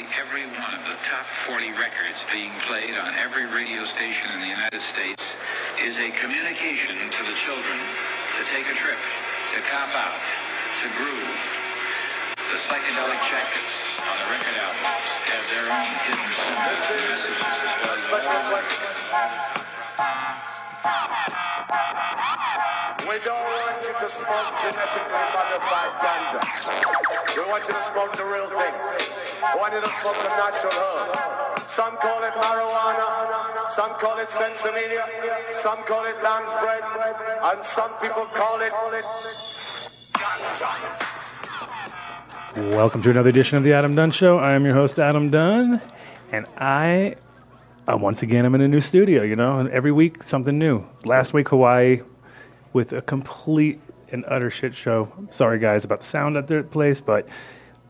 nearly every one of the top 40 records being played on every radio station in the United States is a communication to the children to take a trip, to cop out, to groove. The psychedelic jackets on the record albums have their own hidden messages. We don't want you to smoke genetically modified ganja. We want you to smoke the real thing. We want you to smoke the natural herb. Some call it marijuana, some call it sensimedia, some call it lamb's bread, and some people call it ganja. Welcome to another edition of the Adam Dunn Show. I am your host, Adam Dunn, and once again, I'm in a new studio, you know, and every week something new. Last week, Hawaii, with a complete and utter shit show. I'm sorry, guys, about the sound at their place, but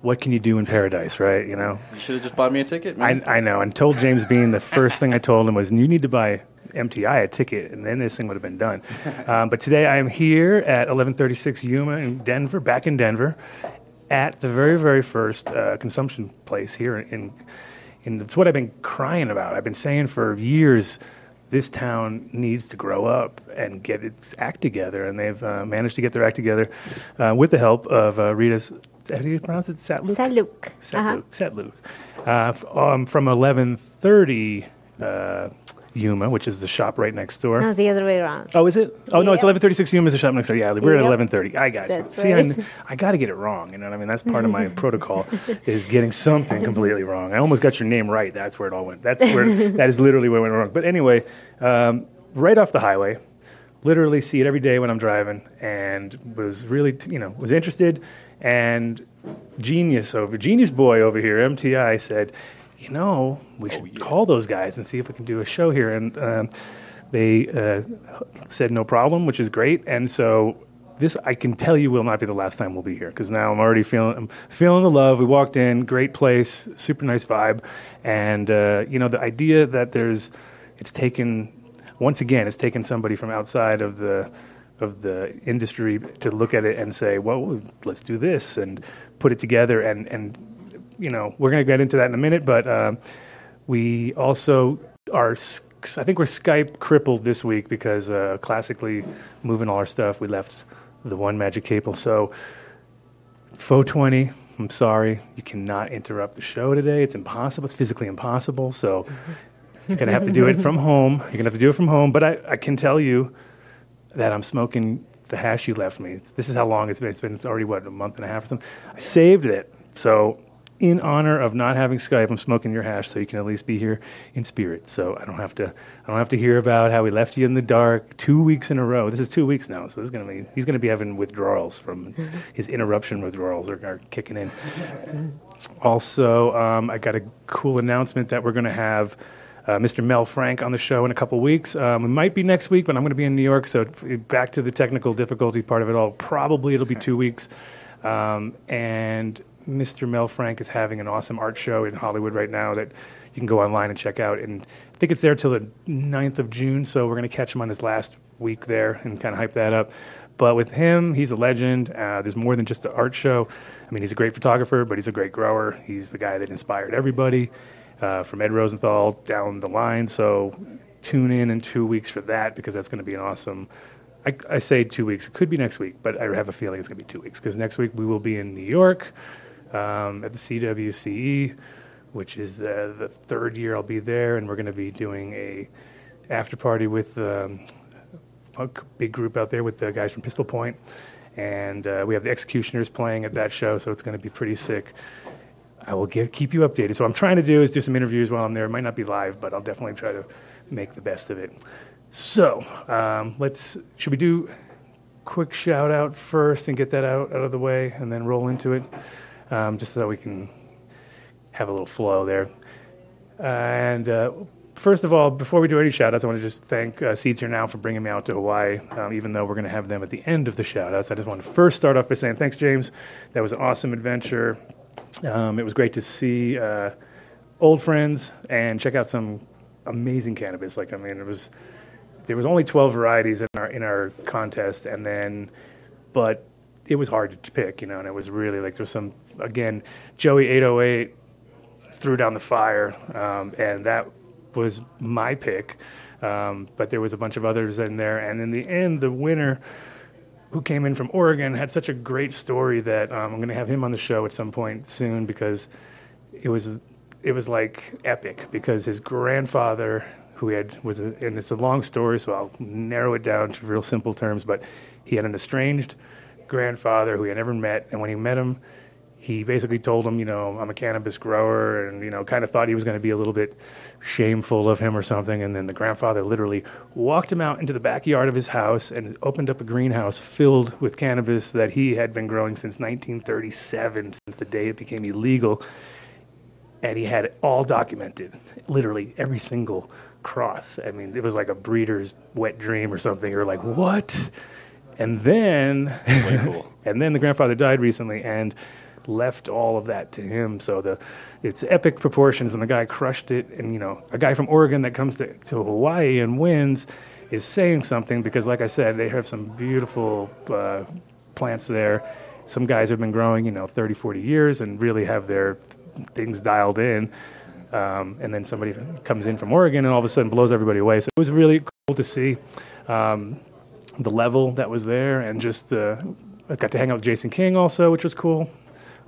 what can you do in paradise, right? You know, you should have just bought me a ticket, man. I know. And told James Bean, the first thing I told him was, you need to buy MTI a ticket, and then this thing would have been done. But today I am here at 1136 Yuma in Denver, back in Denver, at the very, very first consumption place here in. And it's what I've been crying about. I've been saying for years, this town needs to grow up and get its act together. And they've managed to get their act together with the help of Rita's, how do you pronounce it? Satluk? Satluk. Satluk. From 1130 Yuma, which is the shop right next door. No, it's the other way around. Oh, is it? Oh, yeah. No, it's 1136 Yuma is the shop next door. Yeah, we're at 1130. I got you. See, I got to get it wrong. You know what I mean? That's part of my protocol is getting something completely wrong. I almost got your name right. That's where it all went. That is literally where it went wrong. But anyway, right off the highway, literally see it every day when I'm driving, and was really, was interested, and genius boy over here, MTI, said, we should call those guys and see if we can do a show here. And they said no problem, which is great. And so this, I can tell you, will not be the last time we'll be here, because now I'm feeling the love. We walked in, great place, super nice vibe. And, the idea that it's taken somebody from outside of the industry to look at it and say, well, let's do this and put it together and we're going to get into that in a minute, but we also are, I think we're Skype crippled this week because classically moving all our stuff, we left the one magic cable. So, 420, I'm sorry, you cannot interrupt the show today. It's impossible. It's physically impossible. So, you're going to have to do it from home. But I can tell you that I'm smoking the hash you left me. This is how long it's been. It's been already, a month and a half or something. I saved it. So, in honor of not having Skype, I'm smoking your hash, so you can at least be here in spirit. So I don't have to hear about how we left you in the dark 2 weeks in a row. This is 2 weeks now, so he's gonna be having withdrawals from his interruption. Withdrawals are kicking in. Also, I got a cool announcement that we're gonna have Mr. Mel Frank on the show in a couple weeks. It might be next week, but I'm gonna be in New York, so back to the technical difficulty part of it all. Probably it'll be 2 weeks, and Mr. Mel Frank is having an awesome art show in Hollywood right now that you can go online and check out. And I think it's there till the 9th of June, so we're going to catch him on his last week there and kind of hype that up. But with him, he's a legend. There's more than just the art show. I mean, he's a great photographer, but he's a great grower. He's the guy that inspired everybody from Ed Rosenthal down the line. So tune in 2 weeks for that, because that's going to be an awesome... I say 2 weeks. It could be next week, but I have a feeling it's going to be 2 weeks, because next week we will be in New York. At the CWCE, which is the third year I'll be there, and we're going to be doing a after party with a big group out there with the guys from Pistol Point, and we have the Executioners playing at that show, so it's going to be pretty sick. I will keep you updated. So what I'm trying to do is do some interviews while I'm there. It might not be live, but I'll definitely try to make the best of it. So should we do quick shout out first and get that out of the way, and then roll into it? Just so that we can have a little flow there. First of all, before we do any shout-outs, I want to just thank Seeds Here Now for bringing me out to Hawaii, even though we're going to have them at the end of the shout-outs. I just want to first start off by saying thanks, James. That was an awesome adventure. It was great to see old friends and check out some amazing cannabis. There was only 12 varieties in our contest, but it was hard to pick, and it was really there was some, again, Joey 808 threw down the fire, and that was my pick. But there was a bunch of others in there, and in the end, the winner, who came in from Oregon, had such a great story that I'm going to have him on the show at some point soon, because it was like epic, because his grandfather, who had was a, and it's a long story, so I'll narrow it down to real simple terms, but he had an estranged grandfather who he had never met, and when he met him, he basically told him, you know, I'm a cannabis grower, and, you know, kind of thought he was going to be a little bit shameful of him or something. And then the grandfather literally walked him out into the backyard of his house and opened up a greenhouse filled with cannabis that he had been growing since 1937, since the day it became illegal. And he had it all documented, literally every single cross. I mean, it was like a breeder's wet dream or something. You're like, what? And then, cool. And then the grandfather died recently, and left all of that to him, so it's epic proportions, and the guy crushed it. And, you know, a guy from Oregon that comes to Hawaii and wins is saying something, because, like I said, they have some beautiful plants there. Some guys have been growing, you know, 30, 40 years and really have their things dialed in, and then somebody comes in from Oregon and all of a sudden blows everybody away. So it was really cool to see the level that was there, and just I got to hang out with Jason King also, which was cool.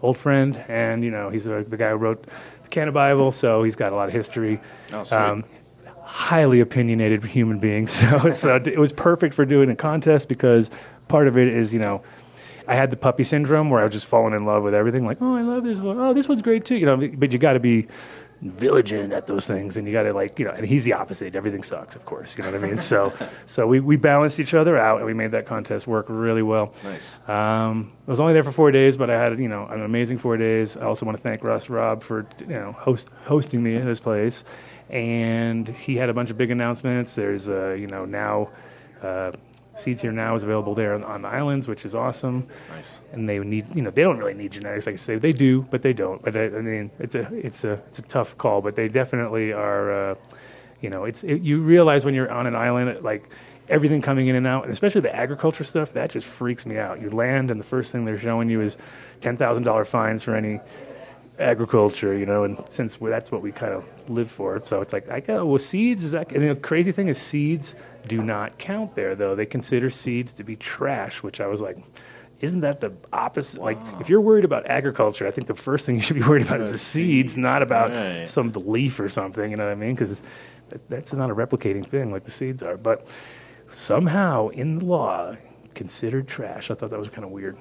Old friend, and, you know, he's the guy who wrote the Canna Bible, so he's got a lot of history. Oh, sweet. Highly opinionated human being, so it was perfect for doing a contest, because part of it is, you know, I had the puppy syndrome where I was just falling in love with everything, like, oh, I love this one, oh, this one's great too, you know. But you got to be villaging at those things, and you got to, like, you know. And he's the opposite; everything sucks, of course. You know what I mean? So we balanced each other out, and we made that contest work really well. Nice. I was only there for 4 days, but I had, you know, an amazing 4 days. I also want to thank Russ Robb for, you know, hosting me at his place, and he had a bunch of big announcements. There's you know, now Seeds Here Now is available there on the islands, which is awesome. Nice. And they need, you know, they don't really need genetics, like you say. They do, but they don't. But I mean, it's a tough call. But they definitely are. You know, you realize when you're on an island, like, everything coming in and out, and especially the agriculture stuff, that just freaks me out. You land, and the first thing they're showing you is $10,000 fines for any agriculture, you know. And since that's what we kind of live for, so it's like, I go, well, seeds is that. And the crazy thing is, seeds do not count there, though. They consider seeds to be trash, which I was like, isn't that the opposite? Wow. Like, if you're worried about agriculture, I think the first thing you should be worried about is the seeds, not about some leaf or something, you know what I mean? Because that's not a replicating thing like the seeds are. But somehow, in the law, considered trash. I thought that was kind of weird.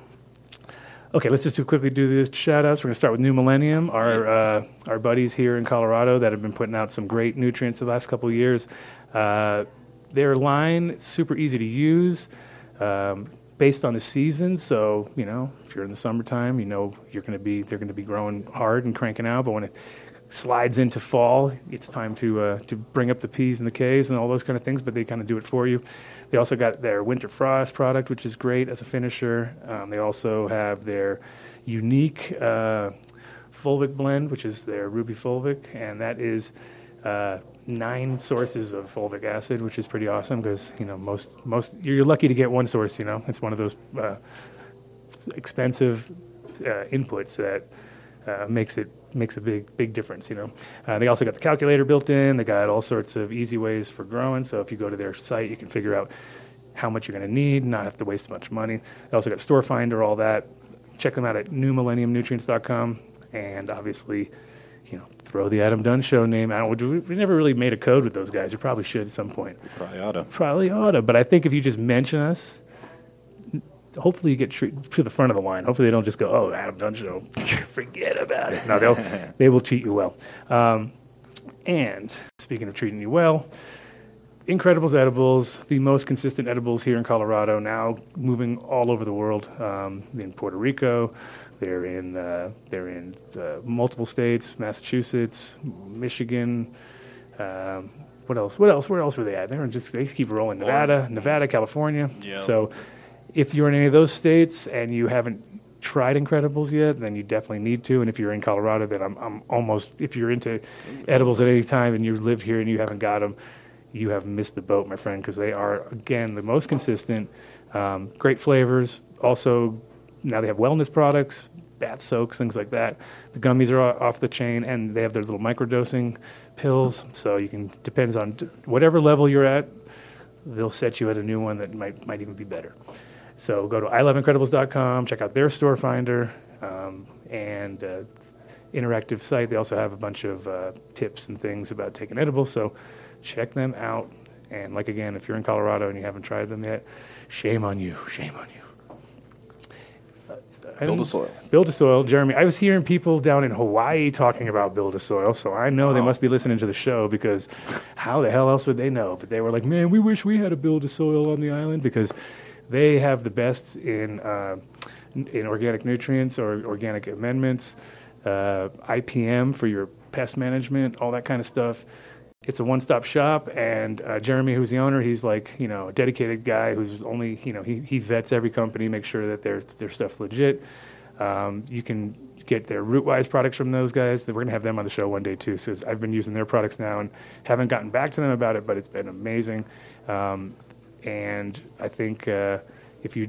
Okay, let's just quickly do the shout-outs. We're going to start with New Millennium, our buddies here in Colorado that have been putting out some great nutrients the last couple of years. Their line, super easy to use, based on the season. So, you know, if you're in the summertime, you know they're going to be growing hard and cranking out. But when it slides into fall, it's time to bring up the P's and the K's and all those kind of things. But they kind of do it for you. They also got their Winter Frost product, which is great as a finisher. They also have their unique fulvic blend, which is their ruby fulvic, and that is 9 sources of fulvic acid, which is pretty awesome, because, you know, most you're lucky to get one source. You know, it's one of those expensive inputs that makes a big difference. You know, they also got the calculator built in. They got all sorts of easy ways for growing. So if you go to their site, you can figure out how much you're going to need, not have to waste much money. They also got Store Finder, all that. Check them out at newmillenniumnutrients.com, and obviously, you know, throw the Adam Dunn Show name out. We never really made a code with those guys. We probably should at some point. Probably oughta. But I think if you just mention us, hopefully you get to the front of the line. Hopefully they don't just go, oh, Adam Dunn Show, forget about it. No, they will treat you well. And speaking of treating you well, Incredibles Edibles, the most consistent edibles here in Colorado, now moving all over the world, in Puerto Rico. They're in multiple states: Massachusetts, Michigan. What else? Where else were they at? They keep rolling. Nevada, California. Yep. So, if you're in any of those states and you haven't tried Incredibles yet, then you definitely need to. And if you're in Colorado, then I'm almost, if you're into edibles at any time and you live here and you haven't got them, you have missed the boat, my friend, because they are, again, the most consistent. Great flavors. Also, now they have wellness products, bat soaks, things like that. The gummies are off the chain, and they have their little microdosing pills. So you can, depends on whatever level you're at, they'll set you at a new one that might even be better. So go to iloveincredibles.com, check out their store finder, and interactive site. They also have a bunch of tips and things about taking edibles. So check them out. And like, again, if you're in Colorado and you haven't tried them yet, shame on you. Shame on you. Build a Soil. Build a Soil, Jeremy. I was hearing people down in Hawaii talking about Build a Soil, so I know they must be listening to the show, because how the hell else would they know? But they were like, man, we wish we had a Build a Soil on the island, because they have the best in organic nutrients or organic amendments, IPM for your pest management, all that kind of stuff. It's a one-stop shop, and Jeremy, who's the owner, he's like, you know, a dedicated guy who's only, you know, he vets every company, makes sure that their stuff's legit. You can get their Rootwise products from those guys. We're going to have them on the show one day, too, so I've been using their products now and haven't gotten back to them about it, but it's been amazing. And I think if you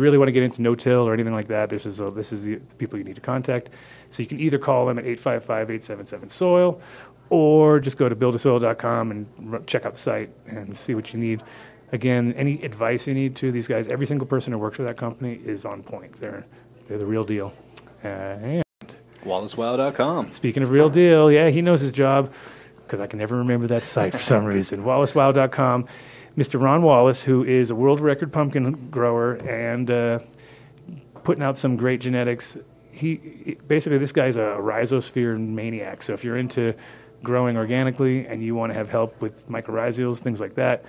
really want to get into no-till or anything like that, this is the people you need to contact. So you can either call them at 855-877-SOIL, or just go to buildasoil.com and check out the site and see what you need. Again, any advice you need to these guys, every single person who works for that company is on point. They're the real deal. And WallaceWild.com. Speaking of real deal, yeah, he knows his job, because I can never remember that site for some reason. WallaceWild.com. Mr. Ron Wallace, who is a world record pumpkin grower and putting out some great genetics. Basically, this guy's a rhizosphere maniac. So if you're into growing organically and you want to have help with mycorrhizals, things like that,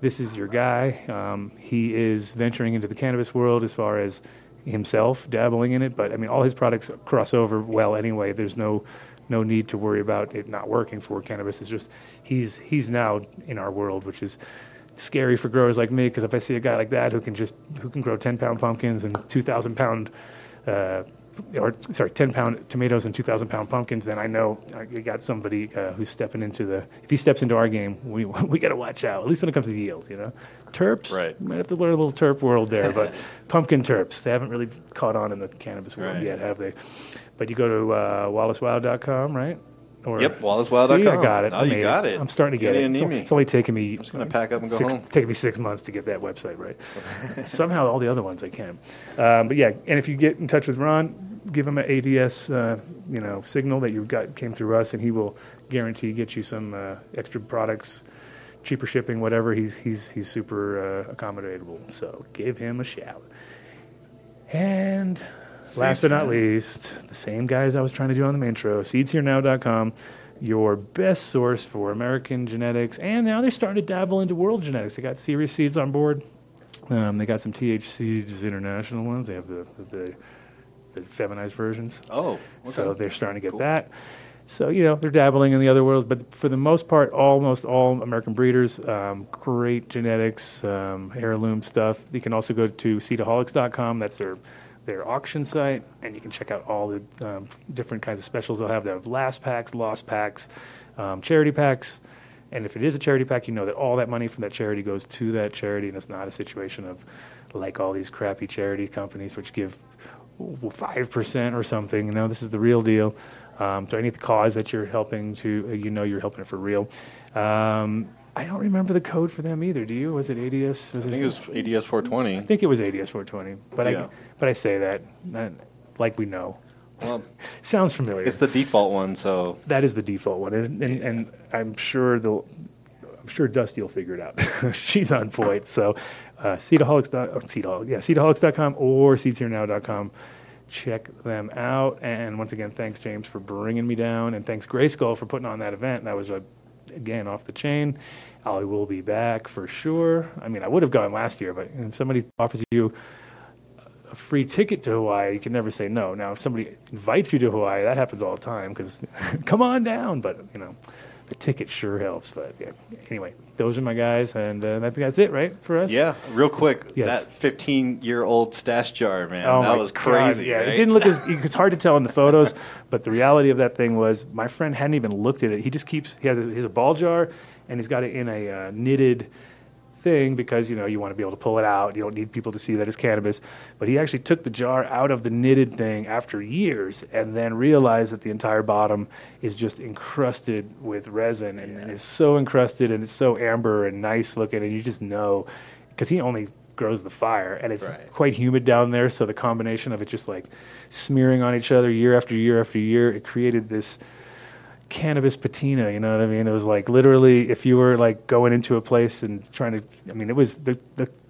this is your guy. He is venturing into the cannabis world as far as himself dabbling in it, but I mean, all his products cross over well anyway. There's no need to worry about it not working for cannabis. It's just he's now in our world, which is scary for growers like me, because if I see a guy like that who can grow 10-pound pumpkins and 2,000-pound 10-pound tomatoes and 2,000-pound pumpkins, then I know you got somebody who's stepping into the. If he steps into our game, we got to watch out. At least when it comes to yield, you know, terps. Right. Might have to learn a little terp world there, but pumpkin terps. They haven't really caught on in the cannabis world yet, have they? But you go to WallaceWild.com, right? Or, yep, WallaceWild.com. See, I got it. Oh, you got it. I'm starting to get it. It's only taking me. I'm just going to pack up and go home. It's taking me 6 months to get that website right. Somehow all the other ones I can. But yeah, and if you get in touch with Ron, give him an ADS, signal that you got came through us, and he will guarantee get you some extra products, cheaper shipping, whatever. He's super accommodatable. So give him a shout. And last but not least, the same guys I was trying to do on the intro, seedsherenow.com, your best source for American genetics. And now they're starting to dabble into world genetics. They got Serious Seeds on board. They got some TH Seeds international ones. They have the feminized versions. Oh, okay. So they're starting to get that. So, you know, they're dabbling in the other worlds. But for the most part, almost all American breeders, great genetics, heirloom stuff. You can also go to Seedaholics.com. That's their auction site, and you can check out all the different kinds of specials they'll have. They have last packs, lost packs, charity packs, and if it is a charity pack, you know that all that money from that charity goes to that charity, and it's not a situation of like all these crappy charity companies which give 5% or something. You know, this is the real deal. So any cause that you're helping to, you're helping it for real. I don't remember the code for them either. Do you? Was it ADS? I think it was ADS 420. I think it was ADS 420. But yeah. But I say that not like we know. Well, sounds familiar. It's the default one, so that is the default one, and I'm sure Dusty will figure it out. She's on point. So, Seedaholics.com or seedsherenow.com. Check them out. And once again, thanks James for bringing me down, and thanks Grayskull for putting on that event. That was again, off the chain. I will be back for sure. I mean, I would have gone last year, but if somebody offers you a free ticket to Hawaii, you can never say no. Now, if somebody invites you to Hawaii, that happens all the time because come on down. But, you know, the ticket sure helps. But, yeah. Anyway, those are my guys, and I think that's it, right, for us? Yeah, real quick, yes. That 15-year-old stash jar, man, that was crazy. God, yeah, right? It didn't look as – it's hard to tell in the photos, but the reality of that thing was my friend hadn't even looked at it. He has a ball jar, and he's got it in a knitted – thing because, you know, you want to be able to pull it out. You don't need people to see that it's cannabis. But he actually took the jar out of the knitted thing after years and then realized that the entire bottom is just encrusted with resin. And, and it's so encrusted and it's so amber and nice looking. And you just know because he only grows the fire, and it's quite humid down there. So the combination of it just like smearing on each other year after year after year, it created this cannabis patina, you know what I mean? It was like literally if you were like going into a place and trying to, I mean, it was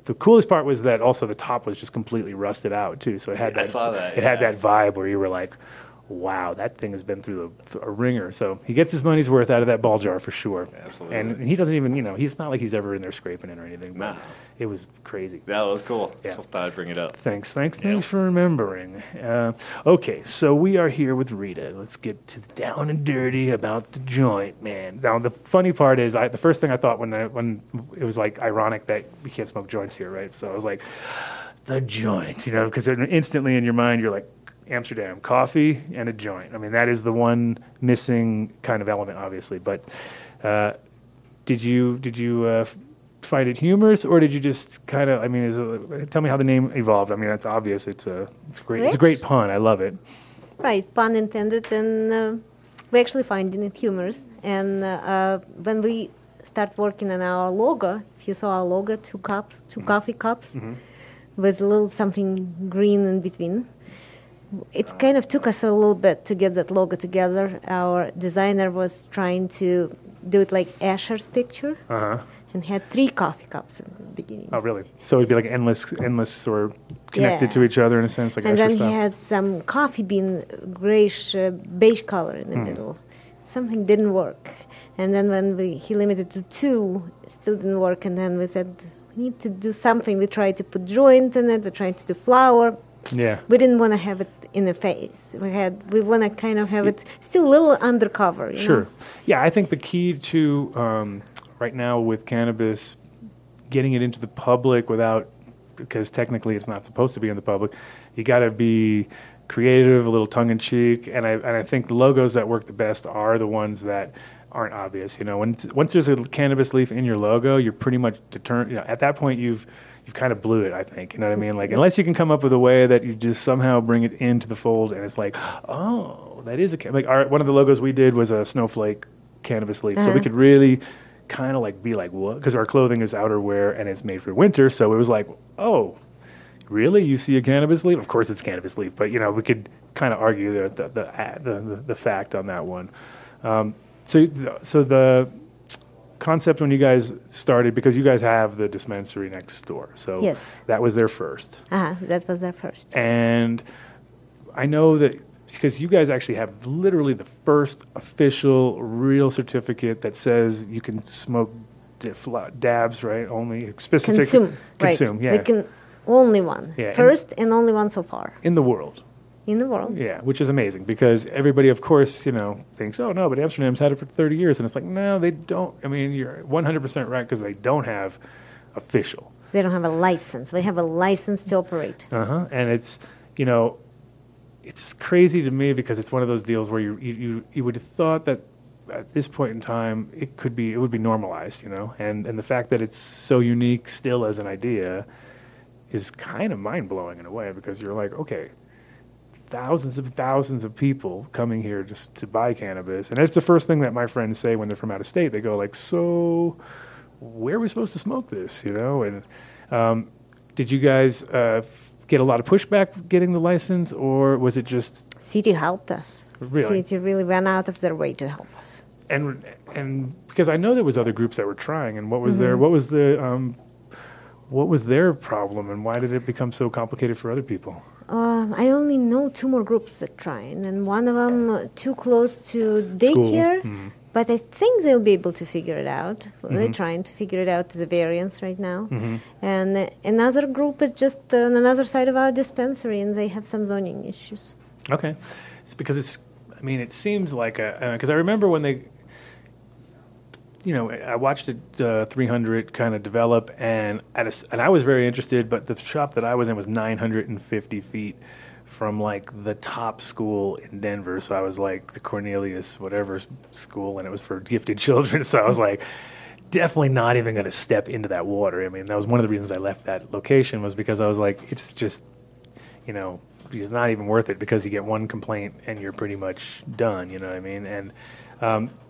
the coolest part was that also the top was just completely rusted out too. So it had had that vibe where you were like, wow, that thing has been through a ringer. So he gets his money's worth out of that ball jar for sure. Absolutely. And he doesn't even, you know, he's not like he's ever in there scraping it or anything. But it was crazy. That was cool. Yeah. So I thought I'd bring it up. Thanks for remembering. Okay, so we are here with Rita. Let's get to the down and dirty about the joint, man. Now, the funny part is the first thing I thought when it was like ironic that we can't smoke joints here, right? So I was like, the joint, you know, because instantly in your mind you're like, Amsterdam, coffee and a joint. I mean, that is the one missing kind of element, obviously. But did you find it humorous, or did you just kind of? I mean, tell me how the name evolved. I mean, that's obvious. It's a great pun. I love it. Right, pun intended, and we're actually finding it humorous. And when we start working on our logo, if you saw our logo, two mm-hmm. coffee cups, mm-hmm. with a little something green in between. It kind of took us a little bit to get that logo together. Our designer was trying to do it like Escher's picture, and had 3 coffee cups in the beginning. Oh, really? So it'd be like endless, or connected to each other in a sense, like Escher style. And then he had some coffee bean, grayish, beige color in the middle. Something didn't work. And then when he limited to 2, it still didn't work. And then we said, we need to do something. We tried to put joint in it. We tried to do flower. Yeah, we didn't want to have it in the face. We want to kind of have it still a little undercover. You sure. Know? Yeah, I think the key to right now with cannabis, getting it into the public because technically it's not supposed to be in the public. You got to be creative, a little tongue in cheek, and I think the logos that work the best are the ones that aren't obvious. You know, once there's a cannabis leaf in your logo, you're pretty much determined. You know, at that point you've kind of blew it, I think. You know what I mean? Like, unless you can come up with a way that you just somehow bring it into the fold, and it's like, oh, that is one of the logos we did was a snowflake cannabis leaf. So we could really kind of like be like, what? Because our clothing is outerwear and it's made for winter. So it was like, oh, really? You see a cannabis leaf? Of course it's cannabis leaf. But, you know, we could kind of argue the fact on that one. So the concept when you guys started, because you guys have the dispensary next door, so that was their first. That was their first. And I know that because you guys actually have literally the first official real certificate that says you can smoke dabs, right? Only specific consume, right? Yeah, we can only one, first and only one so far in the world. In the world. Yeah, which is amazing because everybody, of course, you know, thinks, oh, no, but Amsterdam's had it for 30 years. And it's like, no, they don't. I mean, you're 100% right because they don't have official. They don't have a license. We have a license to operate. And it's, you know, it's crazy to me because it's one of those deals where you would have thought that at this point in time it would be normalized, you know. And the fact that it's so unique still as an idea is kind of mind-blowing in a way because you're like, okay, thousands of people coming here just to buy cannabis. And that's the first thing that my friends say when they're from out of state. They go like, so where are we supposed to smoke this, you know? And did you guys get a lot of pushback getting the license, or was it just... City helped us. Really? City really went out of their way to help us. And because I know there was other groups that were trying, and what was their problem, and why did it become so complicated for other people? I only know 2 more groups that try, and one of them too close to daycare, but I think they'll be able to figure it out. They're trying to figure it out, the variants right now. And another group is just on another side of our dispensary, and they have some zoning issues. Okay. It's because it seems like because I remember when they, you know, I watched it 300 kind of develop, and I was very interested. But the shop that I was in was 950 feet from like the top school in Denver, so I was like the Cornelius whatever school, and it was for gifted children. So I was like, definitely not even going to step into that water. I mean, that was one of the reasons I left that location, was because I was like, it's just, you know, it's not even worth it, because you get one complaint and you're pretty much done, you know what I mean? And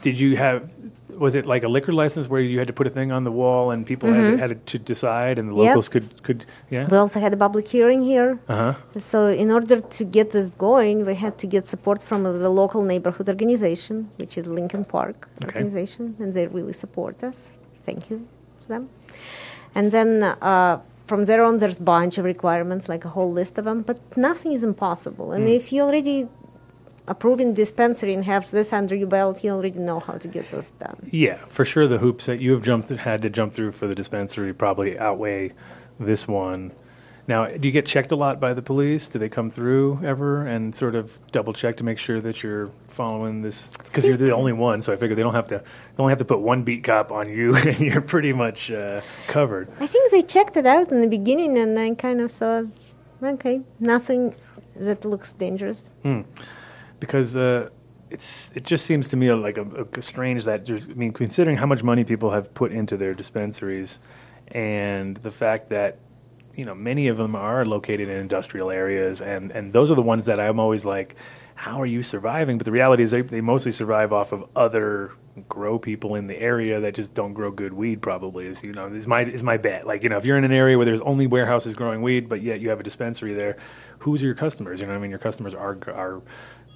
did you have, was it like a liquor license where you had to put a thing on the wall and people had to decide, and the locals could yeah? We also had a public hearing here. So in order to get this going, we had to get support from the local neighborhood organization, which is Lincoln Park organization, and they really support us. Thank you to them. And then from there on, there's a bunch of requirements, like a whole list of them, but nothing is impossible. And if you already approving dispensary and have this under your belt, you already know how to get those done. Yeah, for sure the hoops that you have had to jump through for the dispensary probably outweigh this one. Now, do you get checked a lot by the police? Do they come through ever and sort of double check to make sure that you're following this? Because you're the only one, so I figure they only have to put one beat cop on you, and you're pretty much covered. I think they checked it out in the beginning, and I kind of thought, okay, nothing that looks dangerous. Because it just seems to me like a strange that, I mean, considering how much money people have put into their dispensaries, and the fact that, you know, many of them are located in industrial areas, and those are the ones that I'm always like, how are you surviving? But the reality is they mostly survive off of other grow people in the area that just don't grow good weed, probably, is, you know, is my bet. Like, you know, if you're in an area where there's only warehouses growing weed, but yet you have a dispensary there, who's your customers? You know what I mean? Your customers are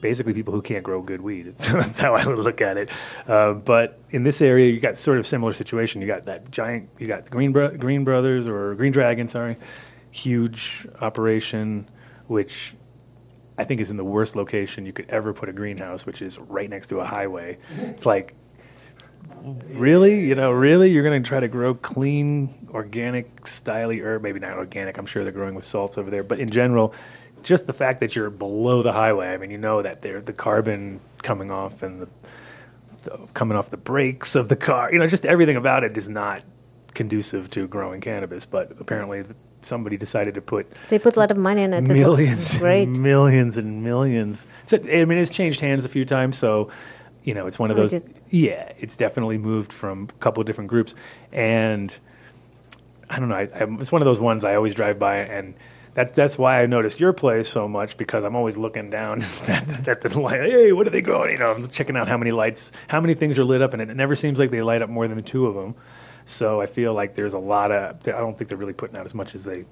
basically people who can't grow good weed. That's how I would look at it. But in this area, you got sort of similar situation. You got that giant, you got Green Dragon, huge operation, which I think is in the worst location you could ever put a greenhouse, which is right next to a highway. It's like, really? You know, really? You're going to try to grow clean, organic, styly herb? Maybe not organic. I'm sure they're growing with salts over there. But in general, just the fact that you're below the highway, I mean, you know that the carbon coming off and the coming off the brakes of the car, you know, just everything about it is not conducive to growing cannabis. But apparently somebody decided to put... They put a lot of money in it. Millions and millions. So, I mean, it's changed hands a few times, so, you know, it's one of those... Yeah, it's definitely moved from a couple of different groups. And I don't know, it's one of those ones I always drive by, and... That's why I noticed your place so much, because I'm always looking down at the light. Hey, what are they growing? You know, I'm checking out how many lights, how many things are lit up, and it never seems like they light up more than two of them. So I feel like there's a lot of, I don't think they're really putting out as much as they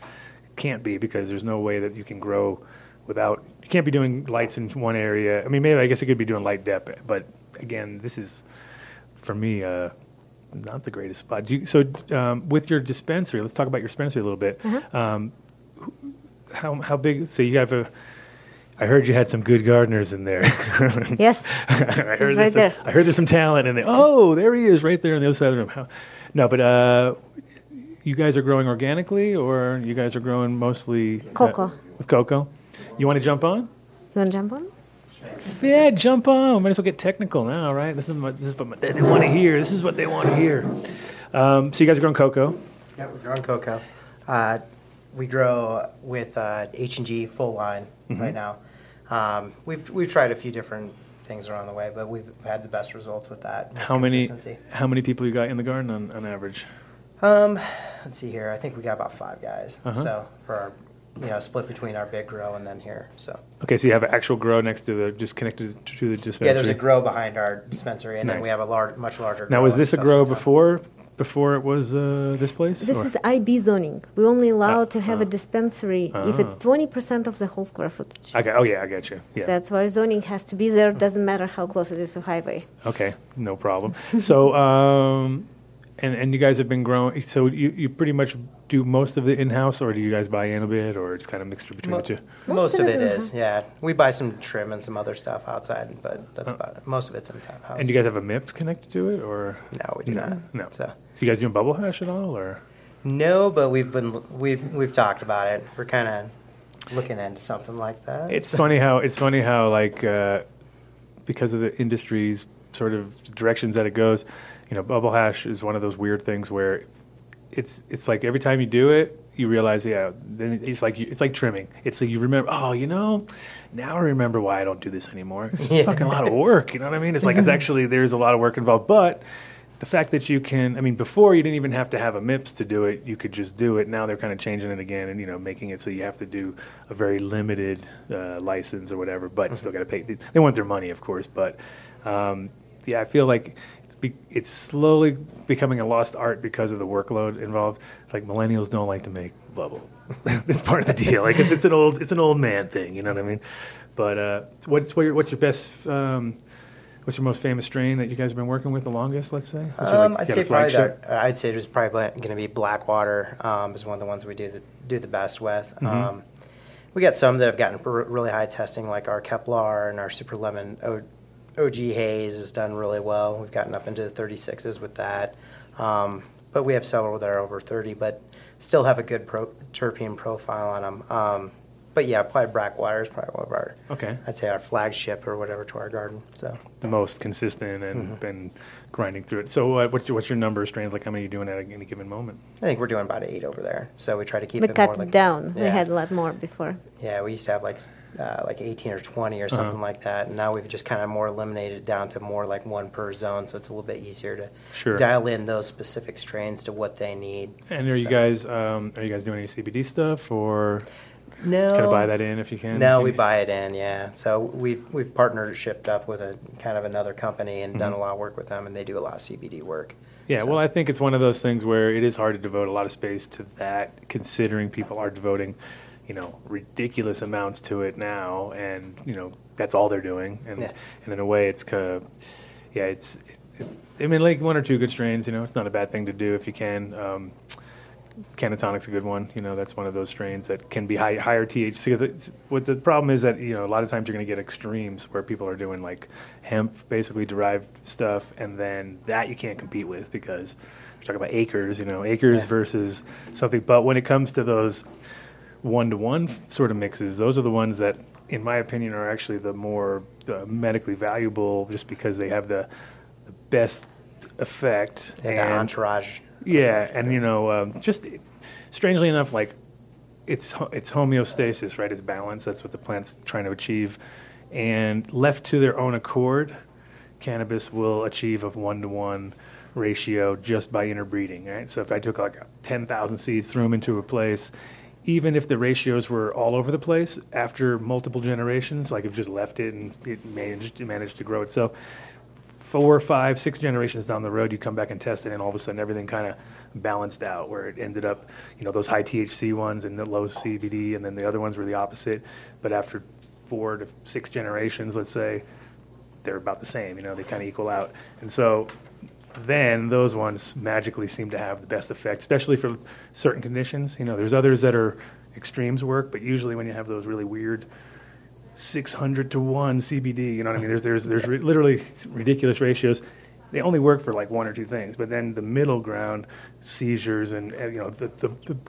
can't be, because there's no way that you can grow without, you can't be doing lights in one area. I mean, maybe I guess you could be doing light depth, but again, this is, for me, not the greatest spot. So with your dispensary, let's talk about your dispensary a little bit. How big? So you have a... I heard you had some good gardeners in there. Yes. I heard there's some talent in there. Oh, there he is, right there on the other side of the room. But you guys are growing organically, or you guys are growing mostly cocoa? With cocoa. You want to jump on? Yeah, jump on. We might as well get technical now, right? This is what they want to hear. This is what they want to hear. So you guys are growing cocoa. Yeah, we're growing cocoa. We grow with H&G full line right now. We've tried a few different things along the way, but we've had the best results with that. How many people you got in the garden on average? Let's see here. I think we got about 5 guys. So for our, you know, split between our big grow and then here. So okay, so you have an actual grow next to the, just connected to the dispensary. Yeah, there's a grow behind our dispensary, and then we have a much larger. Now, was this a grow before it was this place? This is IB zoning. We only allow to have a dispensary if it's 20% of the whole square footage. Okay. Oh, yeah, I got you. Yeah. That's why zoning has to be there. It doesn't matter how close it is to highway. Okay, no problem. So, and you guys have been growing, so you pretty much do most of the in-house, or do you guys buy in a bit, or it's kind of mixed between the two? Most of it is, yeah. We buy some trim and some other stuff outside, but that's about it. Most of it's inside house. And do you guys have a MIPS connected to it, or? No, we do not. No. So you guys doing bubble hash at all, or? No, but we've talked about it. We're kind of looking into something like that. It's funny how like because of the industry's sort of directions that it goes. You know, bubble hash is one of those weird things where it's like every time you do it, you realize, then it's like trimming. It's like you remember, now I remember why I don't do this anymore. It's a fucking lot of work, you know what I mean? It's like it's actually, there's a lot of work involved, but the fact that you can, I mean, before you didn't even have to have a MIPS to do it. You could just do it. Now they're kind of changing it again and, you know, making it so you have to do a very limited license or whatever, but still got to pay. They want their money, of course. But, yeah, I feel like it's slowly becoming a lost art because of the workload involved. Like, millennials don't like to make bubble. It's part of the deal. Like, it's an old man thing, you know what I mean? But what's your best... What's your most famous strain that you guys have been working with the longest, let's say? I'd say it was probably going to be Blackwater. Is one of the ones we do the best with. Mm-hmm. We got some that have gotten really high testing, like our Kepler and our Super Lemon OG Haze has done really well. We've gotten up into the 36s with that. But we have several that are over 30, but still have a good terpene profile on them. But yeah, probably Blackwater is probably one of our, I'd say our flagship or whatever to our garden. So the most consistent and been grinding through it. So what's your number of strains? Like, how many are you doing at any given moment? I think we're doing about 8 over there. So we try to keep it more. We cut down. Yeah. We had a lot more before. Yeah, we used to have like 18 or 20 or something like that. And now we've just kind of more eliminated down to more like one per zone, so it's a little bit easier to dial in those specific strains to what they need. And are you guys doing any CBD stuff or? No. Kind of buy that in if you can? No, we buy it in, yeah. So we've partnershipped up with a kind of another company and done a lot of work with them, and they do a lot of CBD work. Yeah, well, I think it's one of those things where it is hard to devote a lot of space to that, considering people are devoting, you know, ridiculous amounts to it now, and, you know, that's all they're doing. And and in a way, it's kind of, I mean, like, one or two good strains, you know, it's not a bad thing to do if you can. Canatonic's a good one. You know, that's one of those strains that can be higher THC. What the problem is that, you know, a lot of times you're going to get extremes where people are doing like hemp, basically derived stuff, and then that you can't compete with because we're talking about acres, you know, versus something. But when it comes to those one-to-one sort of mixes, those are the ones that, in my opinion, are actually the more medically valuable just because they have the best effect. And the entourage. Yeah, and, you know, just strangely enough, like, it's homeostasis, right? It's balance. That's what the plant's trying to achieve. And left to their own accord, cannabis will achieve a 1-to-1 ratio just by interbreeding, right? So if I took, like, 10,000 seeds, threw them into a place, even if the ratios were all over the place, after multiple generations, like, if just left it and it managed to grow itself, 4, 5, 6 generations down the road, you come back and test it, and all of a sudden everything kind of balanced out where it ended up, you know, those high THC ones and the low CBD, and then the other ones were the opposite. But after 4 to 6 generations, let's say, they're about the same. You know, they kind of equal out. And so then those ones magically seem to have the best effect, especially for certain conditions. You know, there's others that are extremes work, but usually when you have those really weird 600 to 1 CBD, you know what I mean? There's literally ridiculous ratios. They only work for like one or two things, but then the middle ground, seizures, and you know the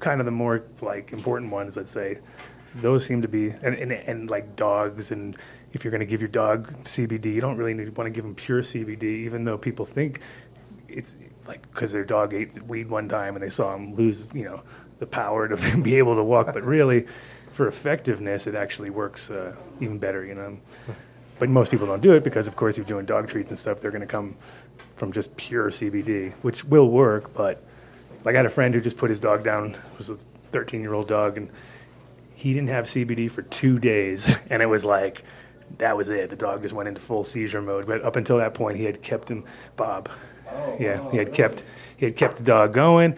kind of the more like important ones, let's say, those seem to be and like dogs. And if you're going to give your dog CBD, you don't really want to give them pure CBD, even though people think it's like because their dog ate weed one time and they saw him lose, you know, the power to be able to walk, but really, for effectiveness, it actually works even better, you know. But most people don't do it because, of course, if you're doing dog treats and stuff, they're going to come from just pure CBD, which will work. But like I had a friend who just put his dog down, it was a 13-year-old dog, and he didn't have CBD for 2 days, and it was like that was it. The dog just went into full seizure mode. But up until that point, he had kept him, Bob. Yeah, he had kept the dog going.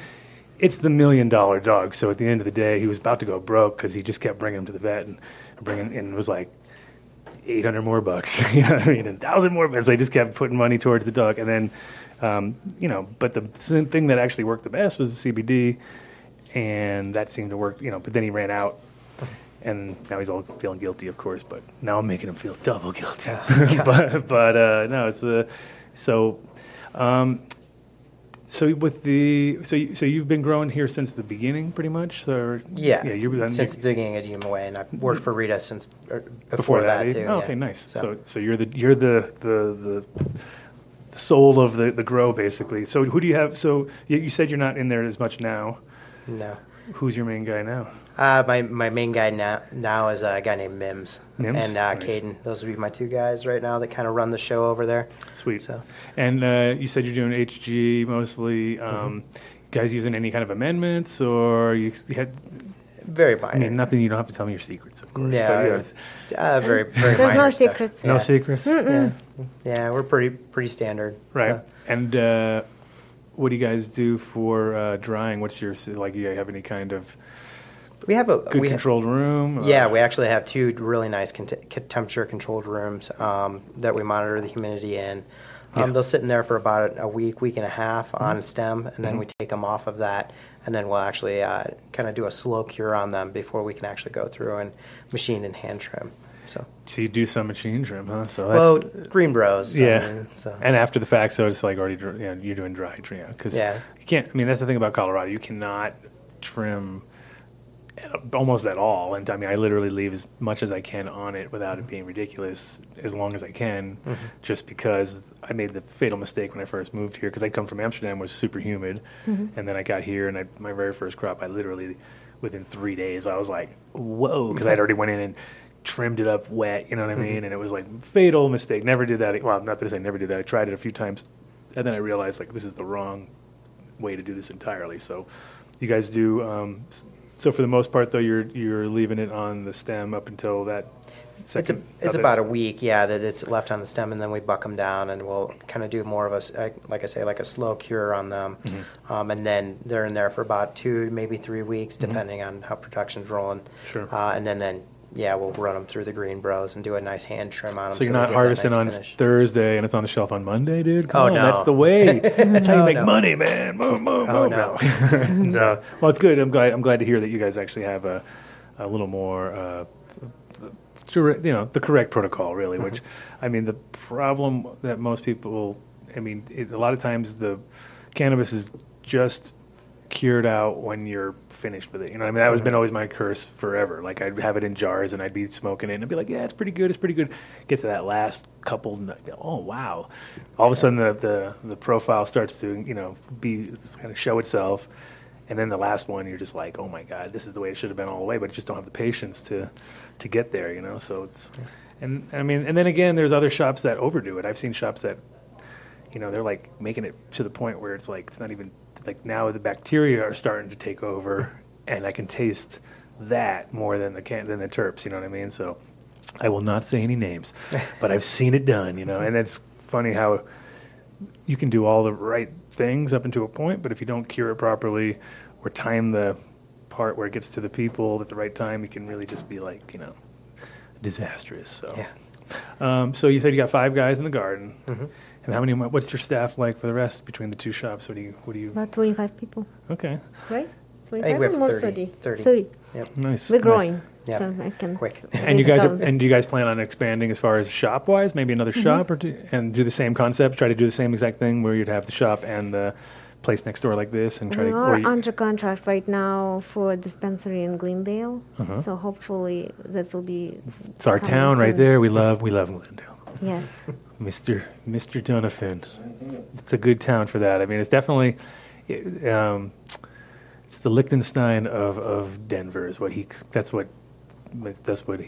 It's the $1 million dog. So at the end of the day, he was about to go broke because he just kept bringing him to the vet and it was like $800 more. You know what I mean? And $1,000 more. So I just kept putting money towards the dog. And then, you know, but the thing that actually worked the best was the CBD. And that seemed to work, you know, but then he ran out. And now he's all feeling guilty, of course. But now I'm making him feel double guilty. but no, it's So you've been growing here since the beginning, pretty much. So since the beginning at UMA, and I've worked for Rita since before that too. Oh, okay, nice. So you're the soul of the grow, basically. So who do you have? So you said you're not in there as much now. No. Who's your main guy now? My main guy now is a guy named Mims? And nice. Caden. Those would be my two guys right now that kind of run the show over there. Sweet. So, and you said you're doing HG mostly. Guys using any kind of amendments, or you had? Very minor. I mean, nothing. You don't have to tell me your secrets, of course. Yeah, but very, very. There's minor no stuff. Secrets. Yeah. No secrets. Yeah, we're pretty standard. Right. So. And what do you guys do for drying? What's your like? Do you have any kind of? We have a good controlled room. Yeah, we actually have two really nice temperature controlled rooms that we monitor the humidity in. They'll sit in there for about a week and a half on stem, and then we take them off of that, and then we'll actually kind of do a slow cure on them before we can actually go through and machine and hand trim. So you do some machine trim, huh? So that's, well, Green Bros. Yeah. I mean, so. And after the fact, so it's like already you're doing dry trim because you can't. I mean, that's the thing about Colorado. You cannot trim almost at all, and I mean, I literally leave as much as I can on it without it being ridiculous, as long as I can, just because I made the fatal mistake when I first moved here, because I come from Amsterdam, was super humid, and then I got here, and my very first crop, I literally, within 3 days, I was like, whoa, because I'd already went in and trimmed it up wet, you know what I mean, and it was like, fatal mistake, never did that, well, not that I never did that, I tried it a few times, and then I realized, like, this is the wrong way to do this entirely, so you guys do... So for the most part, though, you're leaving it on the stem up until that. It's about a week, that it's left on the stem, and then we buck them down, and we'll kind of do more of a, like I say, like a slow cure on them, and then they're in there for about 2 maybe 3 weeks, depending on how production's rolling. Sure. And then we'll run them through the Green Bros and do a nice hand trim on them. So you're not harvesting on Thursday and it's on the shelf on Monday, dude? Come on, no. That's the way. That's how you make money, man. Move. No. Well, it's good. I'm glad to hear that you guys actually have a little more, the correct protocol, really, which, I mean, the problem that most people, I mean, a lot of times the cannabis is just cured out when you're finished with it. You know what I mean? That has been always my curse forever. Like, I'd have it in jars and I'd be smoking it and I'd be like, yeah, it's pretty good. It's pretty good. Get to that last couple. Oh, wow. All of a sudden the profile starts to, kind of show itself. And then the last one, you're just like, oh my God, this is the way it should have been all the way, but you just don't have the patience to get there, you know? So it's, and then again, there's other shops that overdo it. I've seen shops that, they're like making it to the point where it's like, it's not even, like now the bacteria are starting to take over, and I can taste that more than the terps. You know what I mean? So I will not say any names, but I've seen it done. And it's funny how you can do all the right things up into a point, but if you don't cure it properly or time the part where it gets to the people at the right time, it can really just be like disastrous. So, so you said you got 5 guys in the garden. And how many? What's your staff like for the rest between the two shops? What do you? About 25 people. Okay. Right. 25 I think we have more 30. Yep. Nice. We're growing, so I can quick. And you guys do you guys plan on expanding as far as shop wise? Maybe another shop or two, and do the same concept. Try to do the same exact thing where you'd have the shop and the place next door like this, and we are under contract right now for a dispensary in Glendale. So hopefully that will be. It's our town soon. Right there. We love Glendale. Yes. Mr. Donovan, it's a good town for that. I mean, it's definitely, it's the Liechtenstein of Denver is what he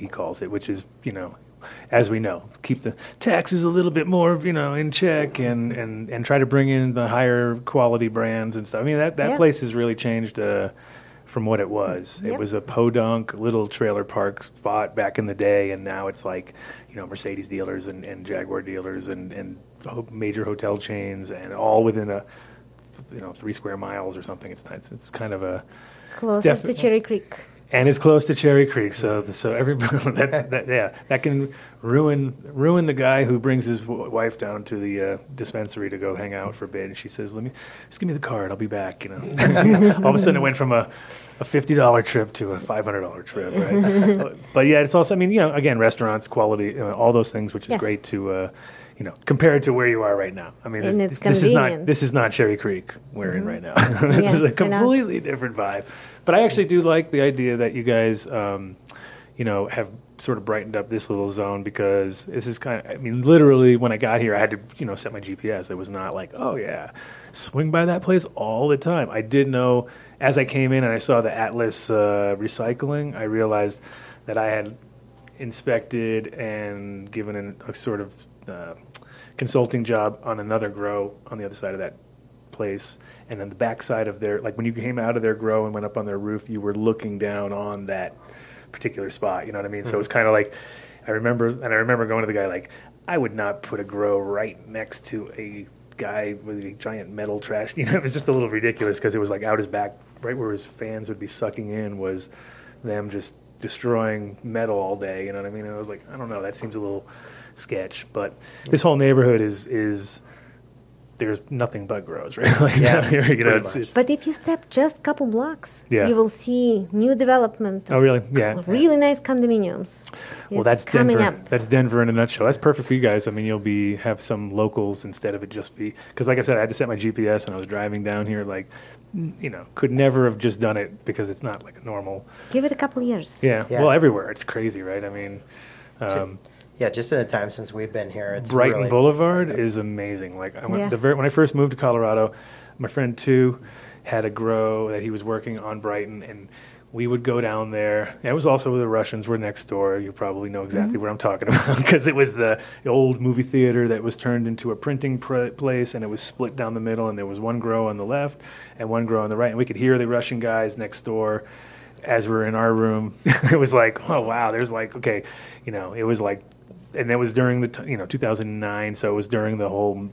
calls it, which is, as we know, keep the taxes a little bit more, in check and try to bring in the higher quality brands and stuff. I mean, that place has really changed from what it was. It was a podunk little trailer park spot back in the day, and now it's like, Mercedes dealers and Jaguar dealers and major hotel chains, and all within 3 square miles or something. It's kind of a... Close to Cherry Creek. And it's close to Cherry Creek, so everybody... that can ruin the guy who brings his wife down to the dispensary to go hang out for a bit, and she says, "Just give me the card, I'll be back," All of a sudden it went from a $50 trip to a $500 trip, right? But yeah, it's also, again, restaurants, quality, all those things, which is great to... compared to where you are right now. I mean, this is not Cherry Creek we're in right now. This is a completely different vibe. But I actually do like the idea that you guys, have sort of brightened up this little zone, because this is literally when I got here, I had to, set my GPS. It was not like, swing by that place all the time. I did know as I came in and I saw the Atlas recycling, I realized that I had inspected and given a sort of consulting job on another grow on the other side of that place. And then the backside of their, like when you came out of their grow and went up on their roof, you were looking down on that particular spot. You know what I mean? Mm-hmm. So it was kind of like, I remember going to the guy like, I would not put a grow right next to a guy with a giant metal trash. You know, it was just a little ridiculous because it was like out his back, right where his fans would be sucking in was them just destroying metal all day. You know what I mean? And I was like, I don't know, that seems a little sketch. But this whole neighborhood is there's nothing but grows, right? Like, yeah, you know, it's, but if you step just a couple blocks, yeah, you will see new development. Oh, really? Yeah. Really nice condominiums. Well, that's coming Denver. Up. That's Denver in a nutshell. That's perfect for you guys. I mean, you'll be have some locals instead of it just be because, like I said, I had to set my GPS and I was driving down here. Like, you know, could never have just done it because it's not like a normal. Give it a couple years. Yeah. Yeah. Well, everywhere it's crazy, right? I mean. Yeah, just in the time since we've been here, it's Brighton really Boulevard is amazing. Like I went when I first moved to Colorado, my friend Tu had a grow that he was working on Brighton, and we would go down there. And it was also the Russians were next door. You probably know exactly what I'm talking about because it was the old movie theater that was turned into a printing place, and it was split down the middle, and there was one grow on the left and one grow on the right, and we could hear the Russian guys next door as we were in our room. It was like, oh wow, there's like okay, you know, it was like. And that was during the 2009, so it was during the whole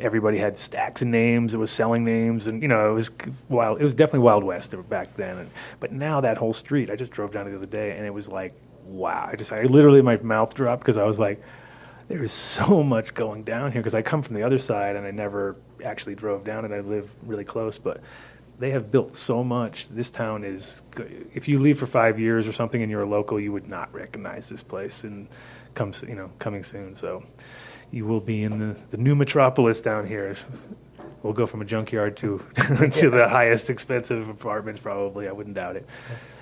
everybody had stacks of names. It was selling names, and you know it was wild. It was definitely Wild West back then. And, but now that whole street, I just drove down the other day, and it was like wow. I literally my mouth dropped because I was like, there is so much going down here because I come from the other side and I never actually drove down, and I live really close, but. They have built so much. This town is good. If you leave for 5 years or something and you're a local, you would not recognize this place and comes, you know, coming soon. So you will be in the new metropolis down here. We'll go from a junkyard to the highest expensive apartments probably. I wouldn't doubt it.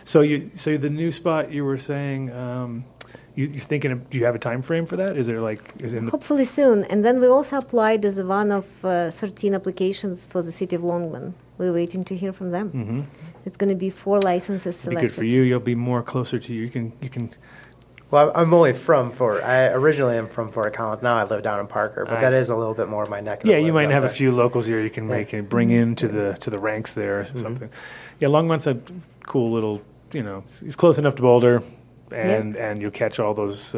So the new spot you were saying, you're thinking of, do you have a time frame for that? Is there like is in hopefully soon. And then we also applied as one of 13 applications for the city of Longmont. We're waiting to hear from them. Mm-hmm. It's going to be 4 licenses selected. It'll be good for you. You'll be more closer to you. You can. Well, I'm only from Fort. I originally am from Fort Collins. Now I live down in Parker, but that is a little bit more of my neck. Yeah, you might have a few locals here you can make and bring into the ranks there or something. Yeah, Longmont's a cool little. You know, it's close enough to Boulder, and you'll catch all those.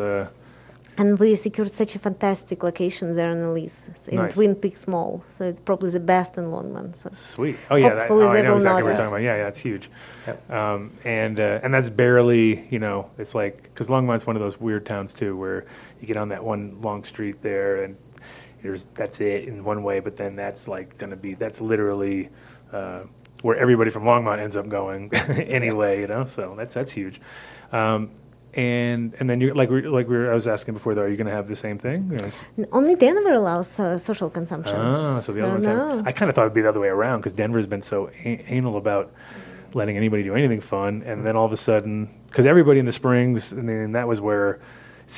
And we secured such a fantastic location there in Elise, in Twin Peaks Mall. So it's probably the best in Longmont. So. Sweet. Oh, yeah. Hopefully that, oh, I know exactly what we're talking about. Yeah, that's huge. Yep. And that's barely, you know, it's like, because Longmont's one of those weird towns, too, where you get on that one long street there, and that's it in one way, but then that's like going to be, that's literally where everybody from Longmont ends up going anyway, you know? So that's huge. And then you I was asking before though, are you going to have the same thing? Or? Only Denver allows social consumption. Oh, so the other ones. No. I kind of thought it'd be the other way around because Denver's been so anal about letting anybody do anything fun, and then all of a sudden, because everybody in the Springs, I mean, that was where it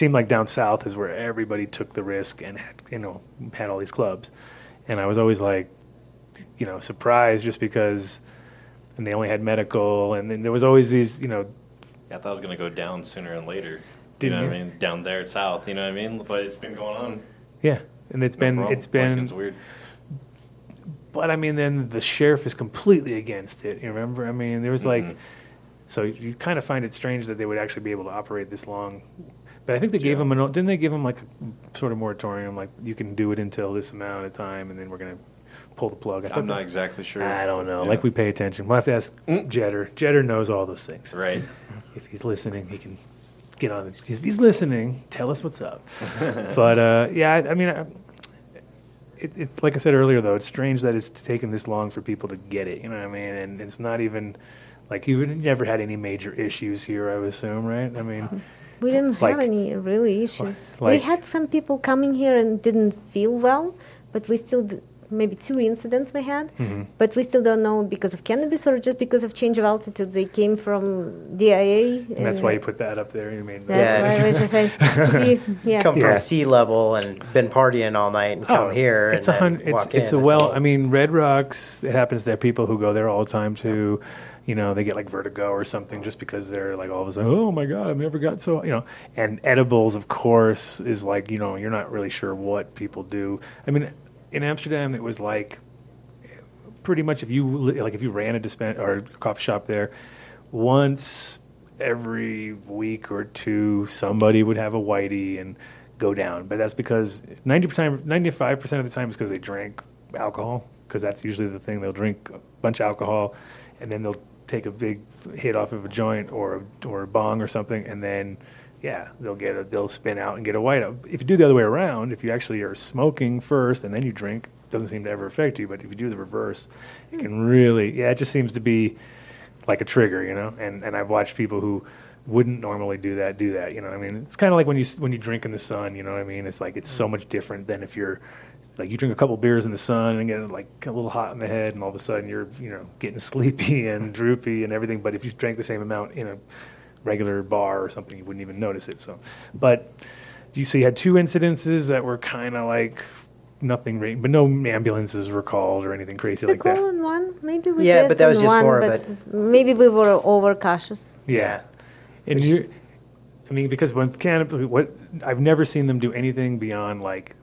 seemed like down south is where everybody took the risk and had, you know, had all these clubs, and I was always like, you know, surprised just because, and they only had medical, and then there was always these, you know. I thought I was going to go down sooner and later. Didn't you know what I mean? Down there south, you know what I mean? But it's been going on. Yeah, and it's been weird. But I mean, then the sheriff is completely against it. You remember? I mean, there was like, so you kind of find it strange that they would actually be able to operate this long. But I think they gave him didn't they give him like a sort of moratorium, like you can do it until this amount of time, and then we're going to pull the plug. I'm not exactly sure. I don't know. Yeah. Like we pay attention. We'll have to ask Jetter. Jetter knows all those things. Right. If he's listening, he can get on it. If he's listening, tell us what's up. But, it's like I said earlier, though, it's strange that it's taken this long for people to get it. You know what I mean? And it's not even, like, you've never had any major issues here, I would assume, right? I mean... We didn't have any really issues. We had some people coming here and didn't feel well, but we still maybe two incidents we had, but we still don't know because of cannabis or just because of change of altitude. They came from DIA. And that's why you put that up there. You made that's why we just say, come from sea level and been partying all night and come here. It's and it's I mean, Red Rocks, it happens to have people who go there all the time to, you know, they get like vertigo or something just because they're like all of a sudden, oh my God, I've never got so, you know. And edibles, of course, is like, you know, you're not really sure what people do. I mean, in Amsterdam, it was like pretty much if you ran a coffee shop there, once every week or two, somebody would have a whitey and go down. But that's because 95% of the time is because they drank alcohol, because that's usually the thing. They'll drink a bunch of alcohol and then they'll take a big hit off of a joint or a bong or something, and then they'll spin out and get a white up. If you do the other way around, if you actually are smoking first and then you drink, it doesn't seem to ever affect you. But if you do the reverse, it can really, it just seems to be like a trigger, you know. And I've watched people who wouldn't normally do that, you know what I mean? It's kind of like when you drink in the sun, you know what I mean? It's like it's so much different than if you're like you drink a couple beers in the sun and get like a little hot in the head, and all of a sudden you're, you know, getting sleepy and droopy and everything. But if you drank the same amount in a regular bar or something, you wouldn't even notice it. So, but you had two incidences that were kind of like nothing, but no ambulances were called or anything crazy like that. Call in one, maybe we did. Yeah, but that was just more of it. Maybe we were overcautious. Yeah, and I mean, because with cannabis, I've never seen them do anything beyond like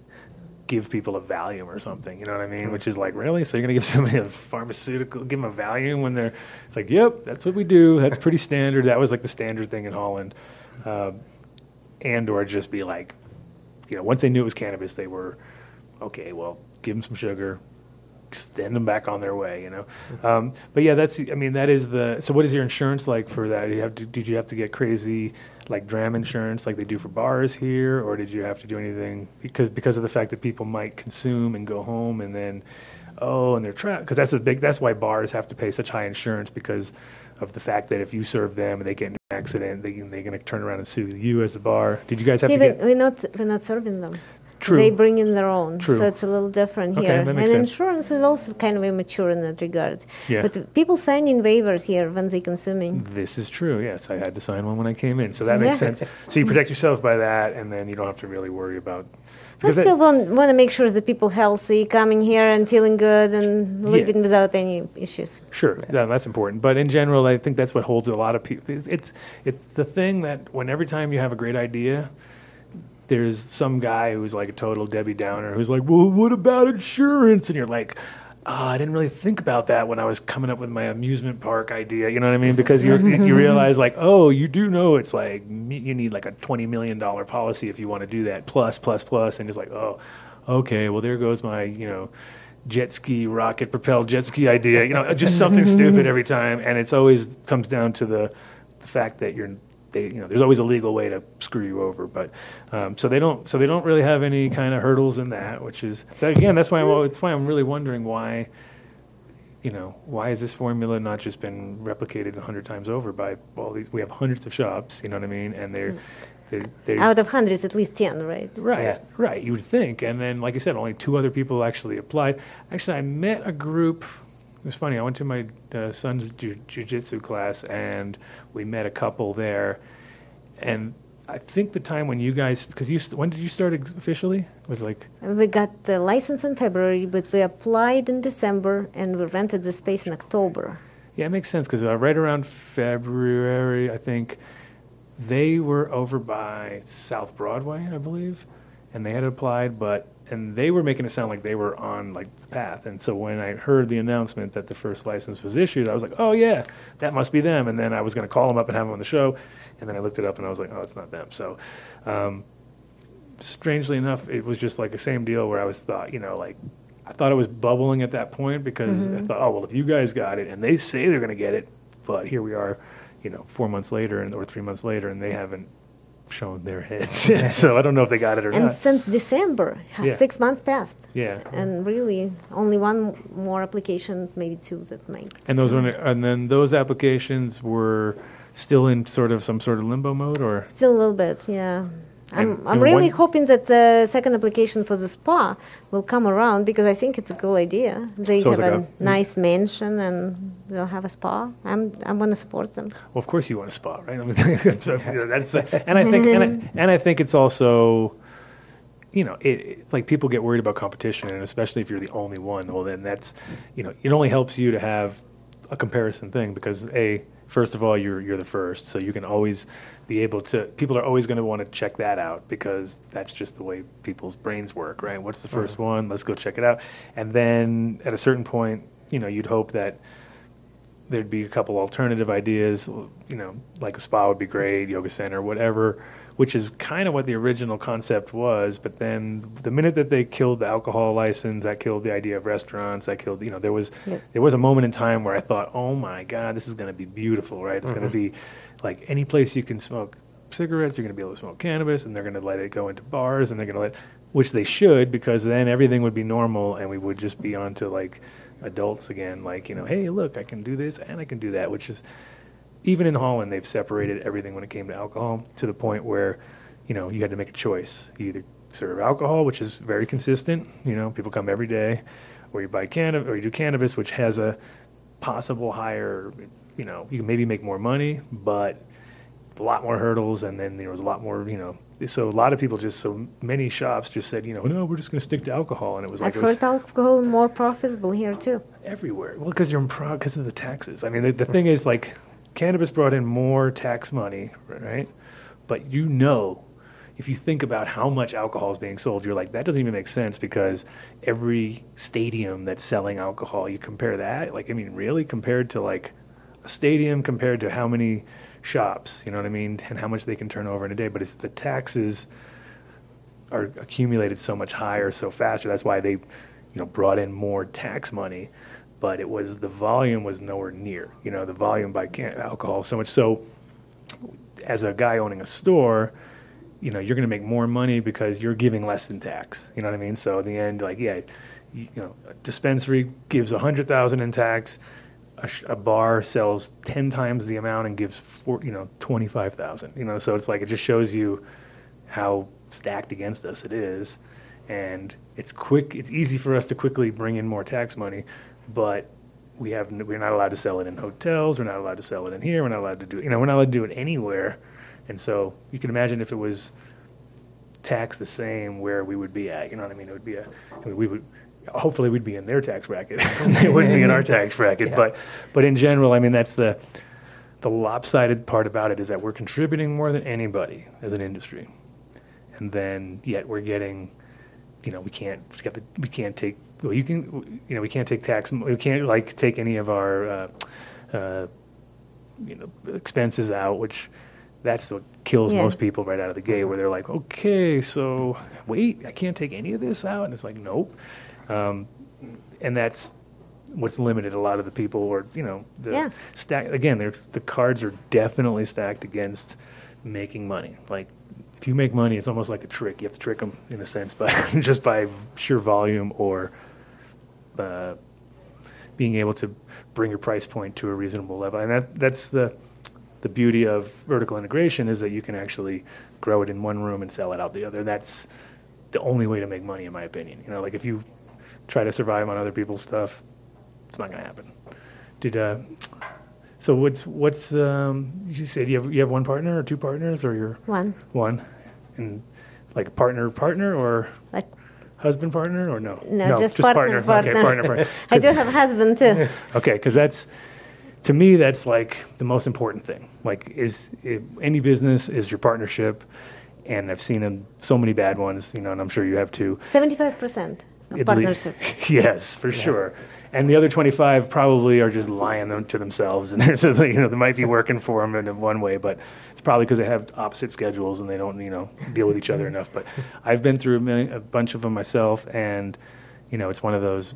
give people a Valium or something, you know what I mean? Which is like, really? So you're going to give somebody a pharmaceutical, give them a Valium when they're, it's like, yep, that's what we do. That's pretty standard. That was like the standard thing in Holland. And or just be like, you know, once they knew it was cannabis, they were, okay, well, give them some sugar, send them back on their way, you know? But yeah, so what is your insurance like for that? Did you have to get crazy, like dram insurance like they do for bars here, or did you have to do anything because of the fact that people might consume and go home and then and they're trapped? Because that's why bars have to pay such high insurance, because of the fact that if you serve them and they get in an accident, they're going to turn around and sue you as a bar. Did you guys have to get... We're not serving them. True. They bring in their own. True. So it's a little different here. Okay, that makes sense. Insurance is also kind of immature in that regard. Yeah. But people sign in waivers here when they're consuming. This is true, yes. I had to sign one when I came in, so that makes sense. So you protect yourself by that, and then you don't have to really worry about... I still want to make sure that people healthy, coming here and feeling good and living without any issues. Sure, that's important. But in general, I think that's what holds a lot of people. It's the thing that when every time you have a great idea... There's some guy who's like a total Debbie Downer who's like, well, what about insurance? And you're like, I didn't really think about that when I was coming up with my amusement park idea. You know what I mean? Because you realize like, oh, you do know it's like you need like a $20 million policy if you want to do that, plus. And it's like, oh, okay, well, there goes my, you know, jet ski, rocket-propelled jet ski idea. You know, just something stupid every time. And it's always comes down to the fact that you're... there's always a legal way to screw you over, but so they don't really have any kind of hurdles in that, which is that's why I'm really wondering why, you know, why has this formula not just been replicated 100 times over by all these? We have hundreds of shops, you know what I mean, and they're out of hundreds, at least 10, right? Right, yeah. Right. You would think, and then like you said, only two other people actually applied. Actually, I met a group. It was funny. I went to my son's jiu-jitsu class, and we met a couple there. And I think the time when you guys, because when did you start officially? It was like we got the license in February, but we applied in December, and we rented the space in October. Yeah, it makes sense because right around February, I think they were over by South Broadway, I believe, and they had applied, but. And they were making it sound like they were on like the path. And so when I heard the announcement that the first license was issued, I was like, oh, yeah, that must be them. And then I was going to call them up and have them on the show. And then I looked it up and I was like, oh, it's not them. So strangely enough, it was just like the same deal where I thought it was bubbling at that point because I thought, oh, well, if you guys got it and they say they're going to get it, but here we are, you know, 4 months later or 3 months later and they haven't shown their heads. So I don't know if they got it or not. And since December, 6 months passed. Yeah. And really only one more application, maybe two that made. And those applications were still in sort of some sort of limbo mode or? Still a little bit, yeah. I'm really hoping that the second application for the spa will come around, because I think it's a cool idea. They have a nice mansion and they'll have a spa. I'm going to support them. Well, of course you want a spa, right? I mean, that's and I think and I think it's also, you know, like people get worried about competition, and especially if you're the only one. Well, then that's, you know, it only helps you to have a comparison thing, because first of all, you're the first, so you can always be able to. People are always going to want to check that out, because that's just the way people's brains work, right? What's the first one? Let's go check it out. And then at a certain point, you know, you'd hope that there'd be a couple alternative ideas. You know, like a spa would be great, yoga center, whatever. Which is kind of what the original concept was. But then the minute that they killed the alcohol license, that killed the idea of restaurants. That killed, you know, there was a moment in time where I thought, oh my God, this is going to be beautiful, right? It's going to be like any place you can smoke cigarettes, you're going to be able to smoke cannabis, and they're going to let it go into bars, and they're going to let, which they should, because then everything would be normal, and we would just be onto like adults again, like, you know, hey, look, I can do this and I can do that, which is, even in Holland, they've separated everything when it came to alcohol, to the point where, you know, you had to make a choice. You either serve alcohol, which is very consistent, you know, people come every day, or you buy cannabis, or you do cannabis, which has a possible higher, you know, you can maybe make more money, but a lot more hurdles, and then there was a lot more, you know, so a lot of people just, so many shops just said, you know, no, we're just going to stick to alcohol, and it was like... I've heard alcohol more profitable here, too. Everywhere. Well, because because of the taxes. I mean, the thing is, like... Cannabis brought in more tax money, right? But you know, if you think about how much alcohol is being sold, you're like, that doesn't even make sense, because every stadium that's selling alcohol, you compare that, like, I mean, really? Compared to, like, a stadium, compared to how many shops, you know what I mean, and how much they can turn over in a day. But it's the taxes are accumulated so much higher, so faster. That's why they, you know, brought in more tax money. But it was, the volume was nowhere near, you know, the volume by alcohol so much. So as a guy owning a store, you know, you're going to make more money because you're giving less in tax. You know what I mean? So in the end, like, yeah, you know, a dispensary gives $100,000 in tax. A bar sells 10 times the amount and gives, you know, $25,000. You know, so it's like, it just shows you how stacked against us it is. And it's quick. It's easy for us to quickly bring in more tax money. But we're not allowed to sell it in hotels. We're not allowed to sell it in here. We're not allowed to do it. You know, we're not allowed to do it anywhere. And so you can imagine if it was taxed the same, where we would be at. You know what I mean? It would be hopefully we'd be in their tax bracket. They wouldn't be in our tax bracket. Yeah. But in general, I mean, that's the lopsided part about it, is that we're contributing more than anybody as an industry, and then yet we're getting, you know, we can't take tax. We can't, like, take any of our, you know, expenses out, which that's what kills most people right out of the gate, where they're like, okay, so wait, I can't take any of this out, and it's like, nope. And that's what's limited a lot of the people, or, you know, stack again. The cards are definitely stacked against making money, like. If you make money, it's almost like a trick. You have to trick them, in a sense, by just by sheer volume, or being able to bring your price point to a reasonable level. And that's the beauty of vertical integration, is that you can actually grow it in one room and sell it out the other. That's the only way to make money, in my opinion. You know, like, if you try to survive on other people's stuff, it's not going to happen. So what's you said you have one partner or two partners, or you're one, and like partner or like husband partner, or no just partner. Okay, partner. I do have a husband too. Okay, because that's, to me, that's like the most important thing. Like, any business is your partnership, and I've seen so many bad ones, you know, and I'm sure you have too. 75% of partnership. Yes, for sure. And the other 25 probably are just lying to themselves, and there's, you know, they might be working for them in one way, but it's probably because they have opposite schedules and they don't, you know, deal with each other enough. But I've been through a bunch of them myself, and, you know, it's one of those.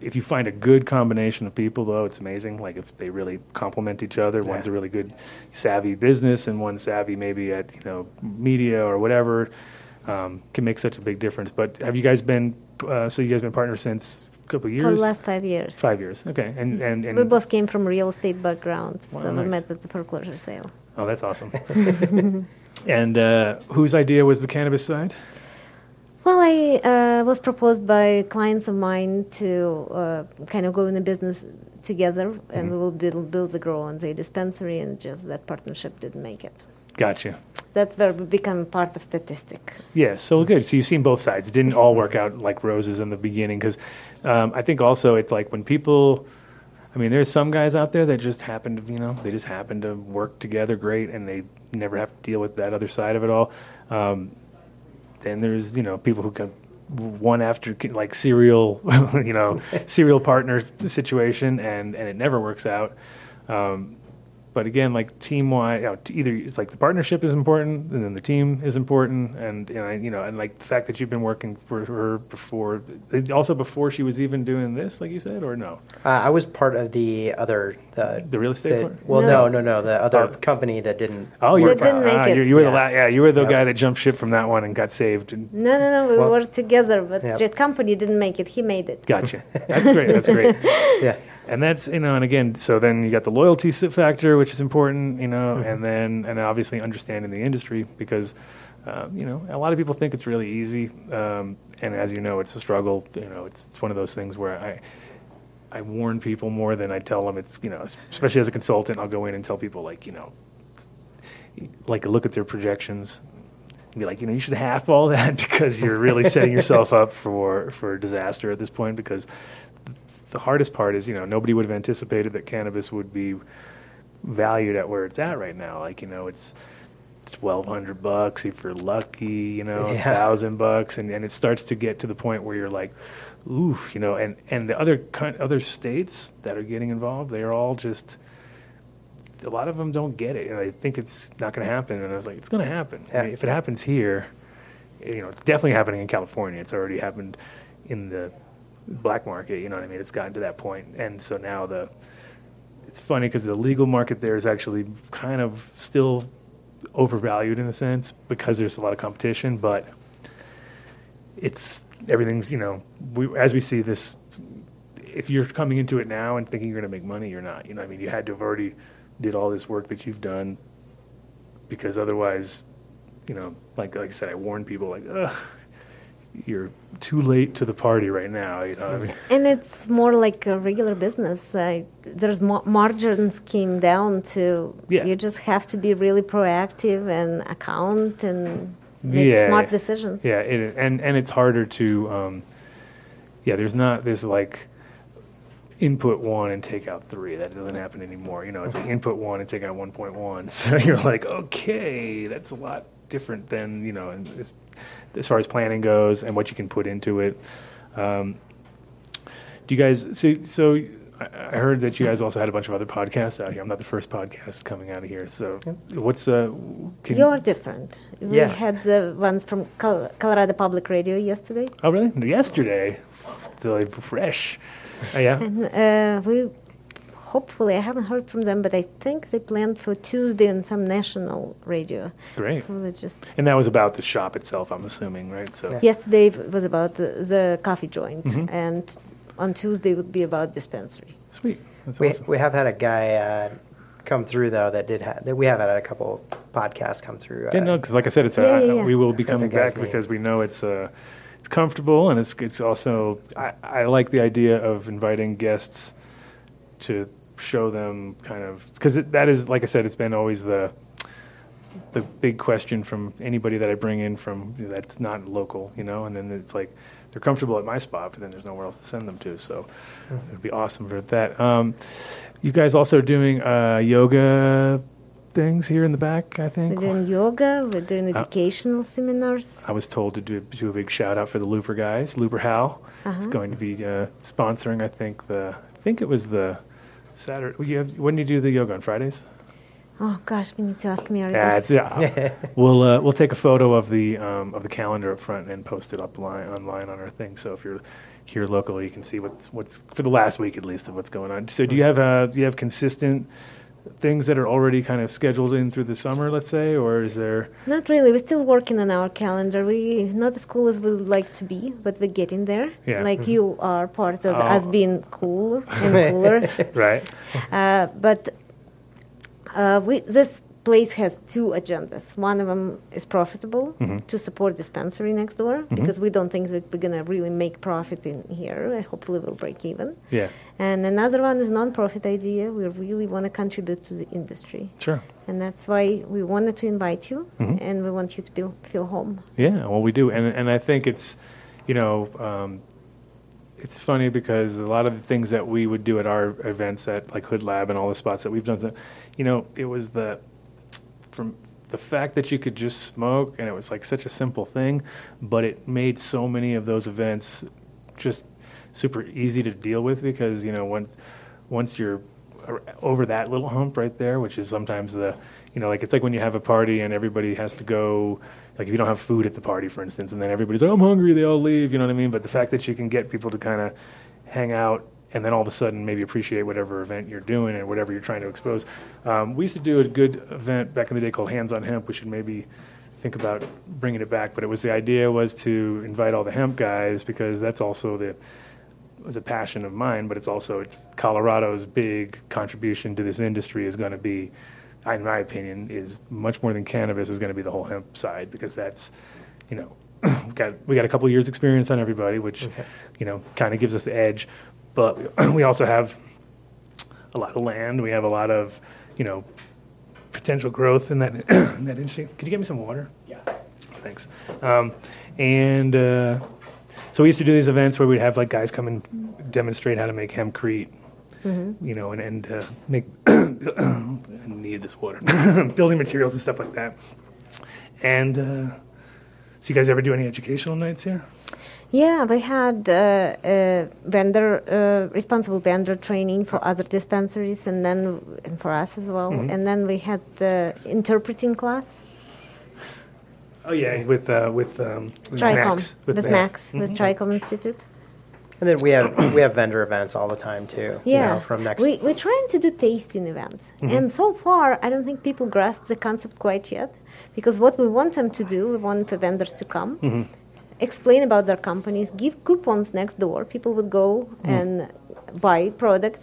If you find a good combination of people, though, it's amazing. Like, if they really complement each other, one's a really good savvy business, and one's savvy maybe at, you know, media or whatever, can make such a big difference. But have you guys been? So you guys been partners since? Couple years? For the last 5 years. 5 years, okay. And we both came from real estate background, so we met at the foreclosure sale. Oh, that's awesome. And whose idea was the cannabis side? Well, I was proposed by clients of mine to kind of go in the business together, and we will build the grow and the dispensary, and just that partnership didn't make it. Gotcha. That's where we become part of statistic. Yeah, so good. So you've seen both sides. It didn't all work out like roses in the beginning, because I think also it's like when people... I mean, there's some guys out there that just happen to, you know, they just happen to work together great, and they never have to deal with that other side of it all. Then there's, you know, people who got one after, like, serial, you know, serial partner situation, and it never works out. But again, like, team-wise, you know, either it's like the partnership is important, and then the team is important, and you know, and like the fact that you've been working for her before, also before she was even doing this, like you said, or no? I was part of the other the real estate part? Well, no, the other company that didn't. Oh, you didn't make it. You were the last, you were the guy that jumped ship from that one and got saved. And no, we were together, but the company didn't make it. He made it. Gotcha. That's great. That's great. Yeah. And that's, you know, and again, so then you got the loyalty factor, which is important, you know, and then, and obviously understanding the industry, because, you know, a lot of people think it's really easy. And as you know, it's a struggle. You know, it's one of those things where I warn people more than I tell them. It's, you know, especially as a consultant, I'll go in and tell people, like, you know, like, look at their projections and be like, you know, you should half all that, because you're really setting yourself up for disaster at this point, because the hardest part is, you know, nobody would have anticipated that cannabis would be valued at where it's at right now. Like, you know, it's $1,200 if you're lucky, you know, $1,000, and it starts to get to the point where you're like, oof, you know, and the other states that are getting involved, they're all just, a lot of them don't get it, and I think it's not going to happen. And I was like, it's going to happen. Yeah. I mean, if it happens here, you know, it's definitely happening in California. It's already happened in the black market, you know what I mean? It's gotten to that point. And so now it's funny, because the legal market there is actually kind of still overvalued in a sense, because there's a lot of competition, but it's, everything's, you know, as we see this, if you're coming into it now and thinking you're going to make money, you're not, you know what I mean? You had to have already did all this work that you've done, because otherwise, you know, like I said, I warn people, like, ugh, you're too late to the party right now, you know what I mean? And it's more like a regular business. There's margins came down to you just have to be really proactive and account and make smart decisions. Yeah, and it's harder to, there's not this, like, input 1 and take out 3. That doesn't happen anymore. You know, it's like input 1 and take out 1.1. So you're like, okay, that's a lot different than, you know, and it's, as far as planning goes and what you can put into it. Do you guys so I heard that you guys also had a bunch of other podcasts out here. I'm not the first podcast coming out of here. So what's You're different. Yeah. We had the ones from Colorado Public Radio yesterday. Oh, really? Yesterday. So, like, fresh. Yeah. And we hopefully, I haven't heard from them, but I think they planned for Tuesday on some national radio. Great. So and that was about the shop itself, I'm assuming, right? So yesterday was about the coffee joint, and on Tuesday would be about dispensary. Sweet. That's awesome. We have had a guy come through, though, that we have had a couple podcasts come through. Yeah, no, because like I said, it's we will be coming back, because we know it's comfortable, and it's also, I like the idea of inviting guests to show them kind of, because that is, like I said, it's been always the big question from anybody that I bring in from that's not local, you know, and then it's like they're comfortable at my spot, but then there's nowhere else to send them to, so it'd be awesome for that. You guys also are doing yoga things here in the back, I think. We're doing yoga, we're doing educational seminars. I was told to do a big shout out for the Looper guys. Looper Hal is going to be sponsoring, I think it was the Saturday. When do you do the yoga on Fridays? Oh gosh, we need to ask Meredith. We'll take a photo of the calendar up front and post it up online on our thing. So if you're here locally, you can see what's for the last week at least of what's going on. So do you have consistent things that are already kind of scheduled in through the summer, let's say, or is there? Not really. We're still working on our calendar. We not as cool as we would like to be, but we're getting there. Yeah. Like you are part of us being cooler and cooler. Right. But this place has two agendas. One of them is profitable, to support dispensary next door, because we don't think that we're going to really make profit in here. Hopefully we'll break even. Yeah. And another one is non-profit idea. We really want to contribute to the industry. Sure. And that's why we wanted to invite you, and we want you to feel home. Yeah, well, we do. And I think it's, you know, it's funny because a lot of the things that we would do at our events at like Hood Lab and all the spots that we've done, you know, it was the... from the fact that you could just smoke, and it was like such a simple thing, but it made so many of those events just super easy to deal with, because, you know, once you're over that little hump right there, which is sometimes the, you know, like it's like when you have a party and everybody has to go, like if you don't have food at the party, for instance, and then everybody's like, I'm hungry, they all leave, you know what I mean? But the fact that you can get people to kind of hang out and then all of a sudden maybe appreciate whatever event you're doing and whatever you're trying to expose. We used to do a good event back in the day called Hands on Hemp. We should maybe think about bringing it back. But it was, the idea was to invite all the hemp guys, because that's also the, was a passion of mine, but it's also, it's Colorado's big contribution to this industry is going to be, in my opinion, is much more than cannabis, is going to be the whole hemp side, because that's, you know, we got a couple years experience on everybody, which, you know, kind of gives us the edge. But we also have a lot of land. We have a lot of, you know, potential growth in that in that industry. Could you get me some water? Yeah. Thanks. So we used to do these events where we'd have like guys come and demonstrate how to make hempcrete, you know, and make I need this water, building materials and stuff like that. And so you guys ever do any educational nights here? Yeah, we had a vendor, responsible vendor training for other dispensaries, and then and for us as well. And then we had interpreting class. Oh yeah, with Max, with Tricom Institute. And then we have vendor events all the time too. Yeah, you know, from next. We're trying to do tasting events, and so far I don't think people grasp the concept quite yet, because what we want them to do, we want the vendors to come. Explain about their companies, give coupons next door. People would go and buy product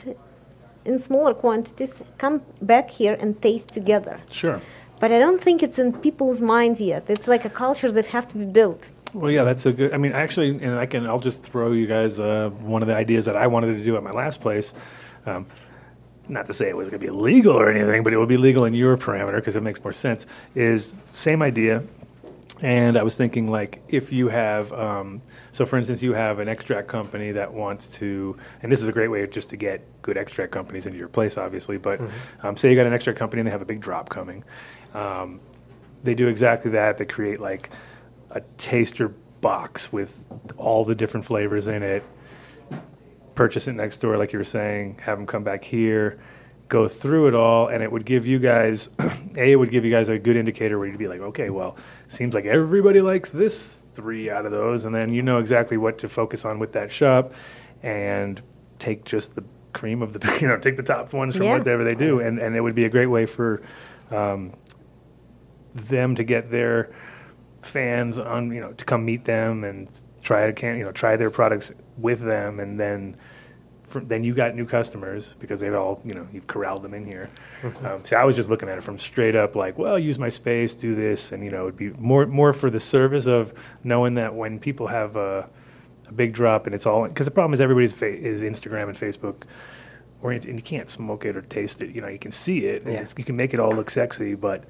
in smaller quantities, come back here and taste together. Sure. But I don't think it's in people's minds yet. It's like a culture that have to be built. Well, yeah, that's a good, I mean, actually, and I'll just throw you guys one of the ideas that I wanted to do at my last place. Not to say it was going to be legal or anything, but it would be legal in your parameter because it makes more sense, is same idea. And I was thinking, like, if you have, so for instance, you have an extract company that wants to, and this is a great way just to get good extract companies into your place, obviously, but say you got an extract company and they have a big drop coming. They do exactly that. They create, like, a taster box with all the different flavors in it, purchase it next door, like you were saying, have them come back here, go through it all, and it would give you guys, it would give you guys a good indicator where you'd be like, okay, well, seems like everybody likes this three out of those, and then you know exactly what to focus on with that shop, and take just the cream of the, you know, take the top ones from whatever they do, and it would be a great way for them to get their fans on, you know, to come meet them and try their products with them, and then. Then you got new customers because they've all, you know, you've corralled them in here. So I was just looking at it from straight up like, well, use my space, do this, and, you know, it'd be more for the service of knowing that when people have a big drop and it's all, because the problem is everybody's is Instagram and Facebook oriented, and you can't smoke it or taste it. You know, you can see it, and you can make it all look sexy, but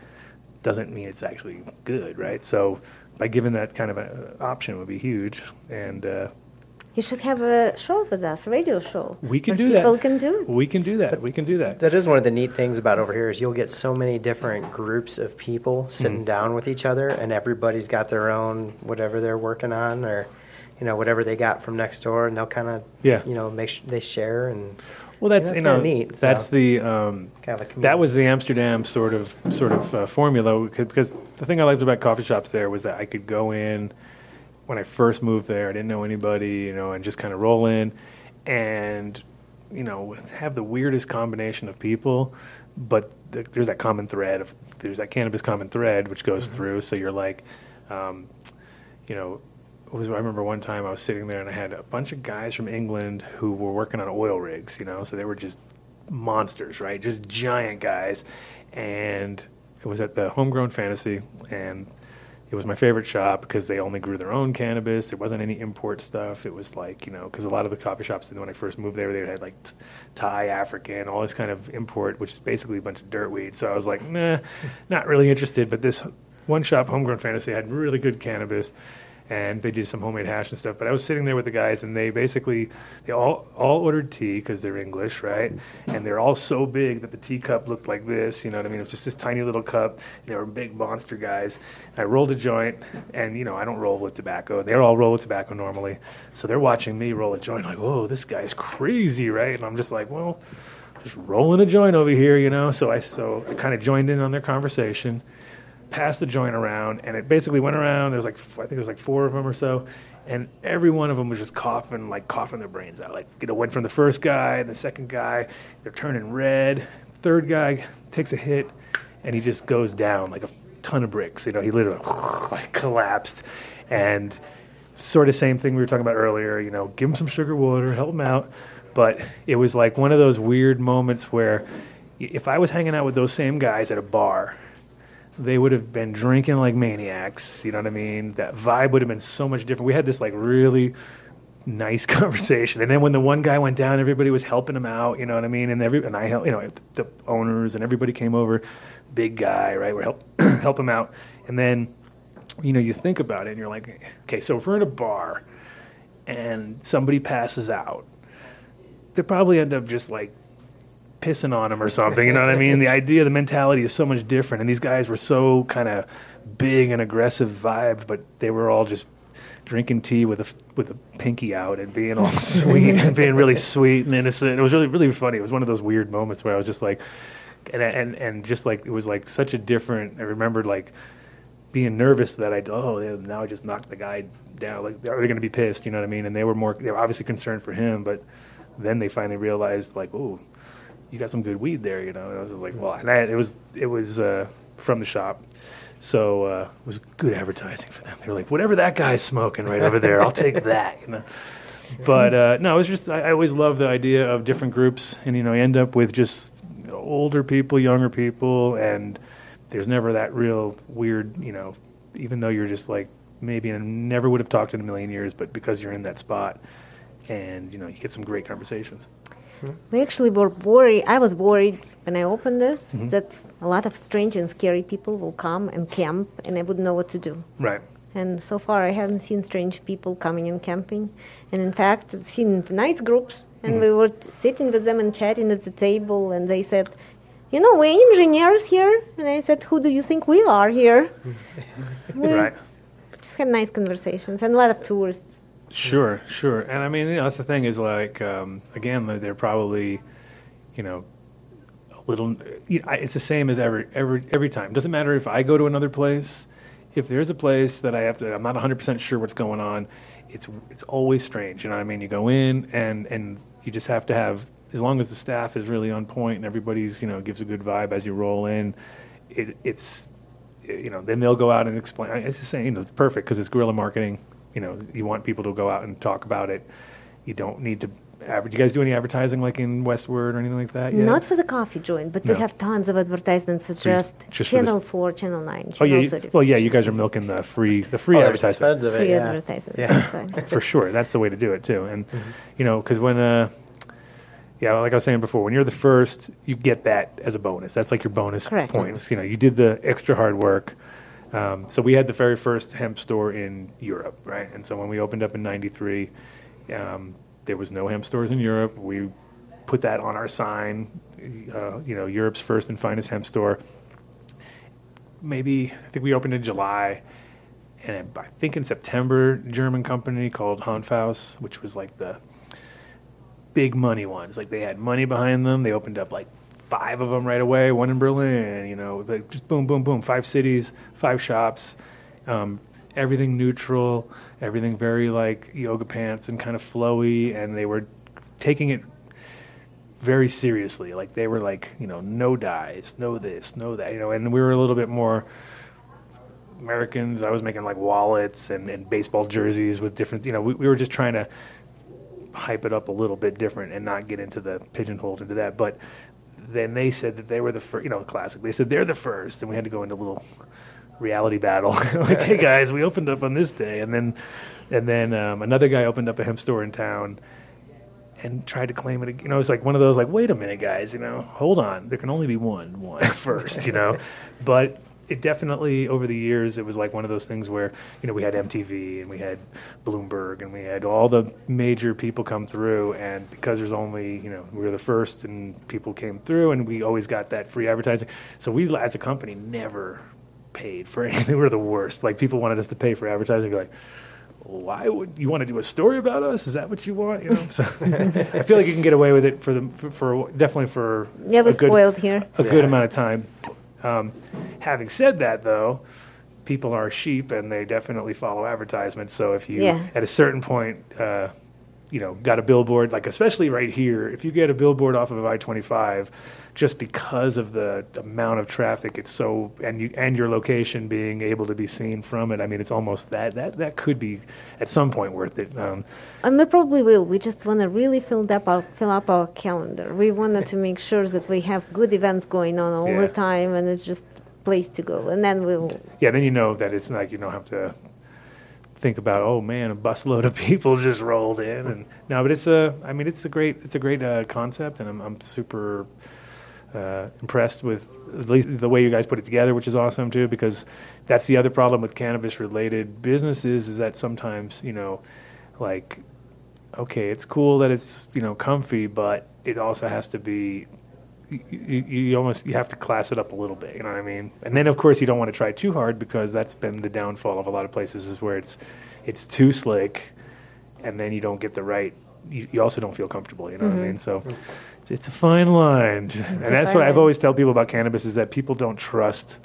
doesn't mean it's actually good, right? So by giving that kind of an option would be huge, and you should have a show with us, a radio show. We can do that. People can do it. We can do that. We can do that. That is one of the neat things about over here is you'll get so many different groups of people sitting down with each other, and everybody's got their own whatever they're working on, or, you know, whatever they got from next door, and they'll kind of, you know, they share. And well, that's, you know, that's, you know, neat. That's so, the kind of a community. That was the Amsterdam sort of formula, because the thing I liked about coffee shops there was that I could go in. When I first moved there, I didn't know anybody, you know, and just kind of roll in and, you know, have the weirdest combination of people. But there's that common thread of, there's that cannabis common thread, which goes through. So you're like, you know, I remember one time I was sitting there and I had a bunch of guys from England who were working on oil rigs, you know, so they were just monsters, right? Just giant guys. And It was at the Homegrown Fantasy, and it was my favorite shop because they only grew their own cannabis. There wasn't any import stuff. It was like, you know, because a lot of the coffee shops, when I first moved there, they had like Thai, African, all this kind of import, which is basically a bunch of dirt weed. So I was like, nah, not really interested. But this one shop, Homegrown Fantasy, had really good cannabis, and they did some homemade hash and stuff. But I was sitting there with the guys, and they basically, they all ordered tea because they're English, right? And they're all so big that the teacup looked like this, you know what I mean? It was just this tiny little cup. They were big monster guys. And I rolled a joint, and, you know, I don't roll with tobacco. They all roll with tobacco normally. So they're watching me roll a joint like, whoa, this guy's crazy, right? And I'm just like, well, just rolling a joint over here, you know? So I kind of joined in on their conversation, passed the joint around, and it basically went around. There was like, I think there was like four of them or so, and every one of them was just coughing, like coughing their brains out. Like, you know, went from the first guy, the second guy, they're turning red. Third guy takes a hit, and he just goes down like a ton of bricks. You know, he literally like collapsed. And sort of same thing we were talking about earlier, you know, give him some sugar water, help him out. But it was like one of those weird moments where if I was hanging out with those same guys at a bar, they would have been drinking like maniacs, you know what I mean? That vibe would have been so much different. We had this like really nice conversation, and then when the one guy went down, everybody was helping him out, you know what I mean? And I helped, you know, the owners and everybody came over, big guy, right? We're help him out, and then, you know, you think about it, and you're like, okay, so if we're in a bar, and somebody passes out, they probably end up just like pissing on him or something, you know what I mean? The idea, the mentality is so much different, and these guys were so kind of big and aggressive vibed, but they were all just drinking tea with a pinky out and being all sweet and being really sweet and innocent. It was really, really funny. It was one of those weird moments where I was just like, and just like, it was like such a different, I remembered like being nervous that now I just knocked the guy down. Like, are they going to be pissed? You know what I mean? And they were obviously concerned for him, but then they finally realized like, oh, you got some good weed there, you know. And I was just like, well, and it was from the shop, so it was good advertising for them. They were like, whatever that guy's smoking right over there, I'll take that, you know. But no, it was just I always love the idea of different groups, and you know, you end up with just older people, younger people, and there's never that real weird, you know, even though you're just like maybe and never would have talked in a million years, but because you're in that spot, and you know, you get some great conversations. We actually were worried. I was worried when I opened this that a lot of strange and scary people will come and camp, and I wouldn't know what to do. Right. And so far, I haven't seen strange people coming and camping. And in fact, I've seen nice groups, and we were sitting with them and chatting at the table, and they said, you know, we're engineers here. And I said, who do you think we are here? Right. Just had nice conversations and a lot of tourists. Sure, sure. And I mean, you know, that's the thing is like, again, they're probably, you know, a little, it's the same as every time. It doesn't matter if I go to another place. If there's a place that I'm not 100% sure what's going on, it's always strange. You know what I mean? You go in and you just have to have, as long as the staff is really on point and everybody's, you know, gives a good vibe as you roll in, it's, you know, then they'll go out and explain. It's the same, you know, it's perfect because it's guerrilla marketing. You know, you want people to go out and talk about it. You don't need to average. You guys do any advertising like in Westward or anything like that yet? Not for the coffee joint, but we have tons of advertisements for just Channel 4, Channel 9. Channel well, yeah, you guys are milking the free advertisement. There's tons of it, advertisement. For sure. That's the way to do it, too. And, you know, because when, like I was saying before, when you're the first, you get that as a bonus. That's like your bonus points. You know, you did the extra hard work. So we had the very first hemp store in Europe, right? And so when we opened up in 93, there was no hemp stores in Europe. We put that on our sign, you know, Europe's first and finest hemp store. Maybe, I think we opened in July, and I think in September, German company called Hanfaus, which was like the big money ones. Like they had money behind them. They opened up like 5 of them right away, one in Berlin, you know, like just boom, boom, boom, 5 cities, 5 shops, everything neutral, everything very like yoga pants and kind of flowy, and they were taking it very seriously. Like they were like, you know, no dyes, no this, no that, you know, and we were a little bit more Americans. I was making like wallets and baseball jerseys with different, you know, we were just trying to hype it up a little bit different and not get into the pigeonholed into that, but then they said that they were the first, you know, classic. They said they're the first, and we had to go into a little reality battle. Like, hey guys, we opened up on this day, and then another guy opened up a hemp store in town and tried to claim it. You know, it's like one of those, like, wait a minute, guys, you know, hold on, there can only be one first, you know, but. It definitely, over the years, it was like one of those things where, you know, we had MTV and we had Bloomberg and we had all the major people come through, and because there's only, you know, we were the first and people came through and we always got that free advertising. So we, as a company, never paid for anything. We were the worst. Like, people wanted us to pay for advertising. We're like, why would you want to do a story about us? Is that what you want? You know, so I feel like you can get away with it for a good amount of time. Having said that, though, people are sheep and they definitely follow advertisements. So if you, at a certain point, you know, got a billboard, like especially right here, if you get a billboard off of I-25, just because of the amount of traffic, it's so, and your location being able to be seen from it, I mean, it's almost that could be at some point worth it. And we probably will. We just want to really fill up our calendar. We wanted to make sure that we have good events going on all the time, and it's just a place to go. And then we'll. Yeah, then you know that it's like you don't have to think about, oh man, a busload of people just rolled in, and no, but it's a great concept, and I'm super impressed with at least the way you guys put it together, which is awesome too, because that's the other problem with cannabis related businesses is that sometimes, you know, like, okay, it's cool that it's, you know, comfy, but it also has to be. You have to class it up a little bit, you know what I mean? And then, of course, you don't want to try too hard, because that's been the downfall of a lot of places, is where it's too slick, and then you don't get the right. You also don't feel comfortable, you know what I mean? So it's a fine line, and that's what I've always tell people about cannabis, is that people don't trust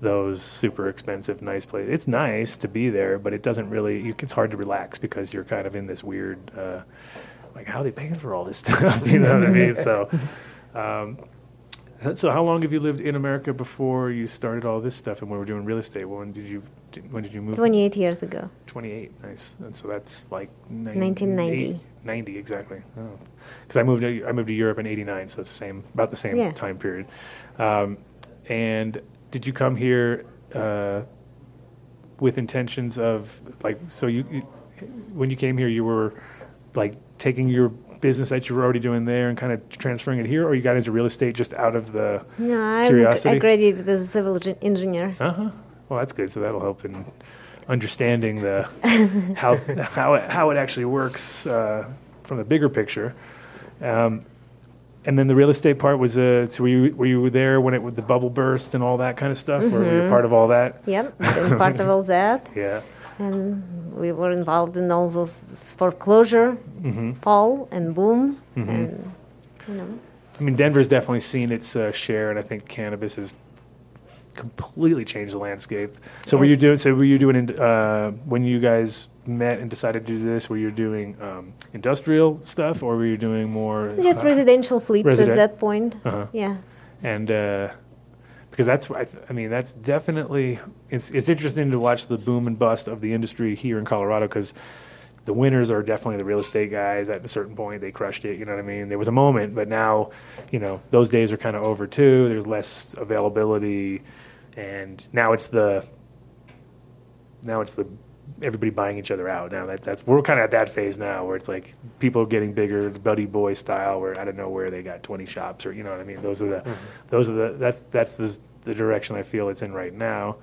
those super expensive, nice places. It's nice to be there, but it doesn't really. It's hard to relax because you're kind of in this weird, like, how are they paying for all this stuff? You know what I mean? So. So how long have you lived in America before you started all this stuff and when we were doing real estate? When did you move? 28 years ago. 28, nice. And so that's like 1990. 90 exactly. Oh. 'Cause I moved to Europe in 89, so it's about the same time period. And did you come here with intentions of, like, so you when you came here, you were like taking your business that you were already doing there and kind of transferring it here, or you got into real estate just out of the curiosity? No, I graduated as a civil engineer. Uh-huh. Well, that's good. So that'll help in understanding the how it actually works from the bigger picture. And then the real estate part was so were you there when it the bubble burst and all that kind of stuff? Mm-hmm. Or were you part of all that? Yep, been part of all that. Yeah. And we were involved in all those foreclosure, fall, and boom. Mm-hmm. And, you know, I mean, Denver's definitely seen its share, and I think cannabis has completely changed the landscape. So yes. Were you doing when you guys met and decided to do this, were you doing industrial stuff, or were you doing more? Just residential flips at that point. Uh-huh. Yeah. And... because that's, that's definitely, it's interesting to watch the boom and bust of the industry here in Colorado, because the winners are definitely the real estate guys. At a certain point, they crushed it, you know what I mean? There was a moment, but now, you know, those days are kind of over too. There's less availability, and now it's the everybody buying each other out. Now that's we're kind of at that phase now where it's like people are getting bigger, buddy boy style, where I don't know where they got 20 shops, or you know what I mean. That's the direction I feel it's in right now.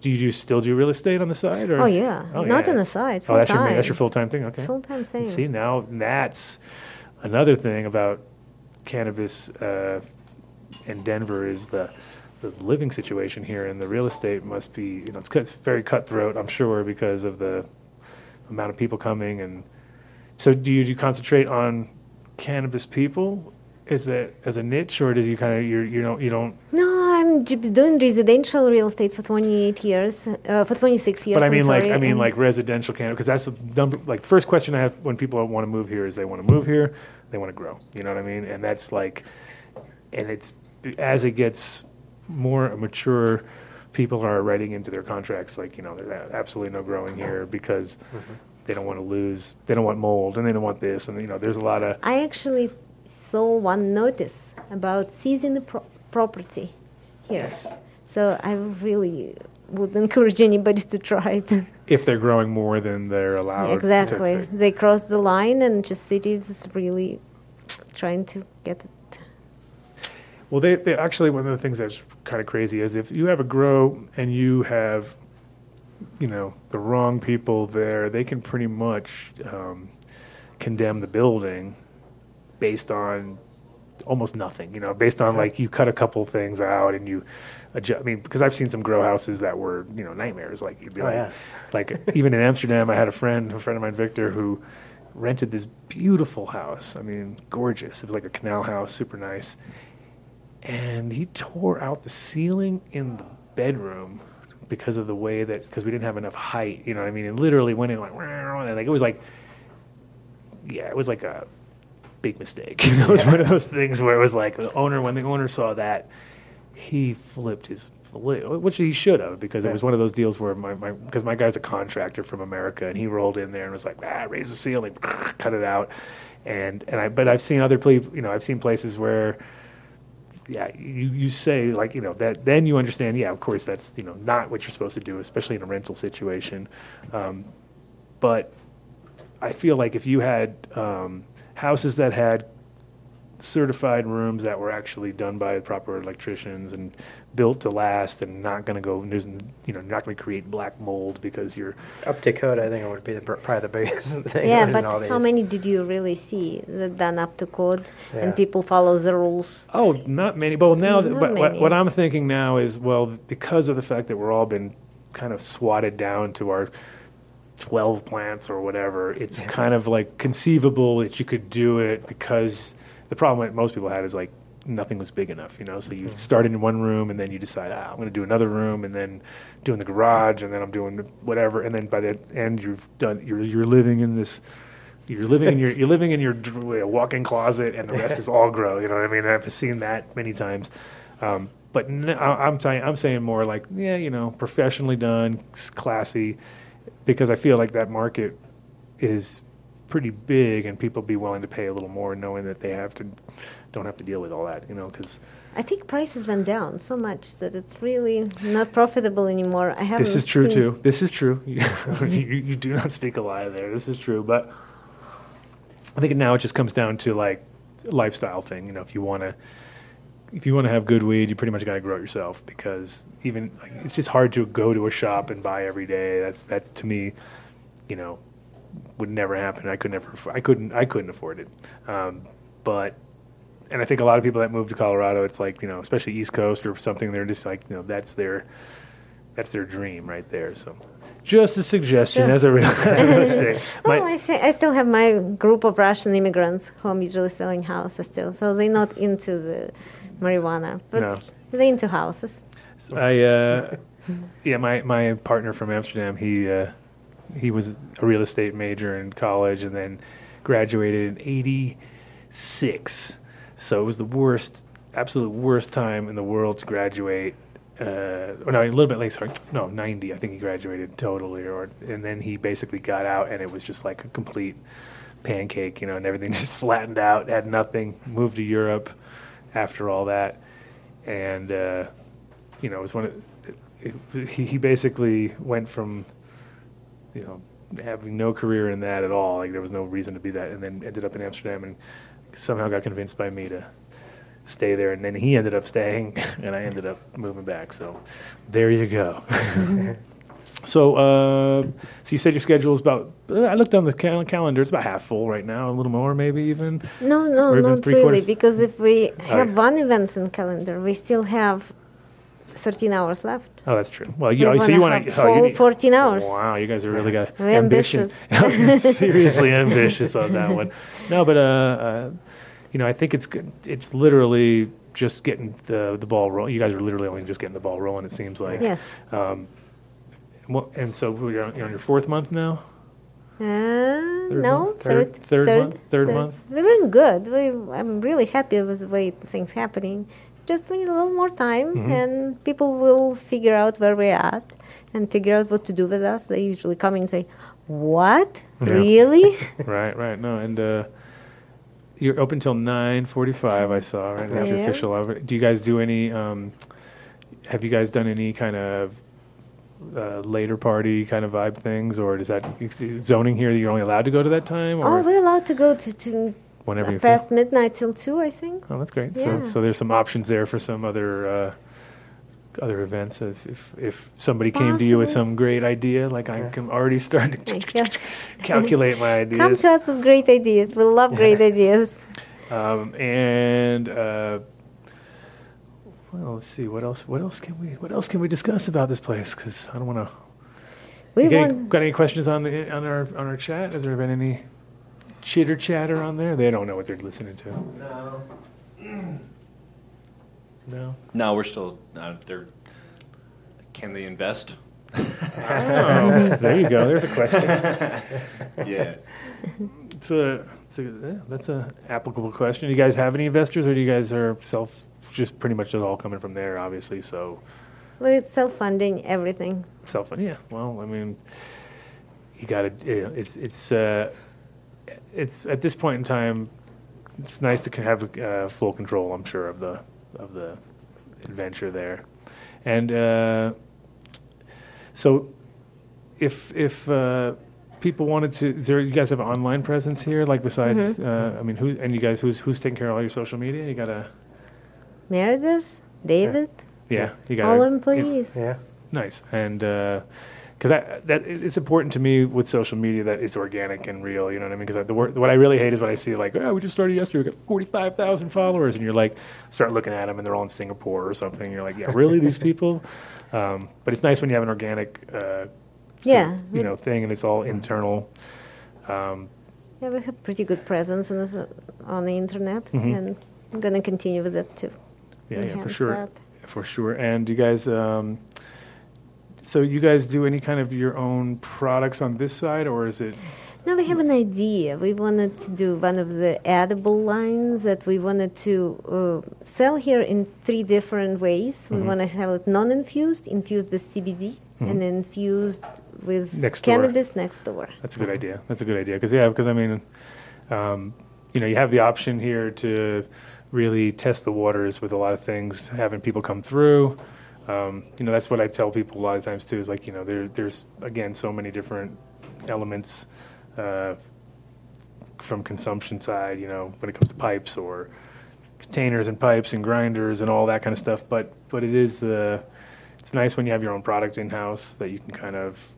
Do you still do real estate on the side? Or? Oh yeah, not on the side. Full time. That's your full time thing. Okay. Full time thing. See, now that's another thing about cannabis in Denver is the living situation here, and the real estate must be, you know, it's very cutthroat, I'm sure, because of the amount of people coming. And so do you concentrate on cannabis people as a niche, or do you kind of, you don't? No, I'm doing residential real estate for 26 years. But I mean, like residential cannabis, because that's the number, like, first question I have when people want to move here is they want to move here, they want to grow, you know what I mean? And that's like, and it's, as it gets more mature, people are writing into their contracts, like, you know, there's absolutely no growing here because they don't want mold, and they don't want this, and, you know, there's a lot of... I actually saw one notice about seizing the property here. Yes. So I really would encourage anybody to try it. If they're growing more than they're allowed. Exactly. They cross the line, and just cities is really trying to get it. Well, they actually, one of the things that's kind of crazy is if you have a grow and you have, you know, the wrong people there, they can pretty much condemn the building based on almost nothing, you know, based on like you cut a couple things out and you adjust. I mean, because I've seen some grow houses that were, you know, nightmares. Like, you'd be like even in Amsterdam, I had a friend of mine, Victor, who rented this beautiful house. I mean, gorgeous. It was like a canal house, super nice. And he tore out the ceiling in the bedroom because of the way that, because we didn't have enough height, you know what I mean? It literally went in like it was like, yeah, it was like a big mistake. You know, it was one of those things where it was like the owner, when the owner saw that, he flipped his, which he should have, because it was one of those deals where because my guy's a contractor from America, and he rolled in there and was like, raise the ceiling, cut it out. But I've seen other people, you know, I've seen places where, yeah, you say, like, you know, that then you understand, yeah, of course, that's, you know, not what you're supposed to do, especially in a rental situation. But I feel like if you had houses that had certified rooms that were actually done by proper electricians and built to last and not going to go, you know, not going to create black mold because you're... Up to code, I think it would be probably the biggest thing. Yeah, but how many did you really see that done up to code and people follow the rules? Oh, not many. But now, what I'm thinking now is, well, because of the fact that we're all been kind of swatted down to our 12 plants or whatever, it's kind of like conceivable that you could do it, because the problem that most people had is like nothing was big enough, you know. So you start in one room and then you decide, I'm going to do another room, and then doing the garage, and then I'm doing whatever, and then by the end you're living in this, you're living in your walk-in closet, and the rest is all grow. You know what I mean? I've seen that many times. But I'm saying more like, you know, professionally done, classy. Because I feel like that market is pretty big, and people be willing to pay a little more, knowing that they don't have to deal with all that, you know. Because I think prices went down so much that it's really not profitable anymore. This is true too. This is true. You do not speak a lie there. This is true. But I think now it just comes down to like lifestyle thing. You know, if you want to have good weed, you pretty much got to grow it yourself, because even like, it's just hard to go to a shop and buy every day. That's to me, you know, would never happen. I couldn't afford it. And I think a lot of people that move to Colorado, it's like, you know, especially East Coast or something, they're just like, you know, that's their dream right there. So just a suggestion as a real estate. Well, I still have my group of Russian immigrants who I'm usually selling houses to, so they're not into the marijuana, but they're into houses. So my partner from Amsterdam, he was a real estate major in college and then graduated in '86. So it was the worst, absolute worst time in the world to graduate. No, a little bit late, sorry. No, 90, I think he graduated totally. And then he basically got out, and it was just like a complete pancake, you know, and everything just flattened out, had nothing, moved to Europe after all that. And, you know, it was he basically went from, you know, having no career in that at all, like there was no reason to be that, and then ended up in Amsterdam and somehow got convinced by me to stay there, and then he ended up staying, and I ended up moving back. So there you go. So you said your schedule is about, I looked on the calendar, it's about half full right now, a little more maybe even. No, not really, because if we have one event in calendar, we still have 13 hours left. Oh, that's true. Well, you need 14 hours. Oh, wow, you guys are really got ambition. Ambitious. Seriously ambitious on that one. No, but you know, I think it's good. It's literally just getting the ball rolling. You guys are literally only just getting the ball rolling, it seems like. Yes. And so you're on your fourth month now? Third month. We're doing good. I'm really happy with the way things happening. Just need a little more time, and people will figure out where we're at and figure out what to do with us. They usually come in and say, what? Yeah. Really? Right. No, and... You're open till 9:45. I saw right now. Yeah. The official hour. Do you guys do any? Have you guys done any kind of later party kind of vibe things, or does that zoning here? You're only allowed to go to that time. Or? Oh, we're allowed to go to whenever you past midnight till 2, I think. Oh, that's great. Yeah. So there's some options there for some other events. If somebody came to you with some great idea, like I can already start to calculate my ideas. Come to us with great ideas. We love great ideas. Well, let's see. What else can we discuss about this place? Because I don't want to. Got any questions on our chat? Has there been any chitter chatter on there? They don't know what they're listening to. No. No, we're still. Can they invest? Oh, there you go. There's a question. Yeah. That's a applicable question. Do you guys have any investors, or do you guys are self? Just pretty much all coming from there, obviously. So. Well, it's self-funding everything. Self-funding, yeah. Well, I mean, you got to. You know, it's at this point in time, it's nice to have full control. I'm sure of the adventure there. And so if people wanted to, you guys have an online presence here, like besides, I mean, who's taking care of all your social media? You got a Meredith, David. Yeah. You got all employees. Yeah. Nice. And, because it's important to me with social media that it's organic and real, you know what I mean? Because what I really hate is when I see, like, oh, we just started yesterday, we got 45,000 followers, and you're like, start looking at them, and they're all in Singapore or something. And you're like, yeah, really, these people? But it's nice when you have an organic, thing, and it's all internal. Yeah, we have pretty good presence on the internet, and I'm going to continue with that too. Yeah, for sure, for sure. And you guys. So you guys do any kind of your own products on this side, or is it? No, we have an idea. We wanted to do one of the edible lines that we wanted to sell here in 3 different ways. We want to have it non-infused, infused with CBD, and infused with cannabis next door. That's a good idea. That's a good idea because I mean, you have the option here to really test the waters with a lot of things, having people come through. That's what I tell people a lot of times too, is like, there's again, so many different elements, from consumption side, when it comes to pipes or containers and pipes and grinders and all that kind of stuff. But it is, it's nice when you have your own product in-house that you can kind of,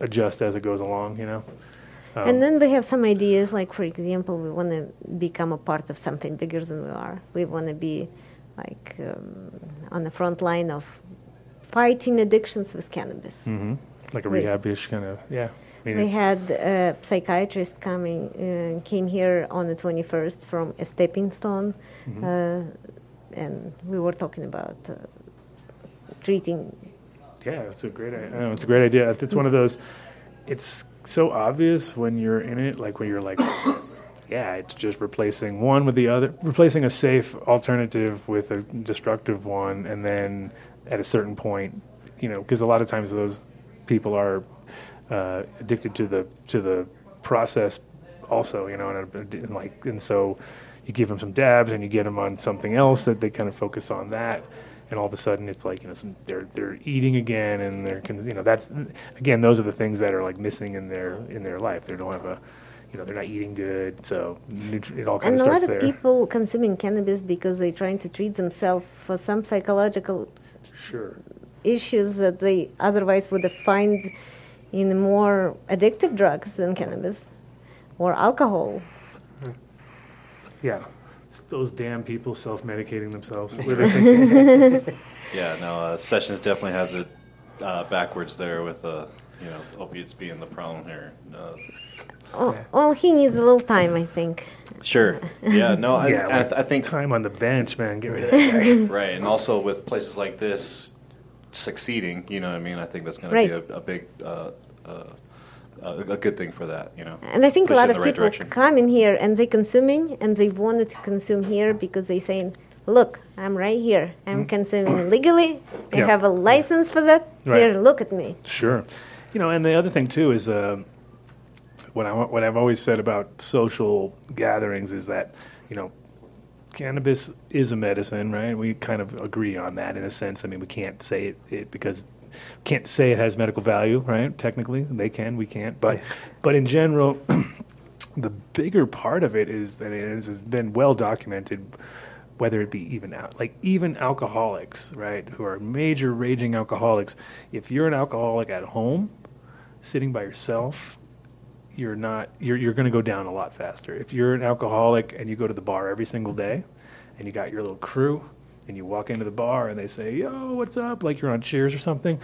adjust as it goes along, And then we have some ideas, like, for example, we want to become a part of something bigger than we are. We want to be like on the front line of fighting addictions with cannabis. Like a rehab-ish kind of, yeah. I mean, we had a psychiatrist came here on the 21st from a stepping stone, and we were talking about treating. Yeah, that's a great idea. It's a great idea. It's one of those, it's so obvious when you're in it, like when you're like, yeah, it's just replacing one with the other, replacing a safe alternative with a destructive one, and then at a certain point, because a lot of times those people are addicted to the process, also, and so you give them some dabs and you get them on something else that they kind of focus on that, and all of a sudden it's like they're eating again, and they're that's again, those are the things that are like missing in their life. They don't have a. They're not eating good, so it all kind of starts there. And a lot of people consuming cannabis because they're trying to treat themselves for some psychological issues that they otherwise would have found in more addictive drugs than cannabis or alcohol. Yeah, it's those damn people self-medicating themselves. Yeah, no, Sessions definitely has it backwards there with opiates being the problem here. Well, he needs a little time, I think. Sure. Yeah, no, I think... Time on the bench, man. Get rid of that guy. Right, and also with places like this succeeding, I think that's going to be a big... a good thing for that, And I think a lot of people come in here and they're consuming, and they wanted to consume here because they're saying, look, I'm right here. I'm consuming legally. I have a license for that. Right. Here, look at me. Sure. And the other thing, too, is... what I've always said about social gatherings is that, you know, cannabis is a medicine, right? We kind of agree on that in a sense. I mean, we can't say it because can't say it has medical value, right? Technically, they can, we can't. But in general, the bigger part of it is that it has been well documented, whether it be even out, like even alcoholics, right, who are major raging alcoholics. If you're an alcoholic at home, sitting by yourself, you're going to go down a lot faster. If you're an alcoholic and you go to the bar every single day, and you got your little crew, and you walk into the bar and they say, "Yo, what's up?" like you're on Cheers or something.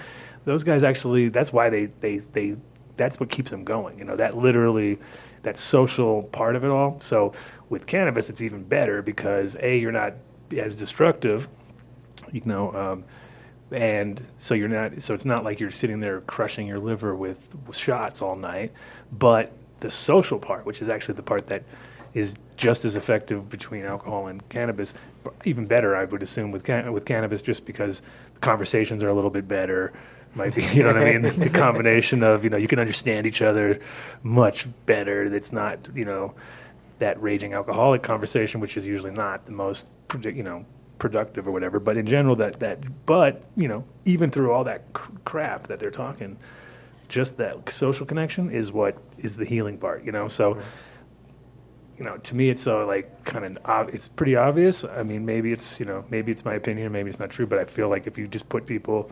Those guys actually, that's why they that's what keeps them going. You know, that literally, that social part of it all. So with cannabis, it's even better because A, you're not as destructive, you know, and so you're not, so it's not like you're sitting there crushing your liver with shots all night. But the social part, which is actually the part that is just as effective between alcohol and cannabis, even better, I would assume, with cannabis, just because the conversations are a little bit better. Might be, you know what I mean? The combination of, you know, you can understand each other much better. It's not, you know, that raging alcoholic conversation, which is usually not the most, you know, productive or whatever. But in general, but, you know, even through all that crap that they're talking, just that social connection is what is the healing part, you know? So, right. You know, to me, it's so like kind of, it's pretty obvious. I mean, maybe it's, you know, maybe it's my opinion, maybe it's not true, but I feel like if you just put people,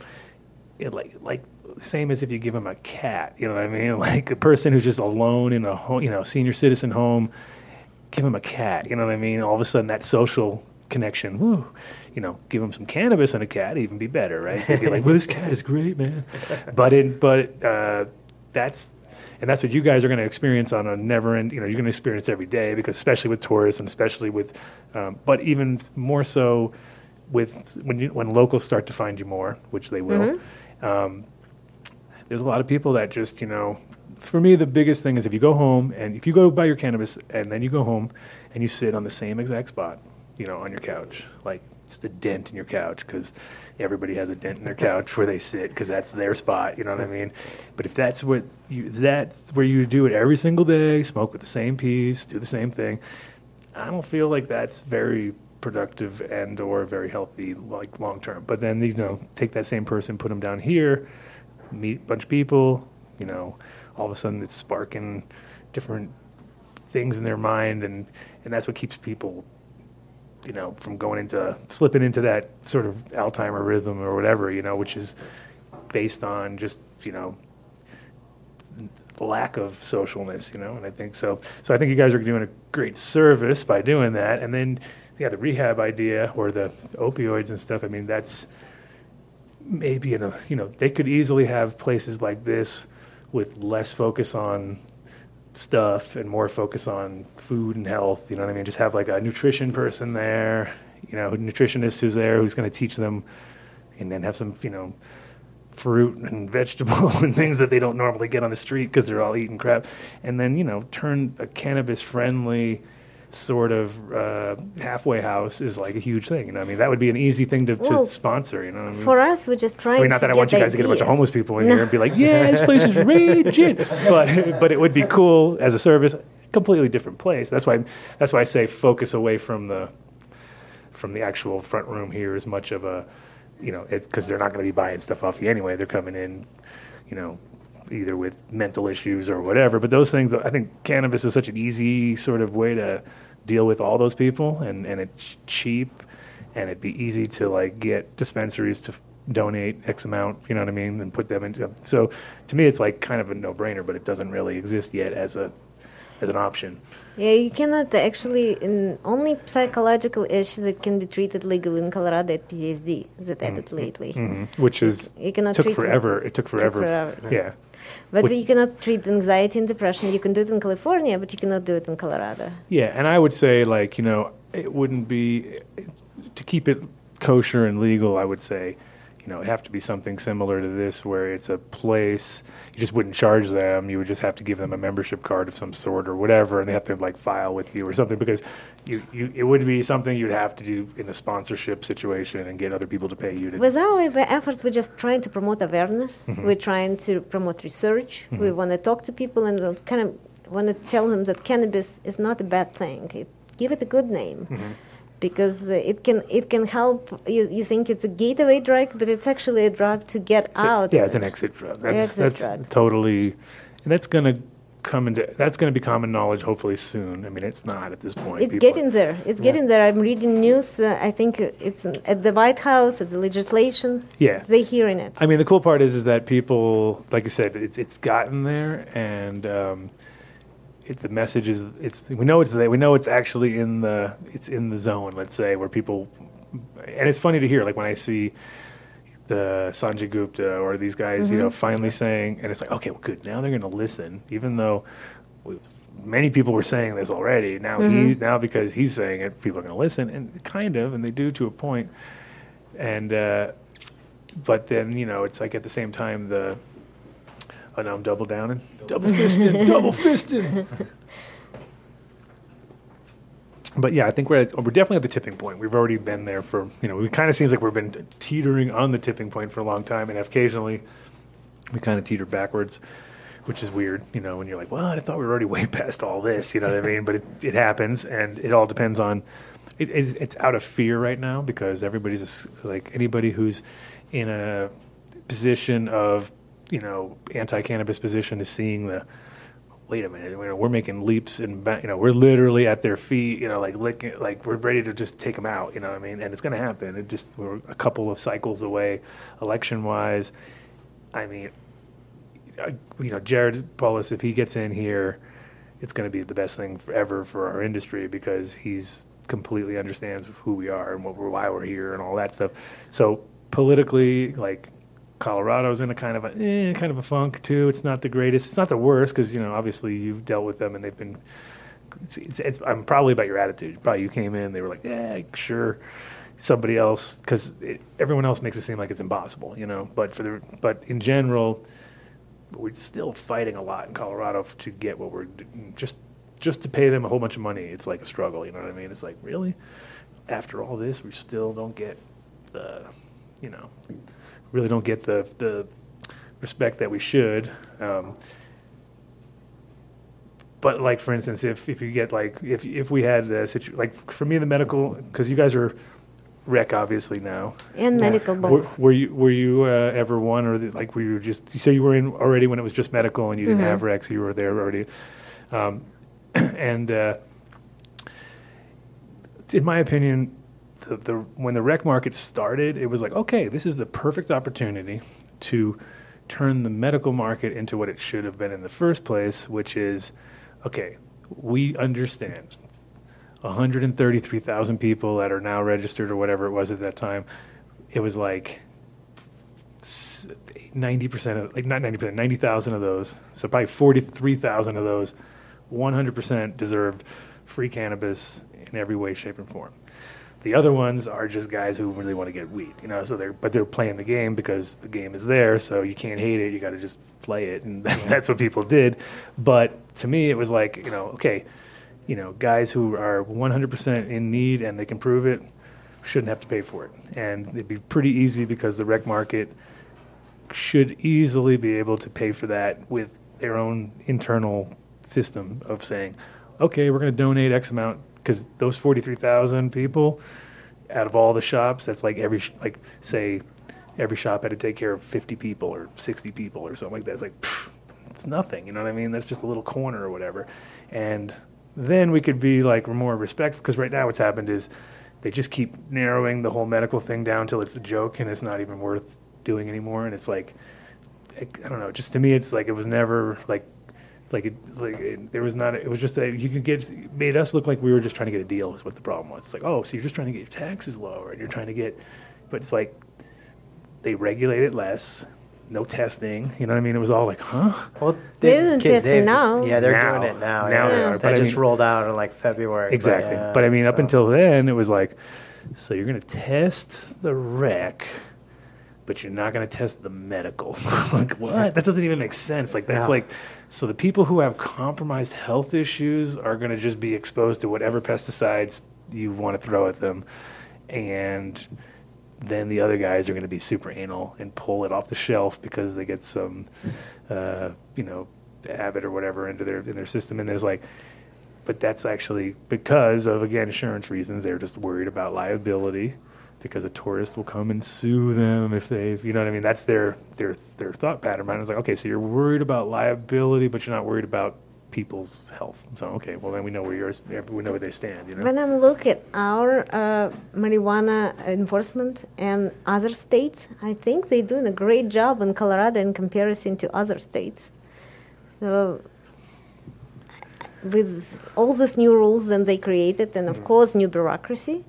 it like same as if you give them a cat, you know what I mean? Like a person who's just alone in a home, you know, senior citizen home, give them a cat, you know what I mean? All of a sudden, that social connection, woo, you know, give them some cannabis and a cat, even be better, right? They'd be like, well, this cat is great, man. But that's. And that's what you guys are going to experience on a never-end, you know, you're going to experience every day, because especially with tourists and especially with, but even more so with when locals start to find you more, which they will. Mm-hmm. There's a lot of people that just, you know, for me, the biggest thing is if you go home and if you go buy your cannabis and then you go home and you sit on the same exact spot, you know, on your couch, like just a dent in your couch, because everybody has a dent in their couch where they sit, because that's their spot, you know what I mean? But if that's what you, that's where you do it every single day, smoke with the same piece, do the same thing, I don't feel like that's very productive and or very healthy, like long term. But then, you know, take that same person, put them down here, meet a bunch of people, you know, all of a sudden it's sparking different things in their mind, and that's what keeps people, you know, from going into, slipping into that sort of Alzheimer rhythm or whatever, you know, which is based on just, you know, lack of socialness, you know, and I think so. So I think you guys are doing a great service by doing that. And then, yeah, the rehab idea or the opioids and stuff, I mean, that's maybe, in a, you know, they could easily have places like this with less focus on stuff and more focus on food and health, you know what I mean? Just have like a nutrition person there, you know, a nutritionist who's there, who's going to teach them, and then have some, you know, fruit and vegetable and things that they don't normally get on the street because they're all eating crap. And then, you know, turn a cannabis friendly sort of halfway house is like a huge thing, you know what I mean? That would be an easy thing to sponsor, you know what I mean? For us, we're just trying to, I mean, not that I want you guys to get a bunch of homeless people in here and be like, yeah, this place is raging, but it would be cool as a service, completely different place. That's why I say focus away from the actual front room here as much of a, you know, it's because they're not going to be buying stuff off you anyway. They're coming in, you know, either with mental issues or whatever. But those things, I think cannabis is such an easy sort of way to deal with all those people, and it's cheap, and it'd be easy to, like, get dispensaries to donate X amount, you know what I mean, and put them into. So to me, it's, like, kind of a no-brainer, but it doesn't really exist yet as an option. Yeah, you cannot actually, only psychological issues that can be treated legally in Colorado at PTSD that added lately. Mm-hmm. Which is, you cannot took treat forever. It took forever. Yeah. But you cannot treat anxiety and depression. You can do it in California, but you cannot do it in Colorado. Yeah, and I would say, like, you know, it wouldn't be, to keep it kosher and legal, I would say, you know, it'd have to be something similar to this where it's a place, you just wouldn't charge them. You would just have to give them a membership card of some sort or whatever, and they have to, like, file with you or something, because it would be something you'd have to do in a sponsorship situation and get other people to pay you to. With our efforts, we're just trying to promote awareness. Mm-hmm. We're trying to promote research. Mm-hmm. We want to talk to people and kind of want to tell them that cannabis is not a bad thing. Give it a good name, mm-hmm. because it can help. You think it's a gateway drug, but it's actually a drug to get out. Yeah, it's an exit drug. That's totally, and that's gonna come into that's gonna be common knowledge hopefully soon. I mean, it's not at this point. It's getting there. It's getting there. I'm reading news. I think it's at the White House, at the legislation. Yeah, they're hearing it. I mean, the cool part is that people, like you said, it's gotten there, and. The message is we know it's there, we know it's actually in the zone, let's say, where people, and it's funny to hear, like when I see the Sanjay Gupta or these guys, mm-hmm. you know, finally saying, and it's like, okay, well, good, now they're going to listen, even though many people were saying this already. Now mm-hmm. now because he's saying it, people are going to listen, and kind of, and they do to a point, and but then you know, it's like at the same time the. Oh, now I'm double downing. Double fisting, double fisting. But yeah, I think we're definitely at the tipping point. We've already been there for, you know, it kind of seems like we've been teetering on the tipping point for a long time, and occasionally we kind of teeter backwards, which is weird, you know, when you're like, well, I thought we were already way past all this, you know what I mean? But it happens, and it all depends on, it's out of fear right now, because everybody's, like anybody who's in a position of, you know, anti-cannabis position is seeing the, wait a minute, we're making leaps and you know, we're literally at their feet, you know, like we're ready to just take them out, you know what I mean? And it's going to happen. We're a couple of cycles away, election-wise. I mean, you know, Jared Polis, if he gets in here, it's going to be the best thing ever for our industry, because he's completely understands who we are and why we're here and all that stuff. So politically, like, Colorado's in a kind of a funk too. It's not the greatest. It's not the worst, because you know, obviously you've dealt with them and they've been. I'm probably about your attitude. Probably you came in, they were like, yeah, sure. Somebody else, because everyone else makes it seem like it's impossible, you know. But in general, we're still fighting a lot in Colorado to get what we're just to pay them a whole bunch of money. It's like a struggle, you know what I mean? It's like, really, after all this, we still don't get the, you know. Really don't get the respect that we should. But like, for instance, if you get like if we had a situation like for me the medical, because you guys are rec obviously now and medical both. Were you ever one, or like were you just, so you were in already when it was just medical and you didn't mm-hmm. have rec, so you were there already, and in my opinion. When the rec market started, it was like, okay, this is the perfect opportunity to turn the medical market into what it should have been in the first place, which is, okay, we understand 133,000 people that are now registered or whatever it was at that time. It was like 90,000 of those, so probably 43,000 of those, 100% deserved free cannabis in every way, shape, and form. The other ones are just guys who really want to get weed, you know. So they're playing the game because the game is there. So you can't hate it. You got to just play it, and that's what people did. But to me, it was like, you know, okay, you know, guys who are 100% in need and they can prove it shouldn't have to pay for it, and it'd be pretty easy because the rec market should easily be able to pay for that with their own internal system of saying, okay, we're going to donate X amount. Because those 43,000 people, out of all the shops, that's like every shop had to take care of 50 people or 60 people or something like that. It's like, pff, it's nothing, you know what I mean? That's just a little corner or whatever. And then we could be like more respectful, because right now what's happened is they just keep narrowing the whole medical thing down till it's a joke and it's not even worth doing anymore. And it's like, I don't know, just to me it's like it was never like. It was just you could made us look like we were just trying to get a deal is what the problem was. It's like, oh, so you're just trying to get your taxes lower and you're trying to get, but it's like they regulate it less, no testing. You know what I mean? It was all like, huh? Well, they're doing testing now. Yeah, they're doing it now. Now they are. That just rolled out in like February. Exactly. But I mean, up until then, it was like, so you're going to test the rec. But you're not going to test the medical. Like, what? That doesn't even make sense. Like, that's like, so the people who have compromised health issues are going to just be exposed to whatever pesticides you want to throw at them. And then the other guys are going to be super anal and pull it off the shelf because they get some, you know, habit or whatever into their system. And there's like, but that's actually because of, again, insurance reasons. They're just worried about liability because a tourist will come and sue them if they, you know what I mean? That's their thought pattern. Mine was like, okay, so you're worried about liability, but you're not worried about people's health. So, okay, well, then we know where yours, we know where they stand, you know? When I look at our marijuana enforcement and other states, I think they're doing a great job in Colorado in comparison to other states. So, with all these new rules that they created and, of course, new bureaucracy,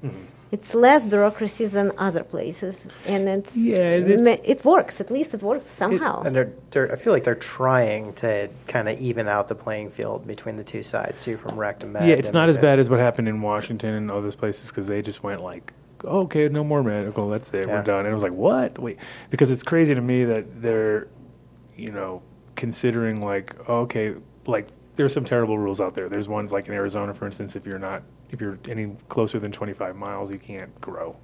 it's less bureaucracy than other places, and it's, it works. At least it works somehow. And they're I feel like they're trying to kind of even out the playing field between the two sides, too, from rec to med. Yeah, it's not as bad as what happened in Washington and all those places because they just went like, oh, okay, no more medical, that's it, we're done. And I was like, what? Wait, because it's crazy to me that they're, you know, considering like, okay, like there's some terrible rules out there. There's ones like in Arizona, for instance, if you're not. If you're any closer than 25 miles, you can't grow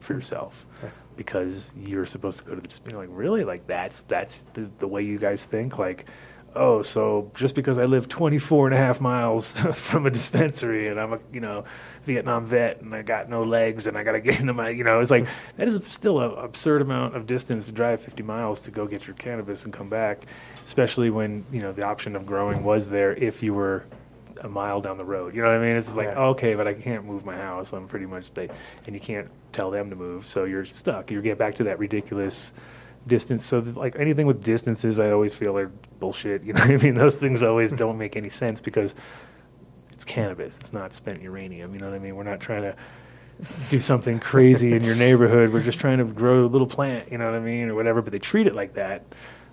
for yourself because you're supposed to go to the, you know, like, really? Like, that's the way you guys think? Like, oh, so just because I live 24 and a half miles from a dispensary and I'm a, you know, Vietnam vet and I got no legs and I got to get into my, you know, it's like that is still an absurd amount of distance to drive 50 miles to go get your cannabis and come back, especially when, you know, the option of growing was there if you were a mile down the road. You know what I mean? It's just like, okay, but I can't move my house. I'm pretty much, and you can't tell them to move, so you're stuck. You get back to that ridiculous distance. So, like, anything with distances, I always feel are bullshit. You know what I mean? Those things always don't make any sense because it's cannabis. It's not spent uranium. You know what I mean? We're not trying to do something crazy in your neighborhood. We're just trying to grow a little plant, you know what I mean, or whatever, but they treat it like that.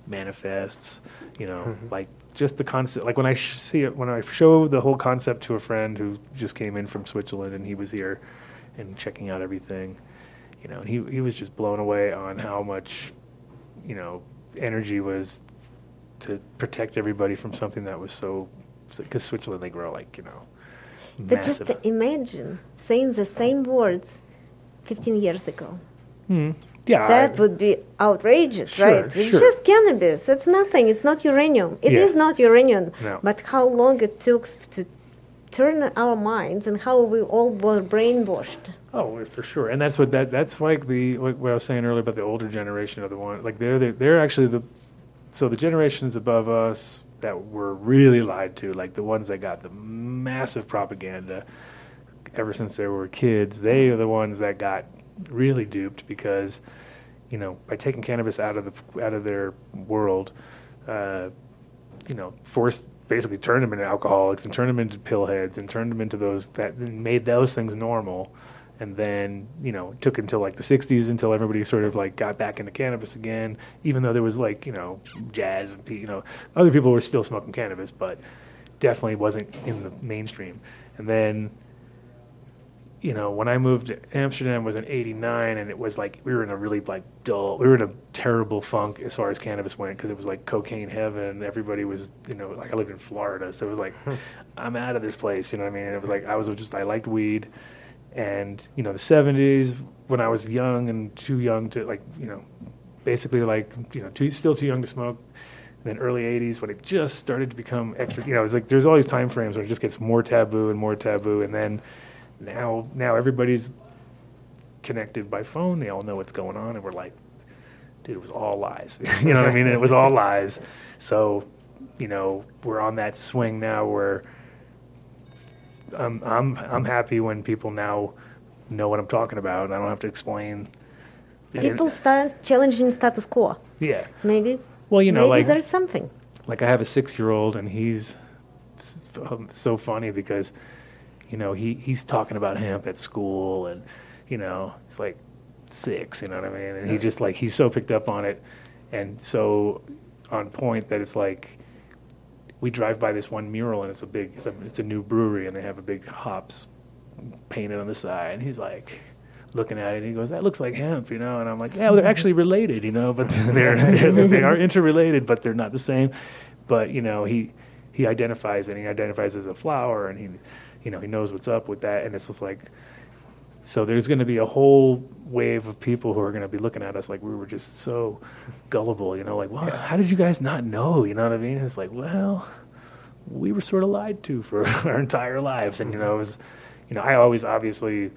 Manifests, you know, like, just the concept, like when I see it, when I show the whole concept to a friend who just came in from Switzerland and he was here and checking out everything, you know, and he was just blown away on how much, you know, energy was to protect everybody from something that was so, because Switzerland, they grow like, you know, but massive. Just imagine saying the same words 15 years ago. Yeah, that would be outrageous, right? It's just cannabis. It's nothing. It's not uranium. It is not uranium. No. But how long it took to turn our minds and how we all were brainwashed. Oh, for sure. And that's what that's like the what I was saying earlier about the older generation of the one. Like they're actually the generations above us that were really lied to, like the ones that got the massive propaganda ever since they were kids. They are the ones that got really duped because, you know, by taking cannabis out of their world, you know, forced basically turned them into alcoholics and turned them into pill heads and turned them into those that made those things normal, and then, you know, it took until like the 60s until everybody sort of like got back into cannabis again, even though there was like, you know, jazz and, you know, other people were still smoking cannabis, but definitely wasn't in the mainstream. And then, you know, when I moved to Amsterdam was in '89, and it was like we were in a really like dull, we were in a terrible funk as far as cannabis went because it was like cocaine heaven. Everybody was, you know, like I lived in Florida, so it was like I'm out of this place. You know what I mean? And it was like I liked weed, and you know the '70s when I was young and too young to like, you know, basically like, you know, still too young to smoke. And then early '80s when it just started to become extra. You know, it's like there's all these time frames where it just gets more taboo, and then. Now everybody's connected by phone. They all know what's going on, and we're like, dude, it was all lies. You know what I mean? It was all lies. So, you know, we're on that swing now where I'm happy when people now know what I'm talking about, and I don't have to explain. People start challenging status quo. Yeah. Maybe. Well, you know, maybe like, there's something. Like I have a 6-year-old, and he's so funny because. You know, he's talking about hemp at school, and, you know, it's like 6, you know what I mean? And he just, like, he's so picked up on it and so on point that it's like we drive by this one mural, and it's a new brewery, and they have a big hops painted on the side. And he's, like, looking at it, and he goes, that looks like hemp, you know? And I'm like, yeah, well, they're actually related, you know, but they are interrelated, but they're not the same. But, you know, he identifies, and he identifies as a flower, and he knows what's up with that, and it's just like, So there's going to be a whole wave of people who are going to be looking at us like we were just so gullible, you know, like, well, how did you guys not know? You know what I mean? It's like, well, we were sort of lied to for our entire lives. And, you know, it was, you know, I always obviously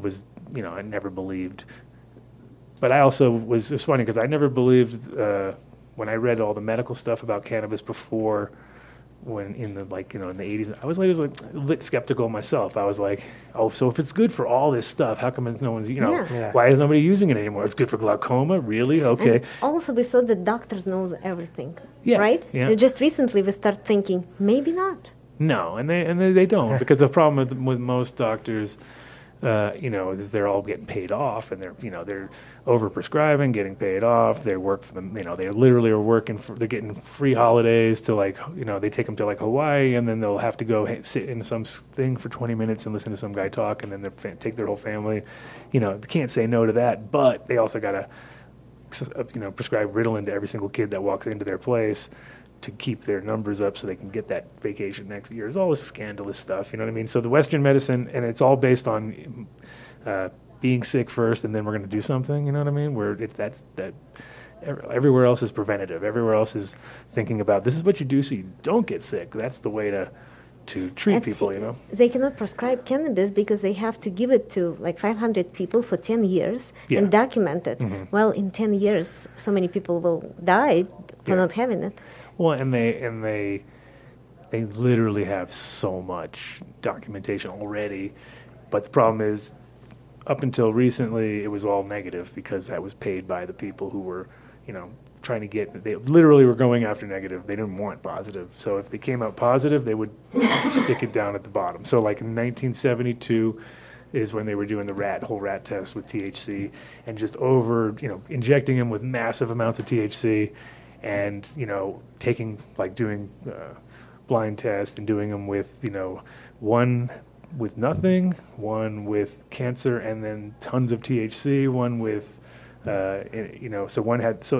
was, you know, I never believed. But I also was, it's funny because I never believed when I read all the medical stuff about cannabis before, when in the, like, you know, in the 80s, I was always like a bit skeptical myself. I was like, oh, so if it's good for all this stuff, how come no one's, you know, why is nobody using it anymore? It's good for glaucoma, really? Okay. And also, we saw that doctors know everything, right? Yeah. Just recently, we start thinking maybe not. No, and they don't because the problem with most doctors, you know, is they're all getting paid off, and they're overprescribing, getting paid off. They work for them, you know. They literally are working for. They're getting free holidays to, like, you know. They take them to, like, Hawaii, and then they'll have to go sit in some thing for 20 minutes and listen to some guy talk, and then they take their whole family. You know, they can't say no to that, but they also gotta, you know, prescribe Ritalin to every single kid that walks into their place to keep their numbers up so they can get that vacation next year. It's all this scandalous stuff, you know what I mean? So the Western medicine, and it's all based on being sick first and then we're going to do something, you know what I mean? Where everywhere else is preventative. Everywhere else is thinking about this is what you do so you don't get sick. That's the way to treat people, you know? They cannot prescribe cannabis because they have to give it to, like, 500 people for 10 years and document it. Mm-hmm. Well, in 10 years, so many people will die for not having it. Well, and they literally have so much documentation already, but the problem is, up until recently, it was all negative because that was paid by the people who were, you know, trying to get. They literally were going after negative. They didn't want positive. So if they came out positive, they would stick it down at the bottom. So like in 1972. Is when they were doing the whole rat test with THC and just injecting them with massive amounts of THC and, you know, doing blind tests and doing them with, you know, one with nothing, one with cancer and then tons of THC, one with, you know, so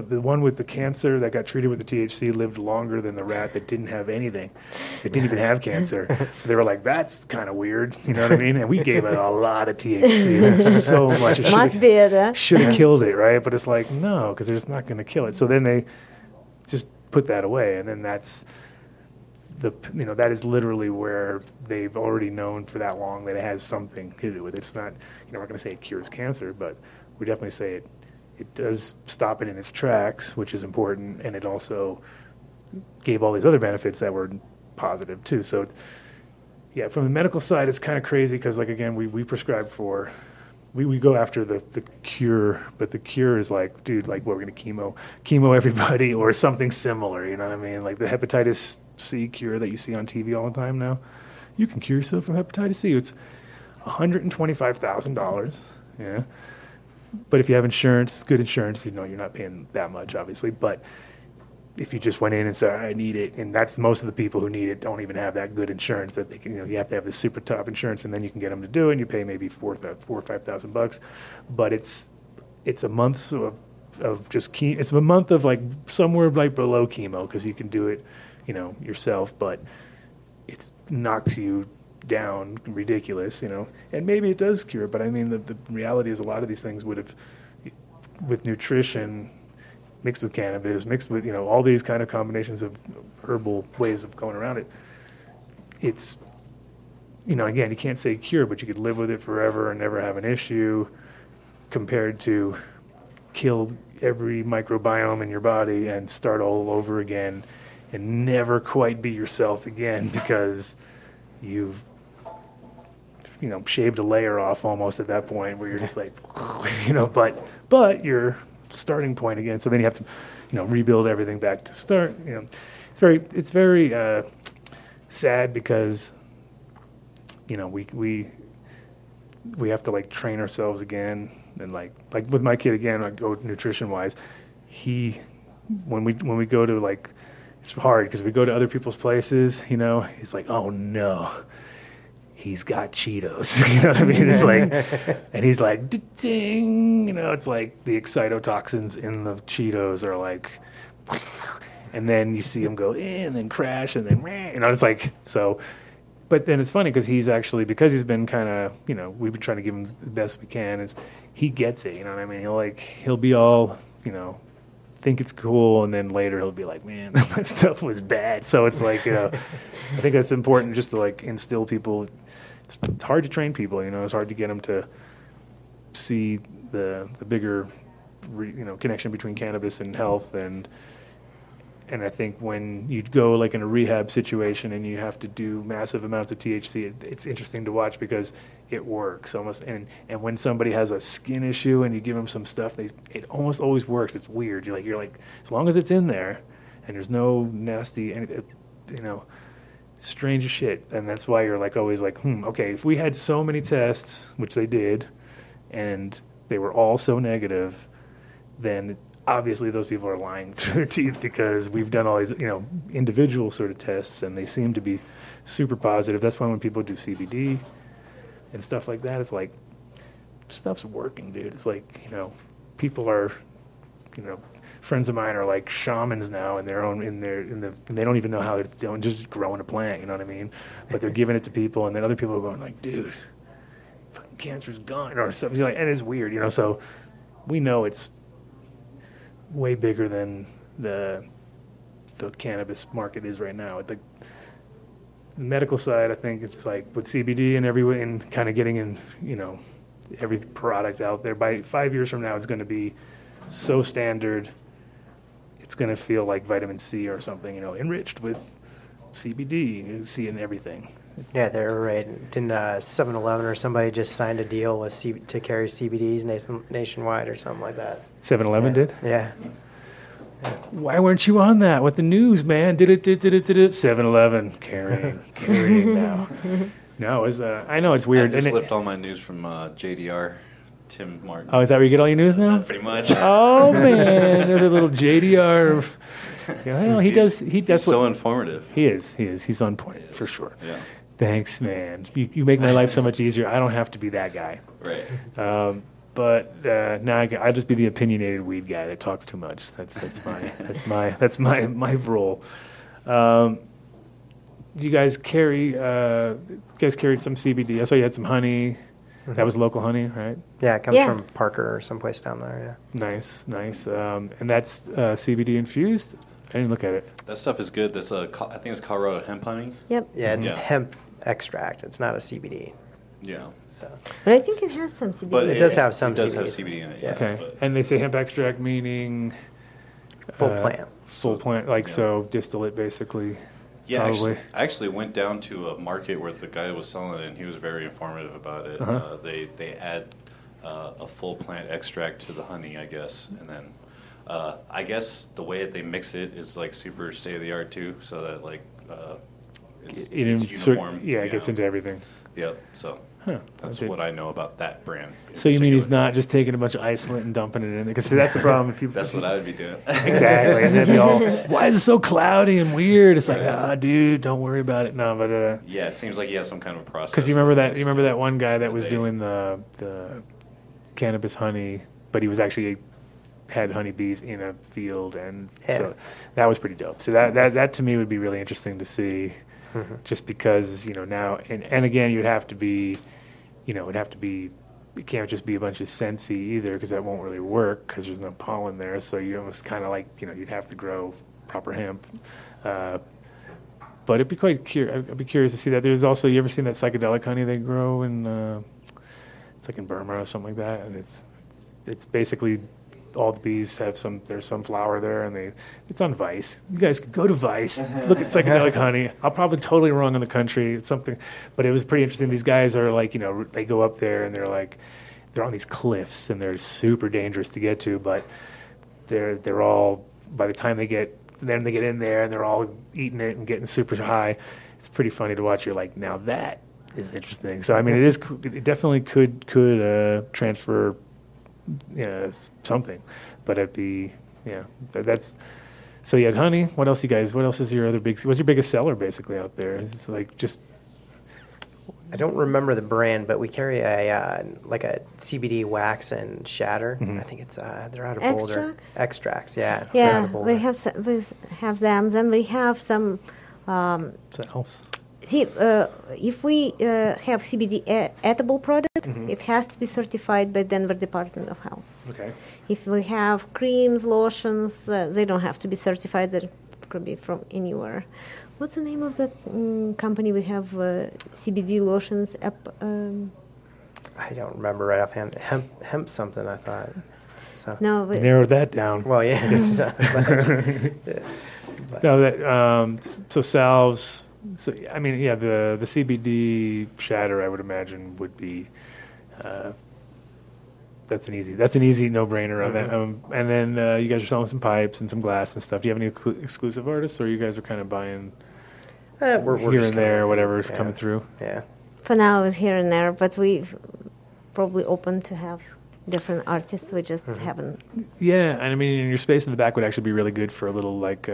the one with the cancer that got treated with the THC lived longer than the rat that didn't have anything. It didn't even have cancer. So they were like, that's kind of weird. You know what I mean? And we gave it a lot of THC. That's so much. Should have killed it, right? But it's like, no, because they're just not going to kill it. So then they just put that away. And then that's you know, that is literally where they've already known for that long that it has something to do with it. It's not, you know, we're not going to say it cures cancer, but we definitely say it does stop it in its tracks, which is important, and it also gave all these other benefits that were positive too. So, yeah, from the medical side, it's kind of crazy because, like, again, we prescribe for, we go after the cure, but the cure is like, dude, like, we're going to chemo everybody or something similar, you know what I mean? Like the hepatitis C cure that you see on TV all the time now, you can cure yourself from hepatitis C. It's $125,000, yeah. But if you have insurance, good insurance, you know, you're not paying that much, obviously. But if you just went in and said, I need it, and that's most of the people who need it don't even have that good insurance that they can, you know, you have to have the super top insurance, and then you can get them to do it, and you pay maybe $4,000 or $5,000. But it's a month of just chemo. It's a month of, like, somewhere like below chemo because you can do it, you know, yourself, but it knocks you down ridiculous, you know, and maybe it does cure, but I mean the reality is a lot of these things would have, with nutrition mixed with cannabis, mixed with, you know, all these kind of combinations of herbal ways of going around it, it's, you know, again, you can't say cure, but you could live with it forever and never have an issue compared to kill every microbiome in your body and start all over again and never quite be yourself again because you've, you know, shaved a layer off almost at that point where you're just like, you know, but your starting point again. So then you have to, you know, rebuild everything back to start. You know, it's very sad because, you know, we have to, like, train ourselves again. And like with my kid again, I go nutrition wise. He, when we go to, like, it's hard because we go to other people's places, you know, he's like, oh no, he's got Cheetos. You know what I mean? It's like, and he's like, ding, you know, it's like the excitotoxins in the Cheetos are like, and then you see him go, and then crash, and then, you know, it's like, so But then it's funny because he's actually, because he's been kind of, you know, we've been trying to give him the best we can. Is he gets it, you know what I mean? He'll like, he'll be all, you know, think it's cool, and then later he'll be like, man, that stuff was bad. So it's like, you know, I think that's important just to like instill people. It's hard to train people, you know. It's hard to get them to see the bigger, you know, connection between cannabis and health. And I think when you go like in a rehab situation and you have to do massive amounts of THC, it's interesting to watch because it works almost. And when somebody has a skin issue and you give them some stuff, it almost always works. It's weird. You're like as long as it's in there and there's no nasty, you know, strange shit. And that's why you're like always like, okay, if we had so many tests, which they did, and they were all so negative, then obviously those people are lying through their teeth, because we've done all these, you know, individual sort of tests and they seem to be super positive. That's why when people do CBD and stuff like that, it's like, stuff's working, dude. It's like, you know, people are, you know, friends of mine are like shamans now in their own, and they don't even know how it's doing, just growing a plant, you know what I mean? But they're giving it to people, and then other people are going like, dude, fucking cancer's gone or something like, and it's weird, you know? So we know it's way bigger than the cannabis market is right now. At the medical side, I think it's like with CBD and everyone, and kind of getting in, you know, every product out there, by 5 years from now, it's going to be so standard. It's going to feel like vitamin C or something, you know, enriched with CBD. You see it in everything. Yeah, they're right. Didn't 7-Eleven or somebody just signed a deal with to carry CBDs nationwide or something like that? 7-Eleven did? Yeah. Why weren't you on that with the news, man? 7-Eleven carrying now. No, it's I know it's weird. I just slipped all my news from JDR. Tim Martin. Oh, is that where you get all your news now? Pretty much. Oh man, there's a little JDR. Yeah, well, he does. He's so informative. He is. He's on point for sure. Yeah. Thanks, man. You make my life so much easier. I don't have to be that guy. Right. But now I'll just be the opinionated weed guy that talks too much. That's my role. You guys carried some CBD. I saw you had some honey. That was local honey, right? Yeah, it comes from Parker or someplace down there, yeah. Nice. And that's CBD infused? I didn't look at it. That stuff is good. That's I think it's Colorado hemp honey. Yep. Yeah, it's a hemp extract. It's not a CBD. Yeah. So. But I think it has some CBD. But it does have some CBD. It does have CBD in it, yeah. Okay. But. And they say hemp extract meaning? Full plant. Full plant, like so distillate basically. Yeah, I actually went down to a market where the guy was selling it, and he was very informative about it. Uh-huh. They add a full plant extract to the honey, I guess, and then I guess the way that they mix it is like super state of the art too, so that like it's uniform. Yeah, it gets into everything. Yeah, so that's what I know about that brand. So you mean he's not just taking a bunch of isolate and dumping it in there? Because that's the problem. That's what I would be doing. Exactly. And then why is it so cloudy and weird? It's like, dude, don't worry about it. No, but yeah, it seems like he has some kind of process. Because you remember that one guy that was doing the cannabis honey, but he was actually had honey bees in a field, and so that was pretty dope. So that to me would be really interesting to see. Mm-hmm. Just because, you know, now and again, you'd have to be, you know, it'd have to be, it can't just be a bunch of scentsy either, because that won't really work because there's no pollen there. So you almost kind of like, you know, you'd have to grow proper hemp. But it'd be I'd be curious to see that. There's also, you ever seen that psychedelic honey they grow in, it's like in Burma or something like that, and it's basically all the bees have there's some flower there, and it's on Vice. You guys could go to Vice, look at psychedelic honey. I'm probably totally wrong on the country. It's something, but it was pretty interesting. These guys are like, you know, they go up there and they're like, they're on these cliffs and they're super dangerous to get to, but they're all, by the time they get in there and they're all eating it and getting super high. It's pretty funny to watch. You're like, now that is interesting. So, I mean, it definitely could transfer something, but it'd be that's. So you had honey. What else, you guys? What else is your other big? What's your biggest seller basically out there? It's like just. I don't remember the brand, but we carry a like a CBD wax and shatter. Mm-hmm. I think it's they're out of Boulder. Extracts, yeah. Yeah, we have them, and we have some. That helps. See, if we have CBD edible product, mm-hmm. it has to be certified by Denver Department of Health. Okay. If we have creams, lotions, they don't have to be certified. They could be from anywhere. What's the name of that company? We have CBD lotions. I don't remember right offhand. Hemp something, I thought. So. No, narrowed that down. Well, yeah. No, that, so salves. So I mean, yeah, the CBD shatter, I would imagine, would be. That's an easy no-brainer on that. And then you guys are selling some pipes and some glass and stuff. Do you have any exclusive artists, or you guys are kind of buying we're here and there, whatever's coming through? Yeah. For now, it's here and there, but we've probably open to have different artists. We just haven't. Yeah, and I mean, your space in the back would actually be really good for a little like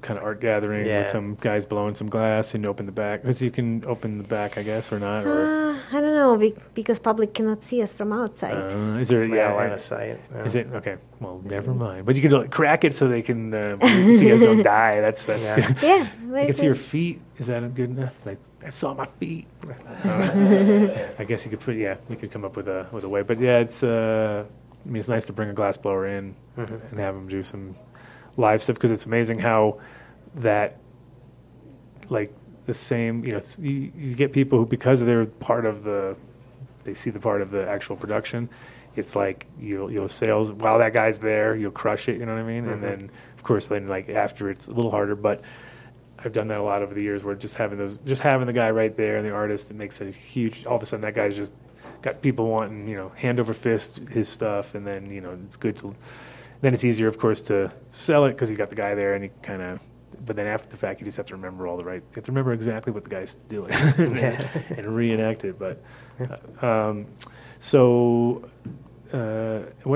kind of art gathering with some guys blowing some glass and open the back, because you can open the back, I guess, or not. Or I don't know, because public cannot see us from outside. Is there a line of sight? Yeah. Is it okay? Well, never mind. But you can like, crack it so they can so you guys don't die. That's good. Yeah. I can see your feet. Is that good enough? Like I saw my feet. I guess you could put you could come up with a way. But yeah, it's I mean, it's nice to bring a glass blower in and have them do some live stuff, because it's amazing how that, like, the same, you know, you get people who, because they're part of they see the part of the actual production, it's like you'll sales, while that guy's there, you'll crush it, you know what I mean? And then, of course, then, like, after it's a little harder, but I've done that a lot over the years where just having the guy right there and the artist, it makes a huge, all of a sudden that guy's just got people wanting, you know, hand over fist his stuff, and then, you know, it's good to... Then it's easier, of course, to sell it because you got the guy there, and you kind of. But then after the fact, you just have to remember all the right. You have to remember exactly what the guy's doing and reenact it. But what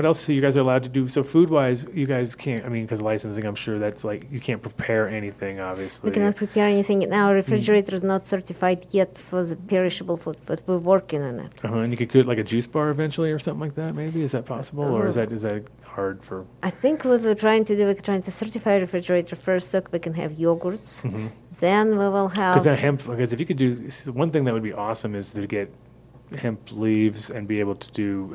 else? So you guys are allowed to do. So food-wise, you guys can't. I mean, because licensing, I'm sure that's like you can't prepare anything. Obviously, we cannot prepare anything. Our refrigerator is not certified yet for the perishable food, but we're working on it. And you could cook like a juice bar eventually, or something like that. Maybe is that possible, or is that hard for? I think what we're trying to do, we're trying to certify refrigerator first, so we can have yogurts. Then we will have because if you could do one thing that would be awesome is to get hemp leaves and be able to do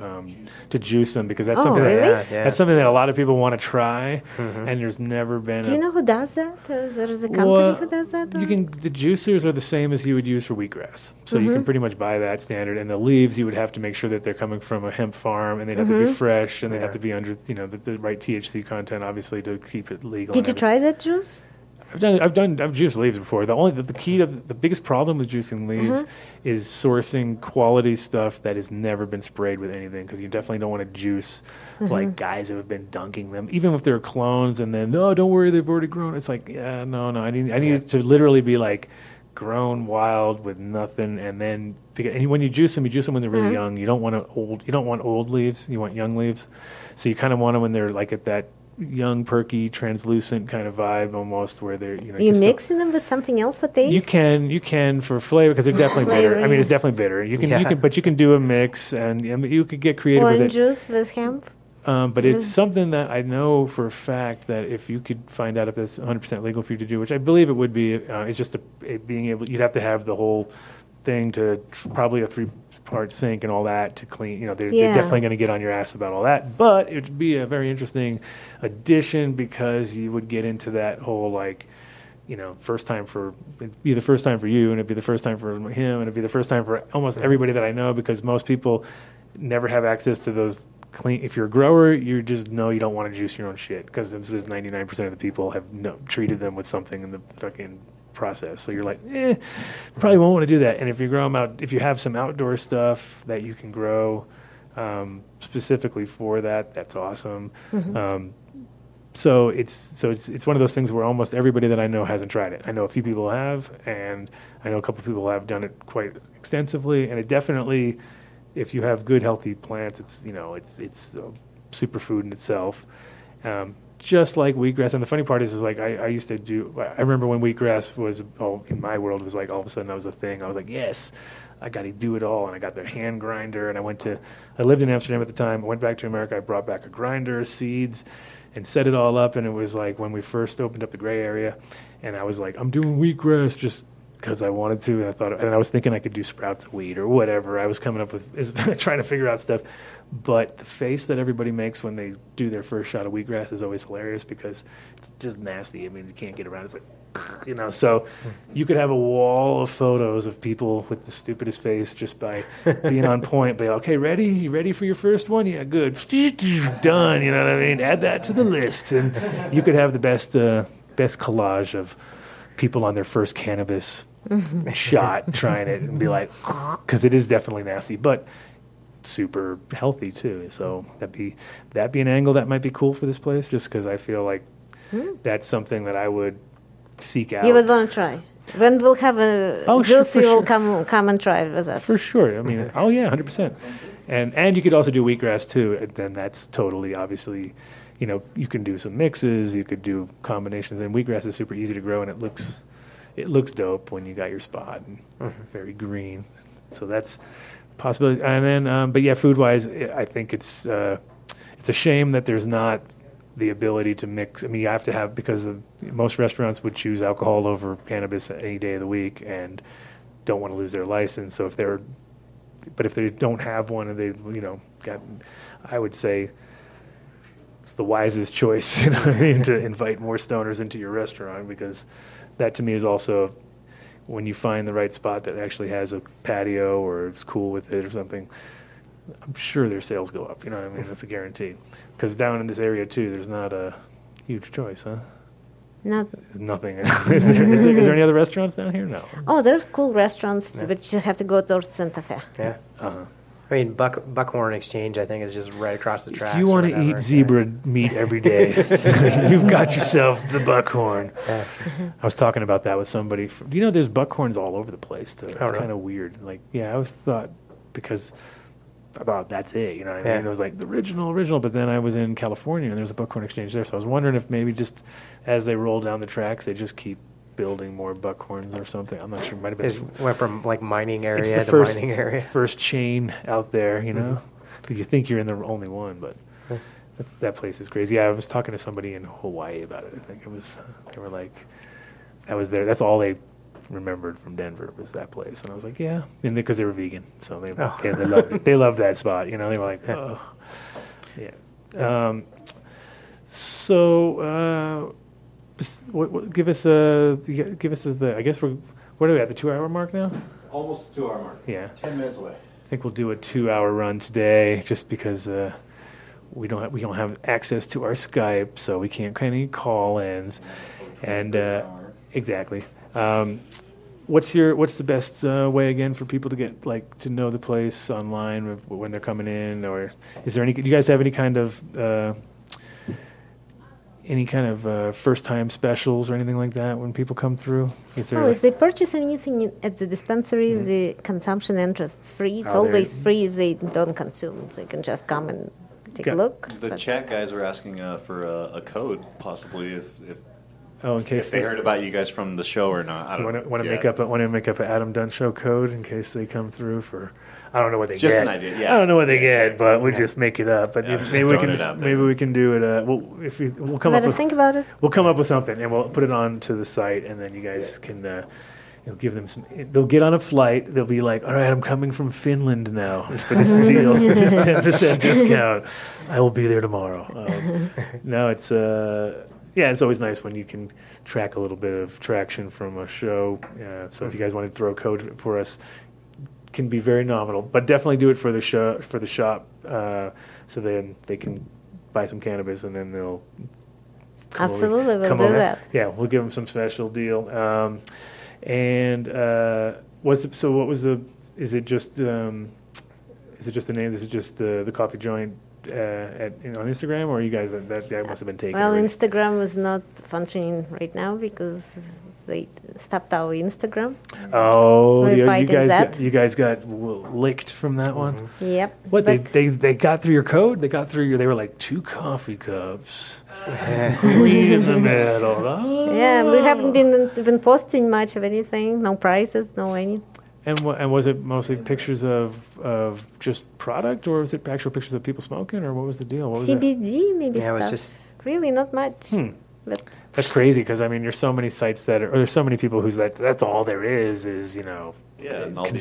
to juice them, because that's something that's something that a lot of people want to try, and there's never been. Do you know who does that? Or is there a company who does that? Or? The juicers are the same as you would use for wheatgrass, so you can pretty much buy that standard. And the leaves, you would have to make sure that they're coming from a hemp farm, and they'd have to be fresh, and they'd have to be under the right THC content, obviously, to keep it legal. Did you try that juice? I've juiced leaves before. The key to the biggest problem with juicing leaves is sourcing quality stuff that has never been sprayed with anything, because you definitely don't want to juice like guys who have been dunking them, even if they're clones. And then don't worry, they've already grown. It's like I need it to literally be like grown wild with nothing. And then when you juice them when they're really young. You don't want old leaves. You want young leaves. So you kind of want them when they're like at that young, perky, translucent kind of vibe, almost, where they're you mixing them with something else for taste. You can for flavor, because they're definitely bitter. I mean, it's definitely bitter. You can do a mix, and you could get creative with it. Orange juice with hemp. But it's something that I know for a fact that if you could find out if that's 100% legal for you to do, which I believe it would be, it's just you'd have to have the whole thing to probably a 3-part sink and all that to clean. They're definitely going to get on your ass about all that, but it would be a very interesting addition, because you would get into that whole it'd be the first time for you, and it'd be the first time for him, and it'd be the first time for almost everybody that I know, because most people never have access to those clean. If you're a grower, you just know you don't want to juice your own shit, because there's 99% of the people have treated them with something in the fucking process, so you're like, probably won't want to do that. And if you grow them out, if you have some outdoor stuff that you can grow specifically for that, that's awesome. So it's one of those things where almost everybody that I know hasn't tried it. I know a few people have, and I know a couple of people have done it quite extensively. And it definitely, if you have good healthy plants, it's a superfood in itself. Just like wheatgrass. And the funny part is like I used to do. I remember when wheatgrass was in my world, it was like all of a sudden that was a thing. I was like, yes, I got to do it all. And I got the hand grinder. And I lived in Amsterdam at the time. I went back to America. I brought back a grinder, seeds, and set it all up. And it was like when we first opened up the gray area. And I was like, I'm doing wheatgrass, just because I wanted to, and I thought, and I was thinking I could do sprouts of wheat or whatever. I was coming up with trying to figure out stuff, but the face that everybody makes when they do their first shot of wheatgrass is always hilarious because it's just nasty. I mean, you can't get around. It's like, you know, so you could have a wall of photos of people with the stupidest face just by being on point. But okay, ready? You ready for your first one? Yeah, good. Done. You know what I mean? Add that to the list, and you could have the best collage of people on their first cannabis shot trying it and be like, because it is definitely nasty, but super healthy too. So that'd be an angle that might be cool for this place, just because I feel like that's something that I would seek out. You would want to try. When we'll have a juice, you will come and try it with us. For sure. I mean, oh yeah, 100%. And you could also do wheatgrass too, and then that's totally obviously. You know, you can do some mixes, you could do combinations, and wheatgrass is super easy to grow, and it looks dope when you got your spot, and very green. So that's a possibility. And then, but yeah, food-wise, I think it's a shame that there's not the ability to mix. I mean, you have to have, because most restaurants would choose alcohol over cannabis any day of the week, and don't want to lose their license. So if they don't have one, and they, you know, I would say. It's the wisest choice, you know what I mean, to invite more stoners into your restaurant, because that to me is also when you find the right spot that actually has a patio or it's cool with it or something, I'm sure their sales go up, you know what I mean? That's a guarantee. Because down in this area too, there's not a huge choice, huh? Nothing. Is there any other restaurants down here? No. Oh, there's cool restaurants, but you have to go to Santa Fe. Yeah. Uh-huh. I mean, Buckhorn Exchange, I think, is just right across the tracks. If you want to eat zebra meat every day, you've got yourself the Buckhorn. Yeah. I was talking about that with somebody. You know, there's Buckhorns all over the place, too. It's kind of weird. Like, yeah, I always thought, because I thought that's it, you know what I mean? It was like the original, but then I was in California, and there's a Buckhorn Exchange there, so I was wondering if maybe just as they roll down the tracks, they just keep building more Buckhorns or something. I'm not sure. Might have been. It went from like mining area to mining area. First chain out there, you know. Mm-hmm. You think you're in the only one, but that place is crazy. Yeah, I was talking to somebody in Hawaii about it. I think it was. They were like, "I was there." That's all they remembered from Denver was that place. And I was like, "Yeah," and because they were vegan, so they loved it. They loved that spot. You know, they were like, "Oh, yeah." Give us the. I guess what are we at, the 2-hour mark now? Almost the 2-hour mark. Yeah. 10 minutes away. I think we'll do a 2-hour run today, just because we don't have access to our Skype, so we can't kind of call ins, and exactly. What's the best way again for people to get to know the place online when they're coming in, or is there any? Do you guys have any kind of first-time specials or anything like that when people come through? If they purchase anything at the dispensary, the consumption entrance is free. It's always free if they don't consume. They can just come and take a look. The chat guys were asking for a code, possibly, if they heard about you guys from the show or not. I don't know. Want to make up an Adam Dunn show code in case they come through for... I don't know what they get. Just an idea, yeah. I don't know what they get, but we just make it up. But maybe we can do it. We'll come up with something, and we'll put it onto the site, and then you guys can give them some. They'll get on a flight. They'll be like, "All right, I'm coming from Finland now for this deal, for this 10% discount. I will be there tomorrow." No, it's it's always nice when you can track a little bit of traction from a show. So if you guys want to throw a code for us. Can be very nominal, but definitely do it for the show, for the shop, so then they can buy some cannabis, and then they'll come over. Yeah, we'll give them some special deal. Is it just the name? Is it just the coffee joint? On Instagram, or you guys, that guy must have been taken. Well, already. Instagram was not functioning right now because they stopped our Instagram. Oh, you guys got licked from that one. Yep. What they got through your code? They got through your. They were like 2 coffee cups, green in the middle. Oh. Yeah, we haven't been posting much of anything. No prices, no anything. And was it mostly pictures of just product, or was it actual pictures of people smoking, or what was the deal? What was CBD, maybe stuff. It was just really not much. That's crazy because, I mean, there's so many sites that are, or there's so many people who's that's all there is, you know,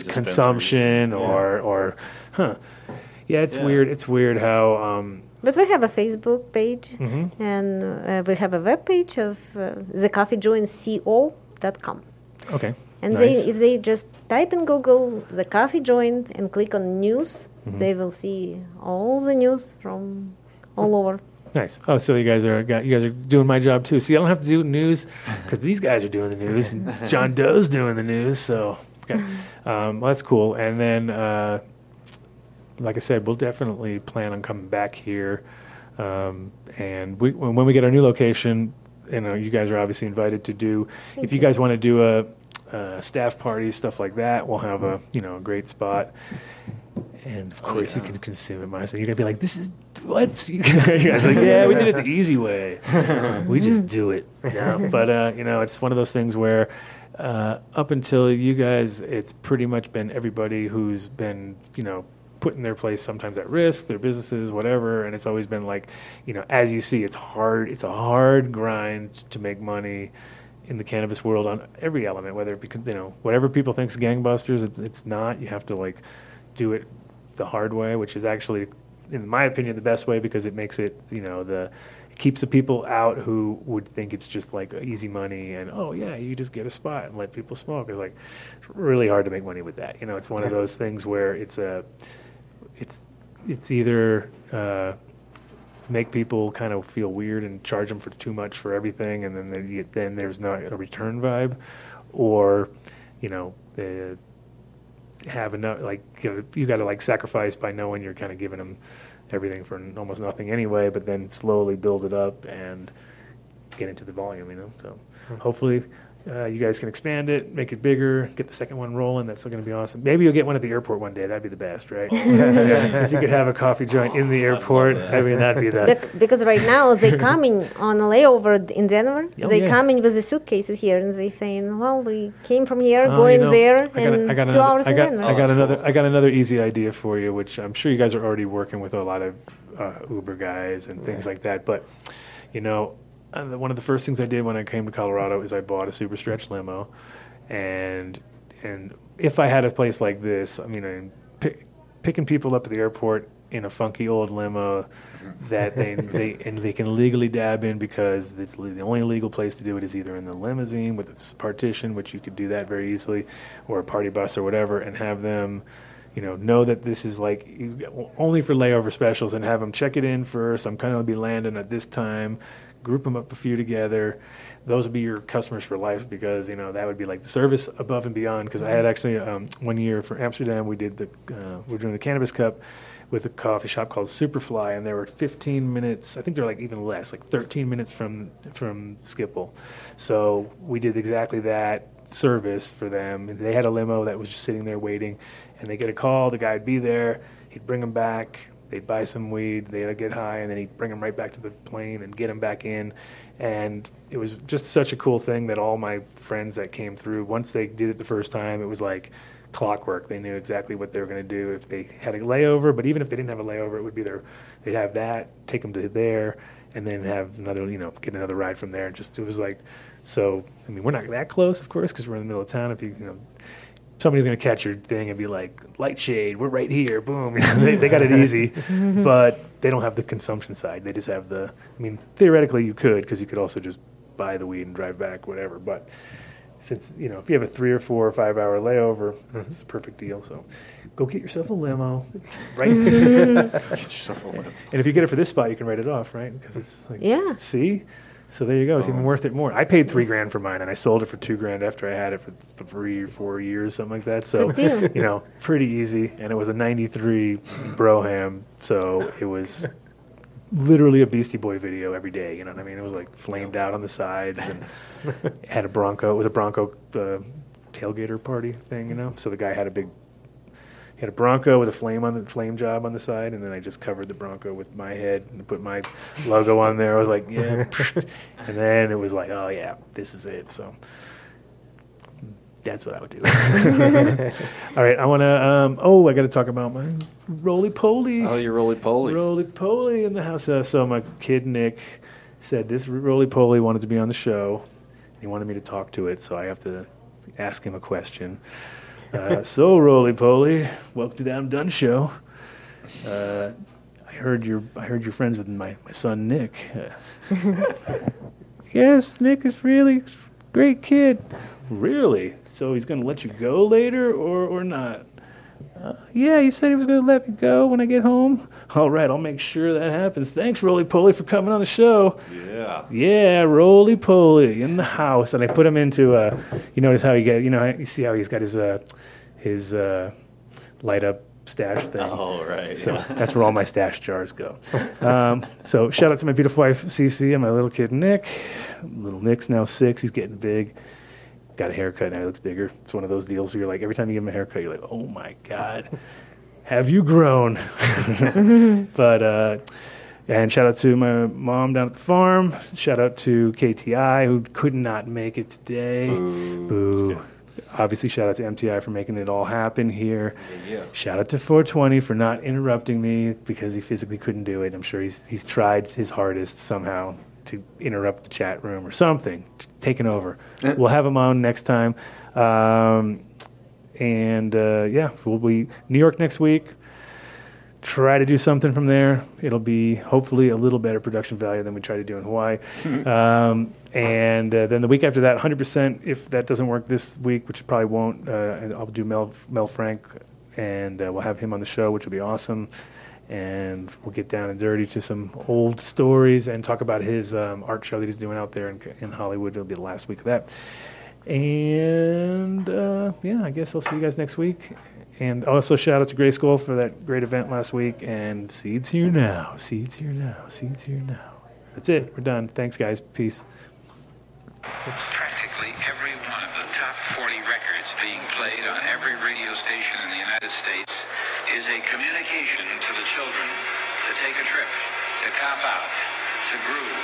consumption or. Yeah, it's weird. It's weird how. But we have a Facebook page, mm-hmm. and we have a web page of thecoffeejointco.com. Okay. And if they just type in Google the coffee joint and click on news, mm-hmm. they will see all the news from all over. Nice. Oh, so you guys are doing my job too. See, I don't have to do news because these guys are doing the news. And John Doe's doing the news, so okay. Well, that's cool. And then, like I said, we'll definitely plan on coming back here, and when we get our new location, you know, you guys are obviously invited to do. If you guys want to do a staff party, stuff like that, we'll have a great spot. And of course, you can consume it myself. You're gonna be like, "This is what?" You guys are like, "Yeah, we did it the easy way. We just do it." Yeah. But it's one of those things where, up until you guys, it's pretty much been everybody who's been putting their place sometimes at risk, their businesses, whatever. And it's always been like, as you see, it's hard. It's a hard grind to make money in the cannabis world on every element, whether it be, whatever people think is gangbusters, it's not. You have to do it the hard way, which is actually, in my opinion, the best way because it makes it, it keeps the people out who would think it's just like easy money and, oh yeah, you just get a spot and let people smoke. It's like, it's really hard to make money with that. It's one of those things where it's either make people kind of feel weird and charge them for too much for everything, and then there's not a return vibe, or have enough, you got to sacrifice by knowing you're kind of giving them everything for almost nothing anyway, but then slowly build it up and get into the volume. So hopefully. You guys can expand it, make it bigger, get the second one rolling. That's going to be awesome. Maybe you'll get one at the airport one day. That'd be the best, right? If you could have a coffee joint in the airport, that'd be that. Because right now they come in on a layover in Denver. They come in with the suitcases here and they saying, "Well, we came from here, going there, and 2 hours in Denver." I got another easy idea for you, which I'm sure you guys are already working with a lot of Uber guys and things like that. But one of the first things I did when I came to Colorado is I bought a super stretch limo, and if I had a place like this, picking people up at the airport in a funky old limo that they can legally dab in, because it's the only legal place to do it is either in the limousine with a partition, which you could do that very easily, or a party bus or whatever, and have them. Know that this is only for layover specials, and have them check it in first. I'm kind of be landing at this time. Group them up a few together. Those would be your customers for life, because that would be the service above and beyond. Because I had actually 1 year for Amsterdam, we did we're doing the Cannabis Cup with a coffee shop called Superfly, and they were 15 minutes. I think they're even less, 13 minutes from Schiphol. So we did exactly that service for them. They had a limo that was just sitting there waiting, and they get a call. The guy would be there. He'd bring them back. They'd buy some weed, they'd get high, and then he'd bring them right back to the plane and get them back in. And it was just such a cool thing that all my friends that came through, once they did it the first time, it was like clockwork. They knew exactly what they were going to do if they had a layover. But even if they didn't have a layover, it would be they'd have that, take them to there, and then have another, get another ride from there. Just, it was so, we're not that close, of course, because we're in the middle of town. If somebody's going to catch your thing and be like, "Light shade, we're right here, boom." They got it easy, but they don't have the consumption side. They just have the, theoretically you could, because you could also just buy the weed and drive back, whatever. But since, if you have a 3 or 4 or 5 hour layover, it's the perfect deal. So go get yourself a limo, right? Get yourself a limo. And if you get it for this spot, you can write it off, right? Because it's see? So there you go. It's even worth it more. I paid $3,000 for mine, and I sold it for $2,000 after I had it for 3 or 4 years, something like that. So, pretty easy. And it was a 93 Broham. So it was literally a Beastie Boy video every day. You know what I mean? It was flamed out on the sides, and had a Bronco. It was a Bronco tailgater party thing, So the guy had a Bronco with a flame job on the side, and then I just covered the Bronco with my head and put my logo on there. I was like, yeah. And then it was like, oh, yeah, this is it. So that's what I would do. All right, I want to I got to talk about my roly-poly. Oh, your roly-poly. Roly-poly in the house. So my kid Nick said this roly-poly wanted to be on the show. He wanted me to talk to it, so I have to ask him a question. So, roly-poly, welcome to the Adam Dunn Show. I heard you're friends with my son Nick. Yes, Nick is really great kid. Really? So he's going to let you go later or not? Yeah, he said he was going to let me go when I get home. All right, I'll make sure that happens. Thanks, Roly Poly, for coming on the show. Yeah. Yeah, Roly Poly in the house. And I put him into, you notice how he got, you know, you see how he's got his light up stash thing. Oh, right. So yeah. That's where all my stash jars go. So shout out to my beautiful wife, Cece, and my little kid, Nick. Little Nick's now 6. He's getting big. Got a haircut now, he looks bigger. It's one of those deals where you're like, every time you give him a haircut, you're like, oh my God, have you grown? But, and shout out to my mom down at the farm. Shout out to KTI, who could not make it today. Boo. Boo. Obviously, shout out to MTI for making it all happen here. Yeah. Shout out to 420 for not interrupting me because he physically couldn't do it. I'm sure he's tried his hardest somehow to interrupt the chat room or something, taking over. We'll have him on next time. Yeah, we'll be New York next week. Try to do something from there. It'll be hopefully a little better production value than we try to do in Hawaii. Then the week after that, 100%, if that doesn't work this week, which it probably won't, I'll do Mel Frank, and we'll have him on the show, which will be awesome. And we'll get down and dirty to some old stories and talk about his art show that he's doing out there in Hollywood. It'll be the last week of that. And, yeah, I guess I'll see you guys next week. And also shout out to Grayskull for that great event last week. And seeds here now, seeds here now, seeds here now. That's it. We're done. Thanks, guys. Peace. Practically every one of the top 40 records being played on every radio station in the United States is a communication to the children to take a trip, to cop out, to groove.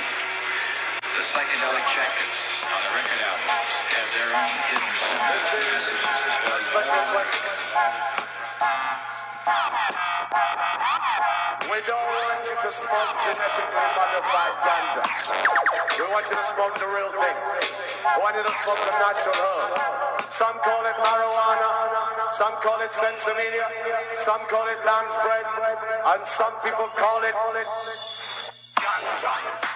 The psychedelic jackets on the record albums have their own hidden messages. We don't want you to smoke genetically modified ganja. We want you to smoke the real thing. We want you to smoke the natural herb. Some call it marijuana. Some call it sensimilla, some call it lamb's bread, and some people call it...